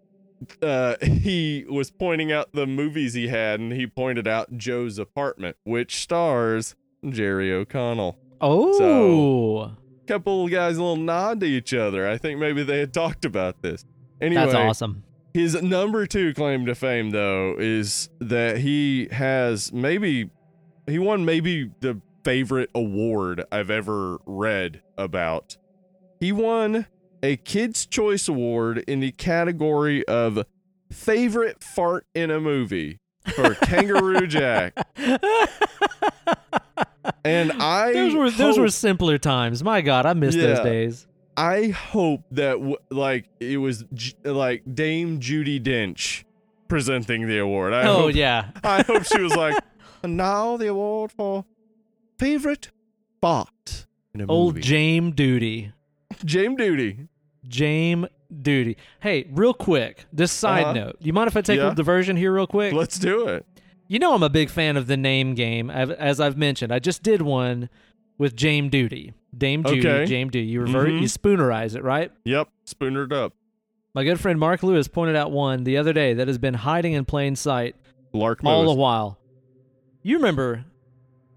uh, he was pointing out the movies he had and he pointed out Joe's Apartment, which stars Jerry O'Connell. Oh, so, couple of guys a little nod to each other. I think maybe they had talked about this. Anyway, that's awesome. His number two claim to fame, though, is that he has maybe he won maybe the favorite award I've ever read about. He won a Kids' Choice Award in the category of favorite fart in a movie for Kangaroo Jack. And I those were hope, those were simpler times. My God, I miss yeah, those days. I hope that w- like it was J- like Dame Judi Dench presenting the award. I oh hope, yeah, I hope she was like, and now the award for favorite fart in a Old movie. Jame Duty. Jame Duty. Jame Duty. Hey, real quick, this side uh-huh. note. You mind if I take yeah. a diversion here, real quick? Let's do it. You know I'm a big fan of the name game, as I've mentioned. I just did one with Jame Duty. Dame Judy, okay. Jame Duty. You revert, mm-hmm. you spoonerize it, right? Yep, spoonered up. My good friend Mark Lewis pointed out one the other day that has been hiding in plain sight. Lark moves. All the while. You remember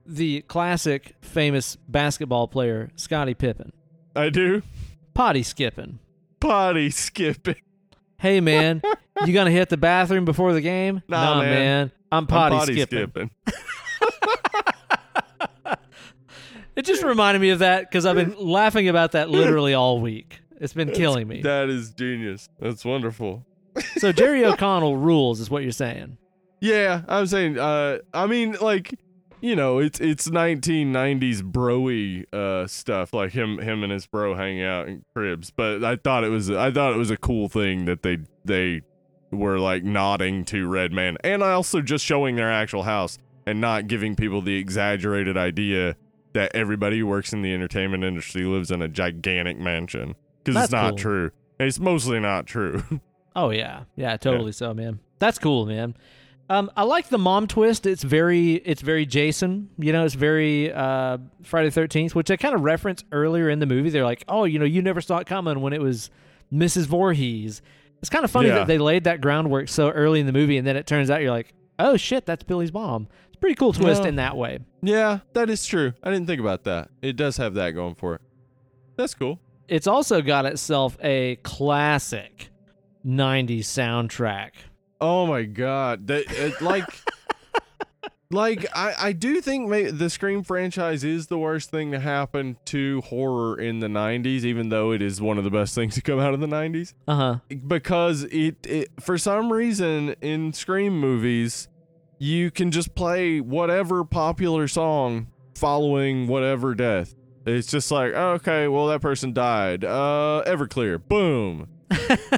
the classic famous basketball player, Scottie Pippen. I do. Potty skipping. Potty skipping. Hey, man, you gonna hit the bathroom before the game? Nah, nah man. man. I'm potty, I'm potty skipping. skipping. It just reminded me of that because I've been laughing about that literally all week. It's been That's, killing me. That is genius. That's wonderful. So Jerry O'Connell rules is what you're saying. Yeah, I'm saying, uh, I mean, like, you know, it's it's nineteen nineties bro-y uh, stuff, like him him and his bro hanging out in cribs. But I thought it was I thought it was a cool thing that they they were like nodding to Red Man, and also just showing their actual house and not giving people the exaggerated idea that everybody who works in the entertainment industry lives in a gigantic mansion, because it's not cool. true. And it's mostly not true. Oh yeah, yeah, totally yeah. so, man. That's cool, man. Um, I like the mom twist. It's very, it's very Jason. You know, it's very uh, Friday the thirteenth, which I kind of referenced earlier in the movie. They're like, oh, you know, you never saw it coming when it was Missus Voorhees. It's kind of funny yeah. that they laid that groundwork so early in the movie, and then it turns out you're like, oh shit, that's Billy's mom. It's a pretty cool twist yeah. in that way. Yeah, that is true. I didn't think about that. It does have that going for it. That's cool. It's also got itself a classic nineties soundtrack. Oh my god! That it, like, like I, I do think may, the Scream franchise is the worst thing to happen to horror in the nineties, even though it is one of the best things to come out of the nineties. Uh huh. Because it, it, for some reason, in Scream movies, you can just play whatever popular song following whatever death. It's just like, oh, okay, well that person died. Uh, Everclear, boom.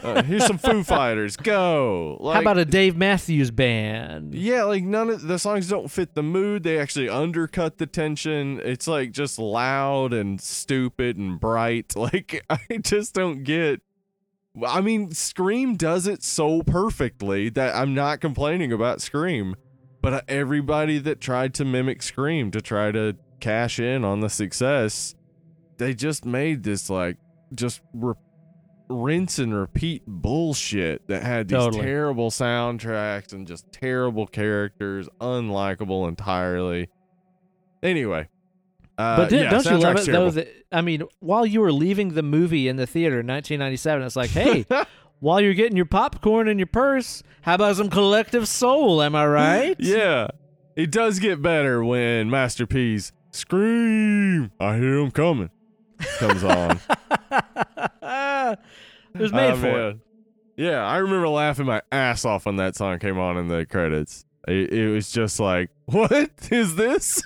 uh, here's some Foo Fighters, go. Like, how about a Dave Matthews Band? Yeah, like none of the songs don't fit the mood. They actually undercut the tension. It's like just loud and stupid and bright. Like I just don't get. I mean, Scream does it so perfectly that I'm not complaining about Scream, but everybody that tried to mimic Scream to try to cash in on the success, they just made this like just repetitive rinse and repeat bullshit that had these totally. terrible soundtracks and just terrible characters, unlikable entirely. Anyway, uh, but did, yeah, don't you love it terrible. though? That, I mean, while you were leaving the movie in the theater in nineteen ninety-seven, it's like, hey, while you're getting your popcorn in your purse, how about some Collective Soul? Am I right? Yeah, it does get better when Master P's "Scream! I hear 'em coming" comes on. It was made oh, for man. it. Yeah, I remember laughing my ass off when that song came on in the credits. It, it was just like, what is this?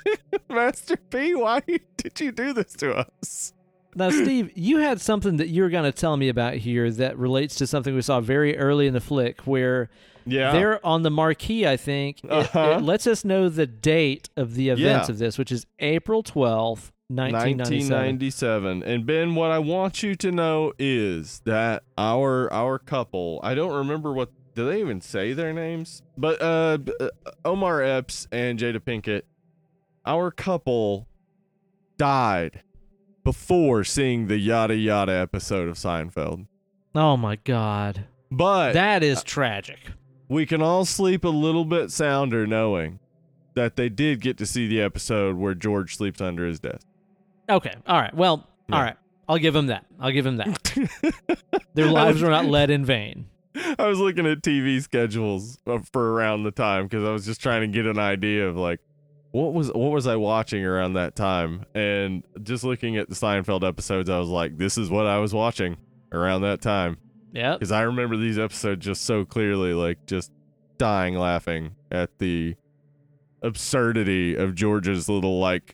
Master P, why did you do this to us? Now, Steve, you had something that you were going to tell me about here that relates to something we saw very early in the flick where yeah. they're on the marquee, I think. It, uh-huh. it lets us know the date of the events yeah. of this, which is April twelfth. nineteen ninety-seven. nineteen ninety-seven. And Ben, what I want you to know is that our our couple, I don't remember what, do they even say their names? But uh, Omar Epps and Jada Pinkett, our couple died before seeing the yada yada episode of Seinfeld. Oh my God. But that is tragic. We can all sleep a little bit sounder knowing that they did get to see the episode where George sleeps under his desk. Okay. All right. Well, yeah. all right. I'll give him that. I'll give him that. Their lives were not led in vain. I was looking at T V schedules for around the time because I was just trying to get an idea of like what was what was I watching around that time, and just looking at the Seinfeld episodes, I was like, this is what I was watching around that time. Yeah. Because I remember these episodes just so clearly, like just dying laughing at the absurdity of George's little, like,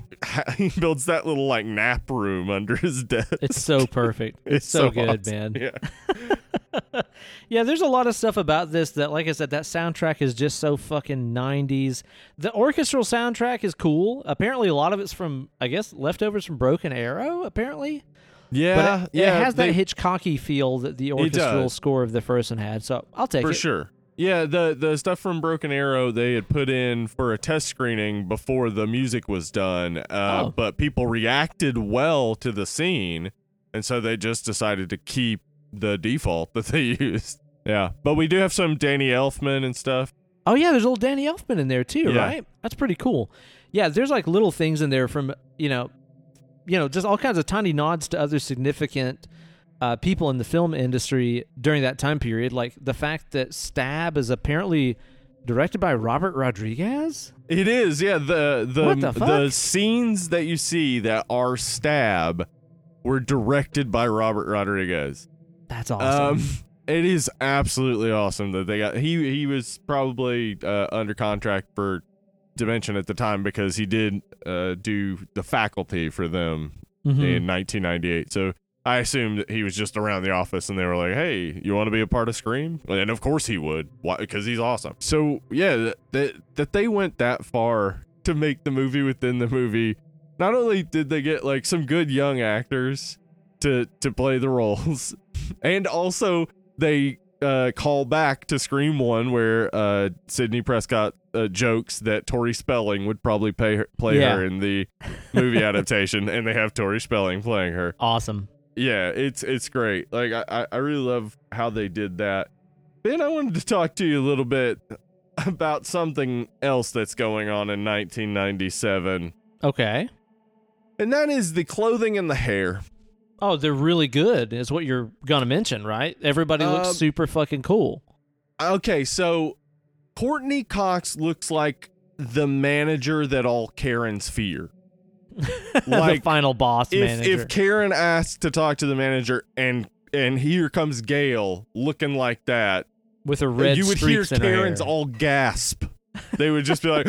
he builds that little like nap room under his desk. It's so perfect. It's, it's so, so good, awesome. man. Yeah. Yeah, there's a lot of stuff about this that, like I said, that soundtrack is just so fucking nineties. The orchestral soundtrack is cool. Apparently, a lot of it's from, I guess, leftovers from Broken Arrow, apparently. Yeah. But it, yeah, it has that they, Hitchcocky feel that the orchestral score of the first one had. So I'll take For it. For sure. Yeah, the, the stuff from Broken Arrow they had put in for a test screening before the music was done, uh, oh. but people reacted well to the scene, and so they just decided to keep the default that they used. Yeah, but we do have some Danny Elfman and stuff. Oh, yeah, there's old Danny Elfman in there, too, yeah. right? That's pretty cool. Yeah, there's, like, little things in there from, you know, you know, just all kinds of tiny nods to other significant uh, people in the film industry during that time period. Like, the fact that Stab is apparently directed by Robert Rodriguez? It is, yeah. The the the, the scenes that you see that are Stab were directed by Robert Rodriguez. That's awesome. Um, It is absolutely awesome that they got. He he was probably uh, under contract for Dimension at the time because he did uh, do The Faculty for them mm-hmm. in nineteen ninety-eight. So I assumed that he was just around the office and they were like, "Hey, you want to be a part of Scream?" And of course he would, because he's awesome. So yeah, that, that that they went that far to make the movie within the movie. Not only did they get like some good young actors to to play the roles, and also. They uh, call back to Scream one where uh, Sidney Prescott uh, jokes that Tori Spelling would probably pay her, play yeah. her in the movie adaptation, and they have Tori Spelling playing her. Awesome. Yeah, it's it's great. Like I, I really love how they did that. Ben, I wanted to talk to you a little bit about something else that's going on in nineteen ninety-seven. Okay. And that is the clothing and the hair. Oh, they're really good is what you're going to mention, right? Everybody looks um, super fucking cool. Okay, so Courtney Cox looks like the manager that all Karens fear. Like the final boss if, manager. If Karen asks to talk to the manager and and here comes Gail looking like that. With a red streaks in her hair. You would hear Karens all gasp. They would just be like...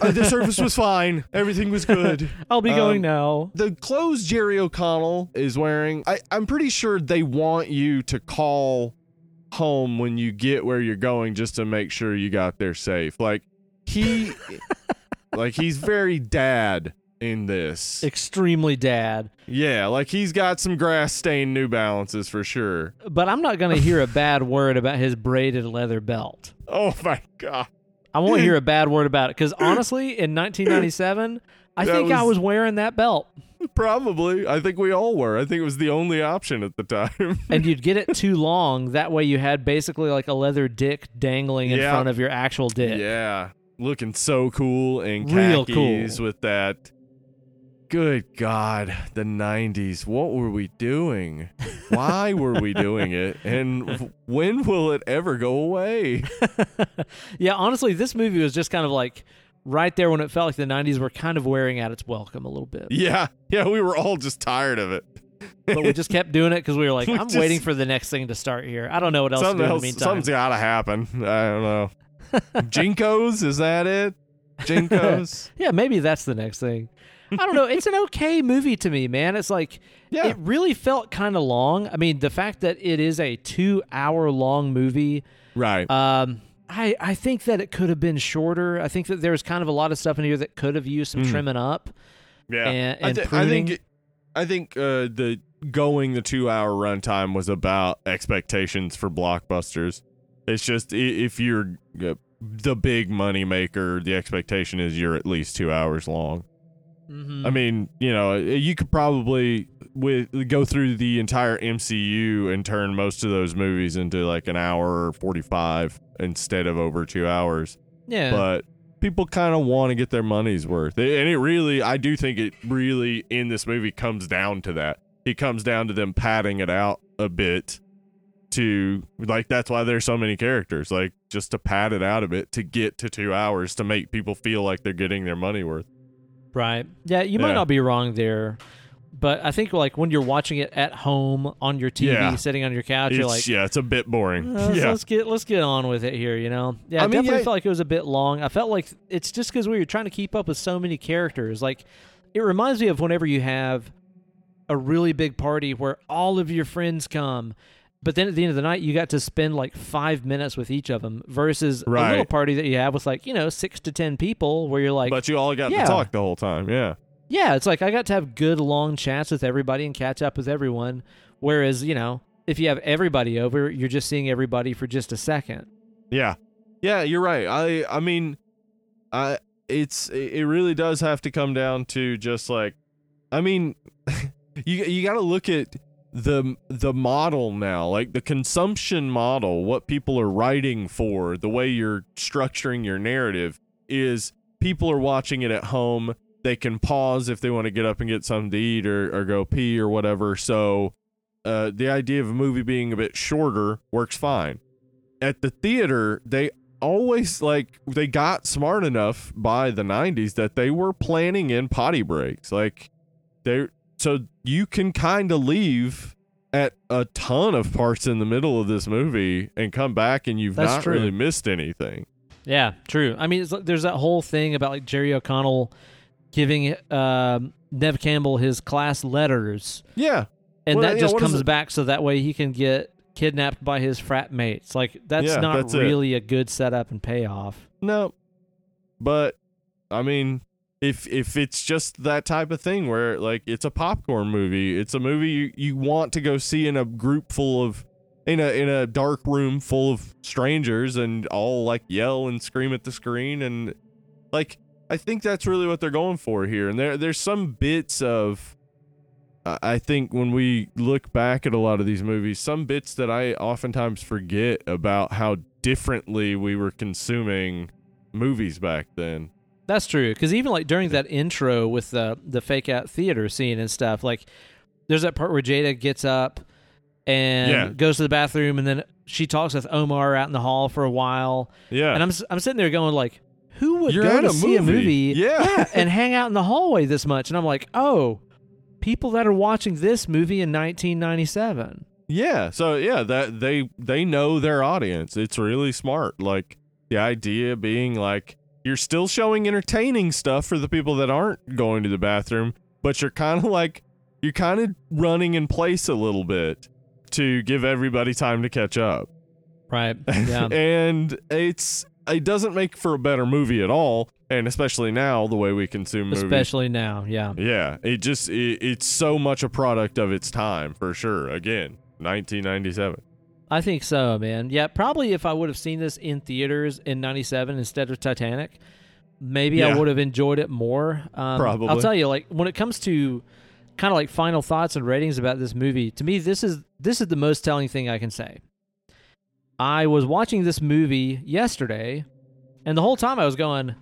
uh, the service was fine. Everything was good. I'll be um, going now. The clothes Jerry O'Connell is wearing, I, I'm pretty sure they want you to call home when you get where you're going just to make sure you got there safe. Like, he, like he's very dad in this. Extremely dad. Yeah, like he's got some grass-stained New Balances for sure. But I'm not going to hear a bad word about his braided leather belt. Oh, my God. I won't hear a bad word about it, because honestly, in nineteen ninety-seven, I that think was, I was wearing that belt. Probably. I think we all were. I think it was the only option at the time. And you'd get it too long. That way you had basically like a leather dick dangling in yeah. front of your actual dick. Yeah. Looking so cool in khakis cool. with that. Good God, the nineties. What were we doing? Why were we doing it? And when will it ever go away? Yeah, honestly, this movie was just kind of like right there when it felt like the nineties were kind of wearing out its welcome a little bit. Yeah, yeah, we were all just tired of it. But we just kept doing it because we were like, I'm just waiting for the next thing to start here. I don't know what else to do else, in the meantime. Something's got to happen. I don't know. Jinkos, is that it? Jinkos? Yeah, maybe that's the next thing. I don't know. It's an okay movie to me, man. It's like, yeah. It really felt kind of long. I mean, the fact that it is a two-hour-long movie. Right. Um, I, I think that it could have been shorter. I think that there's kind of a lot of stuff in here that could have used some mm. trimming up. Yeah. And, and I, th- I think, it, I think uh, the going the two-hour runtime was about expectations for blockbusters. It's just if you're the big moneymaker, the expectation is you're at least two hours long. Mm-hmm. I mean, you know, you could probably with go through the entire M C U and turn most of those movies into like an hour or forty-five instead of over two hours. Yeah. But people kind of want to get their money's worth. And it really, I do think it really in this movie comes down to that. It comes down to them padding it out a bit to like, that's why there's so many characters, like just to pad it out a bit to get to two hours to make people feel like they're getting their money worth. Right. Yeah, you might yeah. not be wrong there, but I think like when you're watching it at home on your T V, yeah. sitting on your couch, it's, you're like, yeah, it's a bit boring. Uh, yeah. Let's get let's get on with it here, you know. Yeah, I, I mean, definitely yeah. felt like it was a bit long. I felt like it's just because we were trying to keep up with so many characters. Like, it reminds me of whenever you have a really big party where all of your friends come. But then at the end of the night, you got to spend like five minutes with each of them versus right. a little party that you have with like, you know, six to ten people where you're like... But you all got yeah. to talk the whole time, yeah. Yeah, it's like I got to have good long chats with everybody and catch up with everyone. Whereas, you know, if you have everybody over, you're just seeing everybody for just a second. Yeah. Yeah, you're right. I I mean, I it's it really does have to come down to just like... I mean, you you got to look at... the the model now, like the consumption model, what people are writing for, the way you're structuring your narrative is people are watching it at home. They can pause if they want to get up and get something to eat or, or go pee or whatever. So uh, the idea of a movie being a bit shorter works fine. At the theater, they always, like, they got smart enough by the nineties that they were planning in potty breaks. Like, they so you can kind of leave at a ton of parts in the middle of this movie and come back and you've That's not true. really missed anything. Yeah, true. I mean, it's, there's that whole thing about, like, Jerry O'Connell giving uh, Neve Campbell his class letters. Yeah. And well, that yeah, just comes back so that way he can get kidnapped by his frat mates. Like, that's yeah, not that's really it. a good setup and payoff. No. But, I mean, if if it's just that type of thing where, like, it's a popcorn movie, it's a movie you, you want to go see in a group full of, in a in a dark room full of strangers and all, like, yell and scream at the screen and, like, I think that's really what they're going for here. And there, there's some bits of, uh, I think when we look back at a lot of these movies, some bits that I oftentimes forget about how differently we were consuming movies back then. That's true. Because even like during that intro with the, the fake out theater scene and stuff, like there's that part where Jada gets up and yeah. goes to the bathroom and then she talks with Omar out in the hall for a while. Yeah. And I'm, I'm sitting there going like, who would You're go to a see movie. a movie yeah. yeah, and hang out in the hallway this much? And I'm like, oh, people that are watching this movie in nineteen ninety-seven. Yeah, so yeah, that they they know their audience. It's really smart. Like, the idea being like, you're still showing entertaining stuff for the people that aren't going to the bathroom, but you're kind of like, you're kind of running in place a little bit to give everybody time to catch up. Right, yeah. And it's... it doesn't make for a better movie at all, and especially now, the way we consume movies. Especially now, yeah. Yeah, it just, it, it's so much a product of its time, for sure. Again, nineteen ninety-seven. I think so, man. Yeah, probably if I would have seen this in theaters in ninety-seven instead of Titanic, maybe yeah. I would have enjoyed it more. Um, probably. I'll tell you, like, when it comes to kind of like final thoughts and ratings about this movie, to me, this is this is the most telling thing I can say. I was watching this movie yesterday, and the whole time I was going,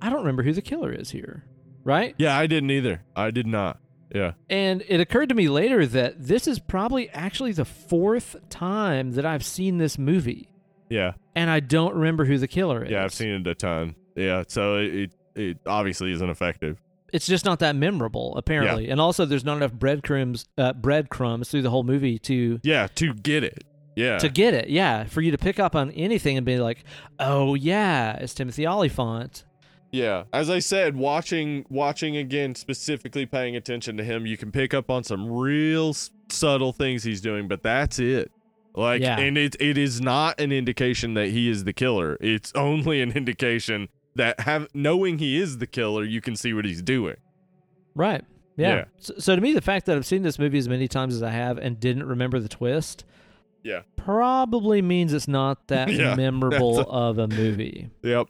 I don't remember who the killer is here, right? Yeah, I didn't either. I did not. Yeah. And it occurred to me later that this is probably actually the fourth time that I've seen this movie. Yeah. And I don't remember who the killer is. Yeah, I've seen it a ton. Yeah, so it it, it obviously isn't effective. It's just not that memorable, apparently. Yeah. And also, there's not enough breadcrumbs uh, breadcrumbs through the whole movie to... Yeah, to get it. Yeah. To get it, yeah. For you to pick up on anything and be like, oh, yeah, it's Timothy Olyphant. Yeah. As I said, watching watching again, specifically paying attention to him, you can pick up on some real s- subtle things he's doing, but that's it. Like, yeah. And it, it is not an indication that he is the killer. It's only an indication that have, knowing he is the killer, you can see what he's doing. Right. Yeah. yeah. So, so to me, the fact that I've seen this movie as many times as I have and didn't remember the twist... Yeah. Probably means it's not that yeah, memorable a, of a movie. Yep.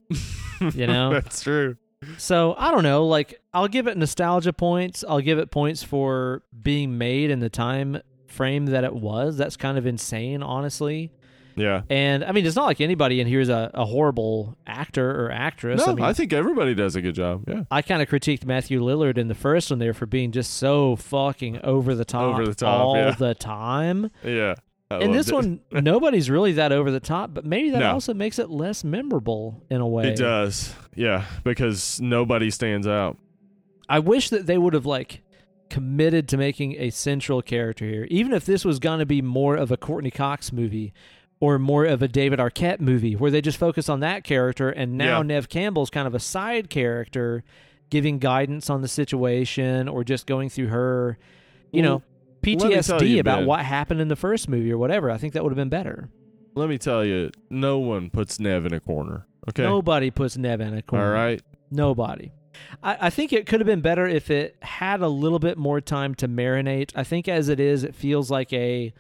You know? That's true. So, I don't know. Like, I'll give it nostalgia points. I'll give it points for being made in the time frame that it was. That's kind of insane, honestly. Yeah. And, I mean, it's not like anybody in here is a, a horrible actor or actress. No, I, mean, I think everybody does a good job. Yeah. I kind of critiqued Matthew Lillard in the first one there for being just so fucking over the top, over the top all yeah. the time. Yeah. In this it. one, nobody's really that over the top, but maybe that no. also makes it less memorable in a way. It does. Yeah, because nobody stands out. I wish that they would have, like, committed to making a central character here. Even if this was going to be more of a Courtney Cox movie or more of a David Arquette movie where they just focus on that character and now yeah. Neve Campbell's kind of a side character giving guidance on the situation or just going through her, you Ooh. know, P T S D you, about man. what happened in the first movie or whatever. I think that would have been better. Let me tell you, no one puts Neve in a corner. Okay. Nobody puts Neve in a corner. All right. Nobody. I, I think it could have been better if it had a little bit more time to marinate. I think as it is, it feels like a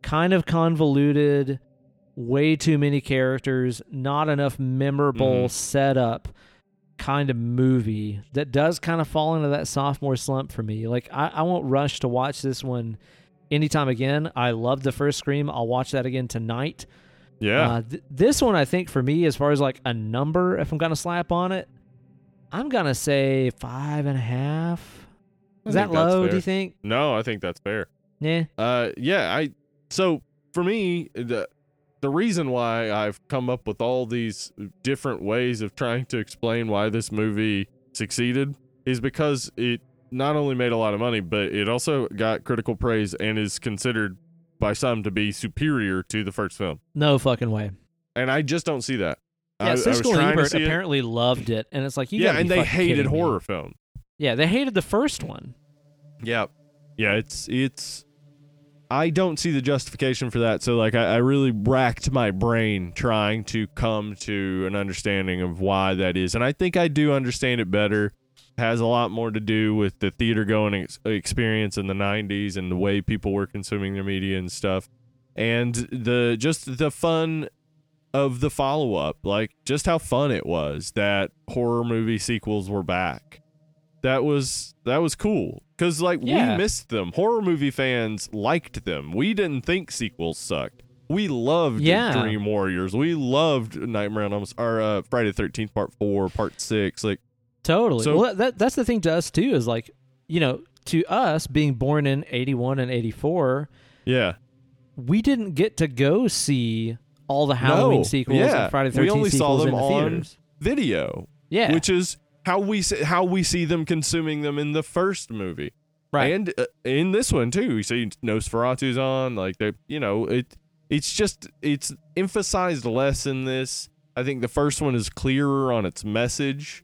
kind of convoluted, way too many characters, not enough memorable mm-hmm. setup kind of movie that does kind of fall into that sophomore slump for me. Like I, I won't rush to watch this one anytime again. I loved the first Scream. I'll watch that again tonight. Yeah. Uh, th- this one, I think, for me, as far as like a number, if I'm going to slap on it, I'm going to say five and a half. Is that low, do you think? No, I think that's fair. Yeah. Uh, yeah. I So for me, the, the reason why I've come up with all these different ways of trying to explain why this movie succeeded is because it not only made a lot of money, but it also got critical praise and is considered by some to be superior to the first film. No fucking way. And I just don't see that. Yeah, I, Siskel and Ebert apparently it. loved it, and it's like you yeah, and they hated horror me. films. Yeah, they hated the first one. Yeah, yeah, it's it's. I don't see the justification for that. So, like, I, I really racked my brain trying to come to an understanding of why that is, and I think I do understand it better. It has a lot more to do with the theater going ex- experience in the nineties and the way people were consuming their media and stuff, and the just the fun of the follow-up, like just how fun it was that horror movie sequels were back. That was that was cool because like yeah. we missed them. Horror movie fans liked them. We didn't think sequels sucked. We loved yeah. Dream Warriors. We loved Nightmare on Elm Street, or uh, Friday the thirteenth Part Four, Part Six. Like totally. So, well, that that's the thing to us too is like you know to us being born in eighty-one and eighty-four. Yeah, we didn't get to go see all the Halloween no, sequels yeah. and Friday the thirteenth sequels. We only saw them the on theaters. video. Yeah. Which is how we see, how we see them consuming them in the first movie. Right. And uh, in this one too, we see Nosferatu's on like they you know, it it's just it's emphasized less in this. I think the first one is clearer on its message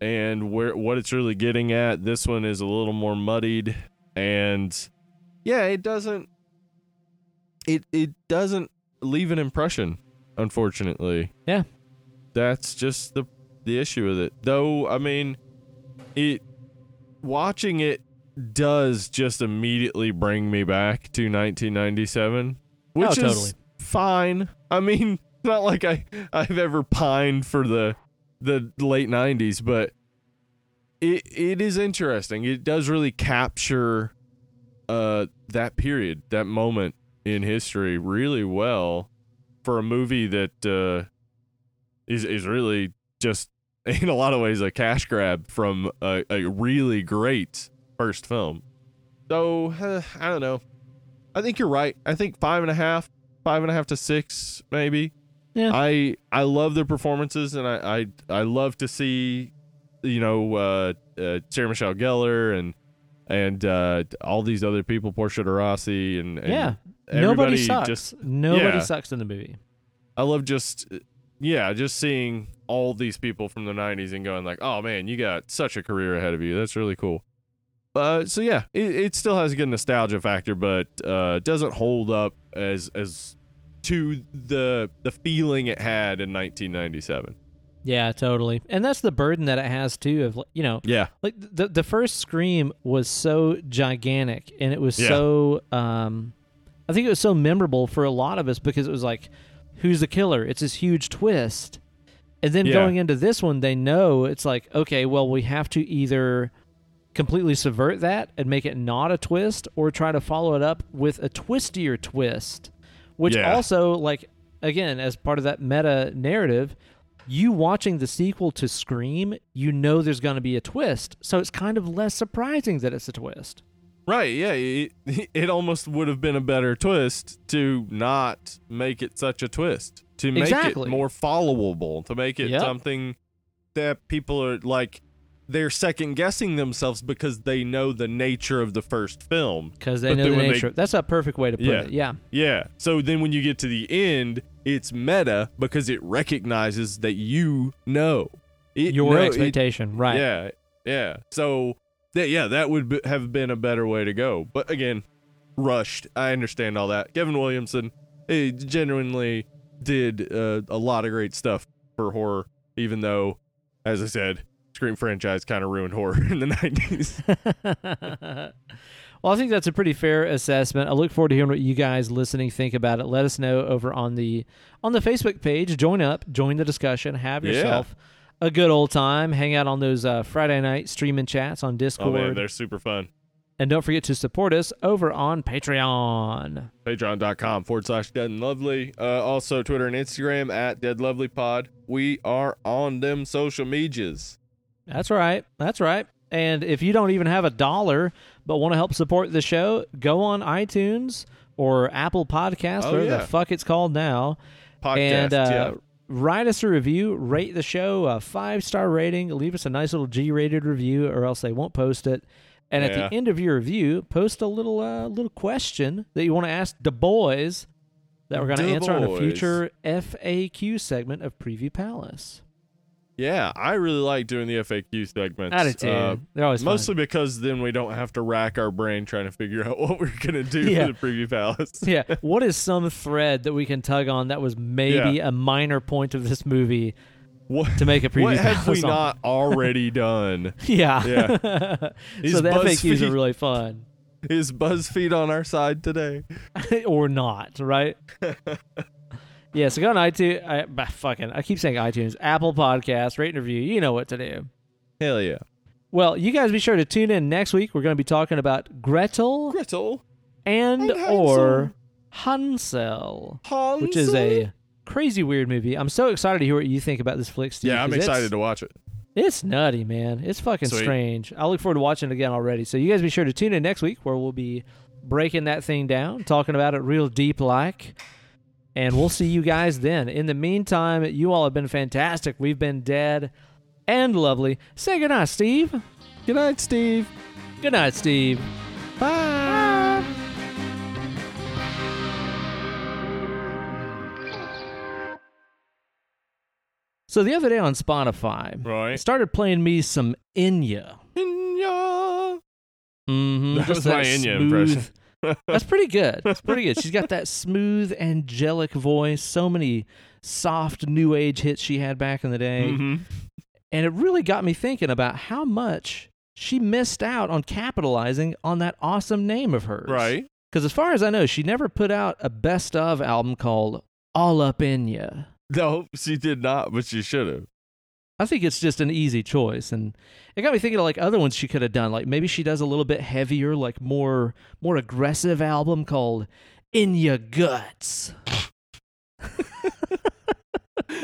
and where what it's really getting at. This one is a little more muddied and yeah, it doesn't it it doesn't leave an impression, unfortunately. Yeah, that's just the the issue with it. Though I mean, it watching it does just immediately bring me back to nineteen ninety-seven, which oh, is totally. fine. I mean, not like I I've ever pined for the the late nineties, but it it is interesting. It does really capture uh that period, that moment in history really well for a movie that uh, is is really just in a lot of ways a cash grab from a, a really great first film. So uh, I don't know. I think you're right. I think five and a half, five and a half to six maybe. Yeah. I I love their performances and I I, I love to see you know uh, uh, Sarah Michelle Gellar and and uh, all these other people, Portia de Rossi and, and yeah. Everybody Nobody sucks. Just, Nobody yeah. sucks in the movie. I love just, yeah, just seeing all these people from the nineties and going like, oh man, you got such a career ahead of you. That's really cool. Uh, so yeah, it, it still has a good nostalgia factor, but uh, doesn't hold up as as to the the feeling it had in nineteen ninety-seven. Yeah, totally. And that's the burden that it has too of, you know, yeah. like the the first Scream was so gigantic and it was yeah. so... um. I think it was so memorable for a lot of us because it was like, who's the killer? It's this huge twist. And then yeah. going into this one, they know it's like, okay, well, we have to either completely subvert that and make it not a twist or try to follow it up with a twistier twist, which yeah. also, like, again, as part of that meta narrative, you watching the sequel to Scream, you know there's going to be a twist. So it's kind of less surprising that it's a twist. Right, yeah, it, it almost would have been a better twist to not make it such a twist, to make exactly. it more followable, to make it yep. something that people are, like, they're second-guessing themselves because they know the nature of the first film. Because they but know the nature. They, that's a perfect way to put yeah, it, yeah. Yeah, so then when you get to the end, it's meta because it recognizes that you know. It, Your no, expectation, it, right. Yeah, yeah, so... Yeah, that would be, have been a better way to go. But again, rushed. I understand all that. Kevin Williamson, he genuinely did uh, a lot of great stuff for horror, even though, as I said, Scream franchise kind of ruined horror in the nineties. Well, I think that's a pretty fair assessment. I look forward to hearing what you guys listening think about it. Let us know over on the on the Facebook page. Join up. Join the discussion. Have yourself... Yeah. a good old time. Hang out on those uh, Friday night streaming chats on Discord. Oh man, they're super fun. And don't forget to support us over on Patreon. Patreon.com forward slash Dead and Lovely. Uh, also, Twitter and Instagram at Dead Lovely Pod. We are on them social medias. That's right. That's right. And if you don't even have a dollar but want to help support the show, go on iTunes or Apple Podcasts, oh, or yeah. the fuck it's called now. Podcast, and, uh, yeah. write us a review, rate the show a five-star rating, leave us a nice little G-rated review, or else they won't post it. And yeah. at the end of your review, post a little uh, little question that you want to ask the boys that we're going to answer boys. on a future F A Q segment of Preview Palace. Yeah, I really like doing the F A Q segments. Attitude. Uh, They're always mostly fun. Because then we don't have to rack our brain trying to figure out what we're going to do yeah. for the Preview Palace. yeah. What is some thread that we can tug on that was maybe yeah. a minor point of this movie what, to make a Preview Palace? What have we on? not already done? yeah. yeah. So the Buzz F A Qs feed, are really fun. Is BuzzFeed on our side today? Or not, right? Yeah, so go on iTunes. I, bah, fucking, I keep saying iTunes. Apple Podcasts, rate and review. You know what to do. Hell yeah. Well, you guys be sure to tune in next week. We're going to be talking about Gretel. Gretel. And, and or Hansel, Hansel. Which is a crazy weird movie. I'm so excited to hear what you think about this flick, Steve. Yeah, I'm excited to watch it. It's nutty, man. It's fucking Sweet. strange. I look forward to watching it again already. So you guys be sure to tune in next week where we'll be breaking that thing down, talking about it real deep-like. And we'll see you guys then. In the meantime, you all have been fantastic. We've been dead and lovely. Say goodnight, Steve. Good night, Steve. Good night, Steve. Bye. Bye. So the other day on Spotify, right. it started playing me some Enya. Enya. Mm-hmm. That was my Enya impression. That's pretty good. That's pretty good. She's got that smooth, angelic voice. So many soft, new age hits she had back in the day. Mm-hmm. And it really got me thinking about how much she missed out on capitalizing on that awesome name of hers. Right. Because as far as I know, she never put out a best of album called All Up In Ya. No, she did not, but she should have. I think it's just an easy choice, and it got me thinking of like other ones she could have done. Like maybe she does a little bit heavier, like more more aggressive album called "In Ya Guts,"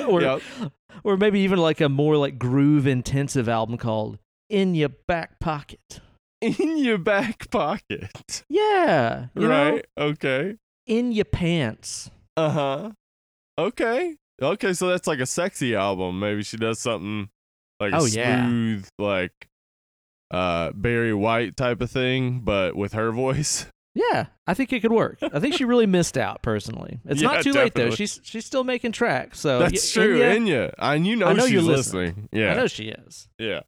or yep. or maybe even like a more like groove intensive album called "In Ya Back Pocket." In your back pocket. Yeah. You right. Know? Okay. In your pants. Uh huh. Okay. Okay, so that's like a sexy album. Maybe she does something like oh, a smooth, yeah. like uh, Barry White type of thing, but with her voice. Yeah, I think it could work. I think she really missed out, personally. It's yeah, not too definitely. late, though. She's she's still making tracks. So That's y- true, Enya. And you know, I know she's you're listening. listening. Yeah, I know she is. Yeah.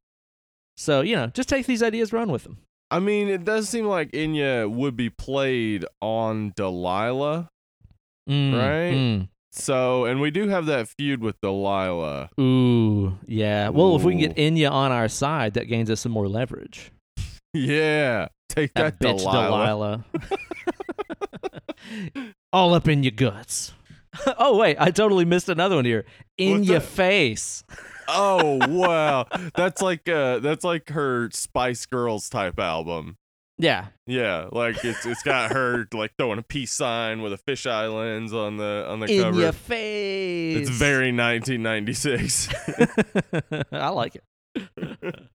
So, you know, just take these ideas, run with them. I mean, it does seem like Enya would be played on Delilah, mm, right? Mm. So, and we do have that feud with Delilah. Ooh, yeah. Well, Ooh. if we can get Enya on our side, that gains us some more leverage. Yeah. Take that, that bitch Delilah. Delilah. All up in your guts. Oh, wait. I totally missed another one here. In What's your that? face. Oh, wow. That's like uh, that's like her Spice Girls type album. Yeah. Yeah, like it's it's got her like throwing a peace sign with a fisheye lens on the on the in cover. In your face. It's very nineteen ninety-six. I like it.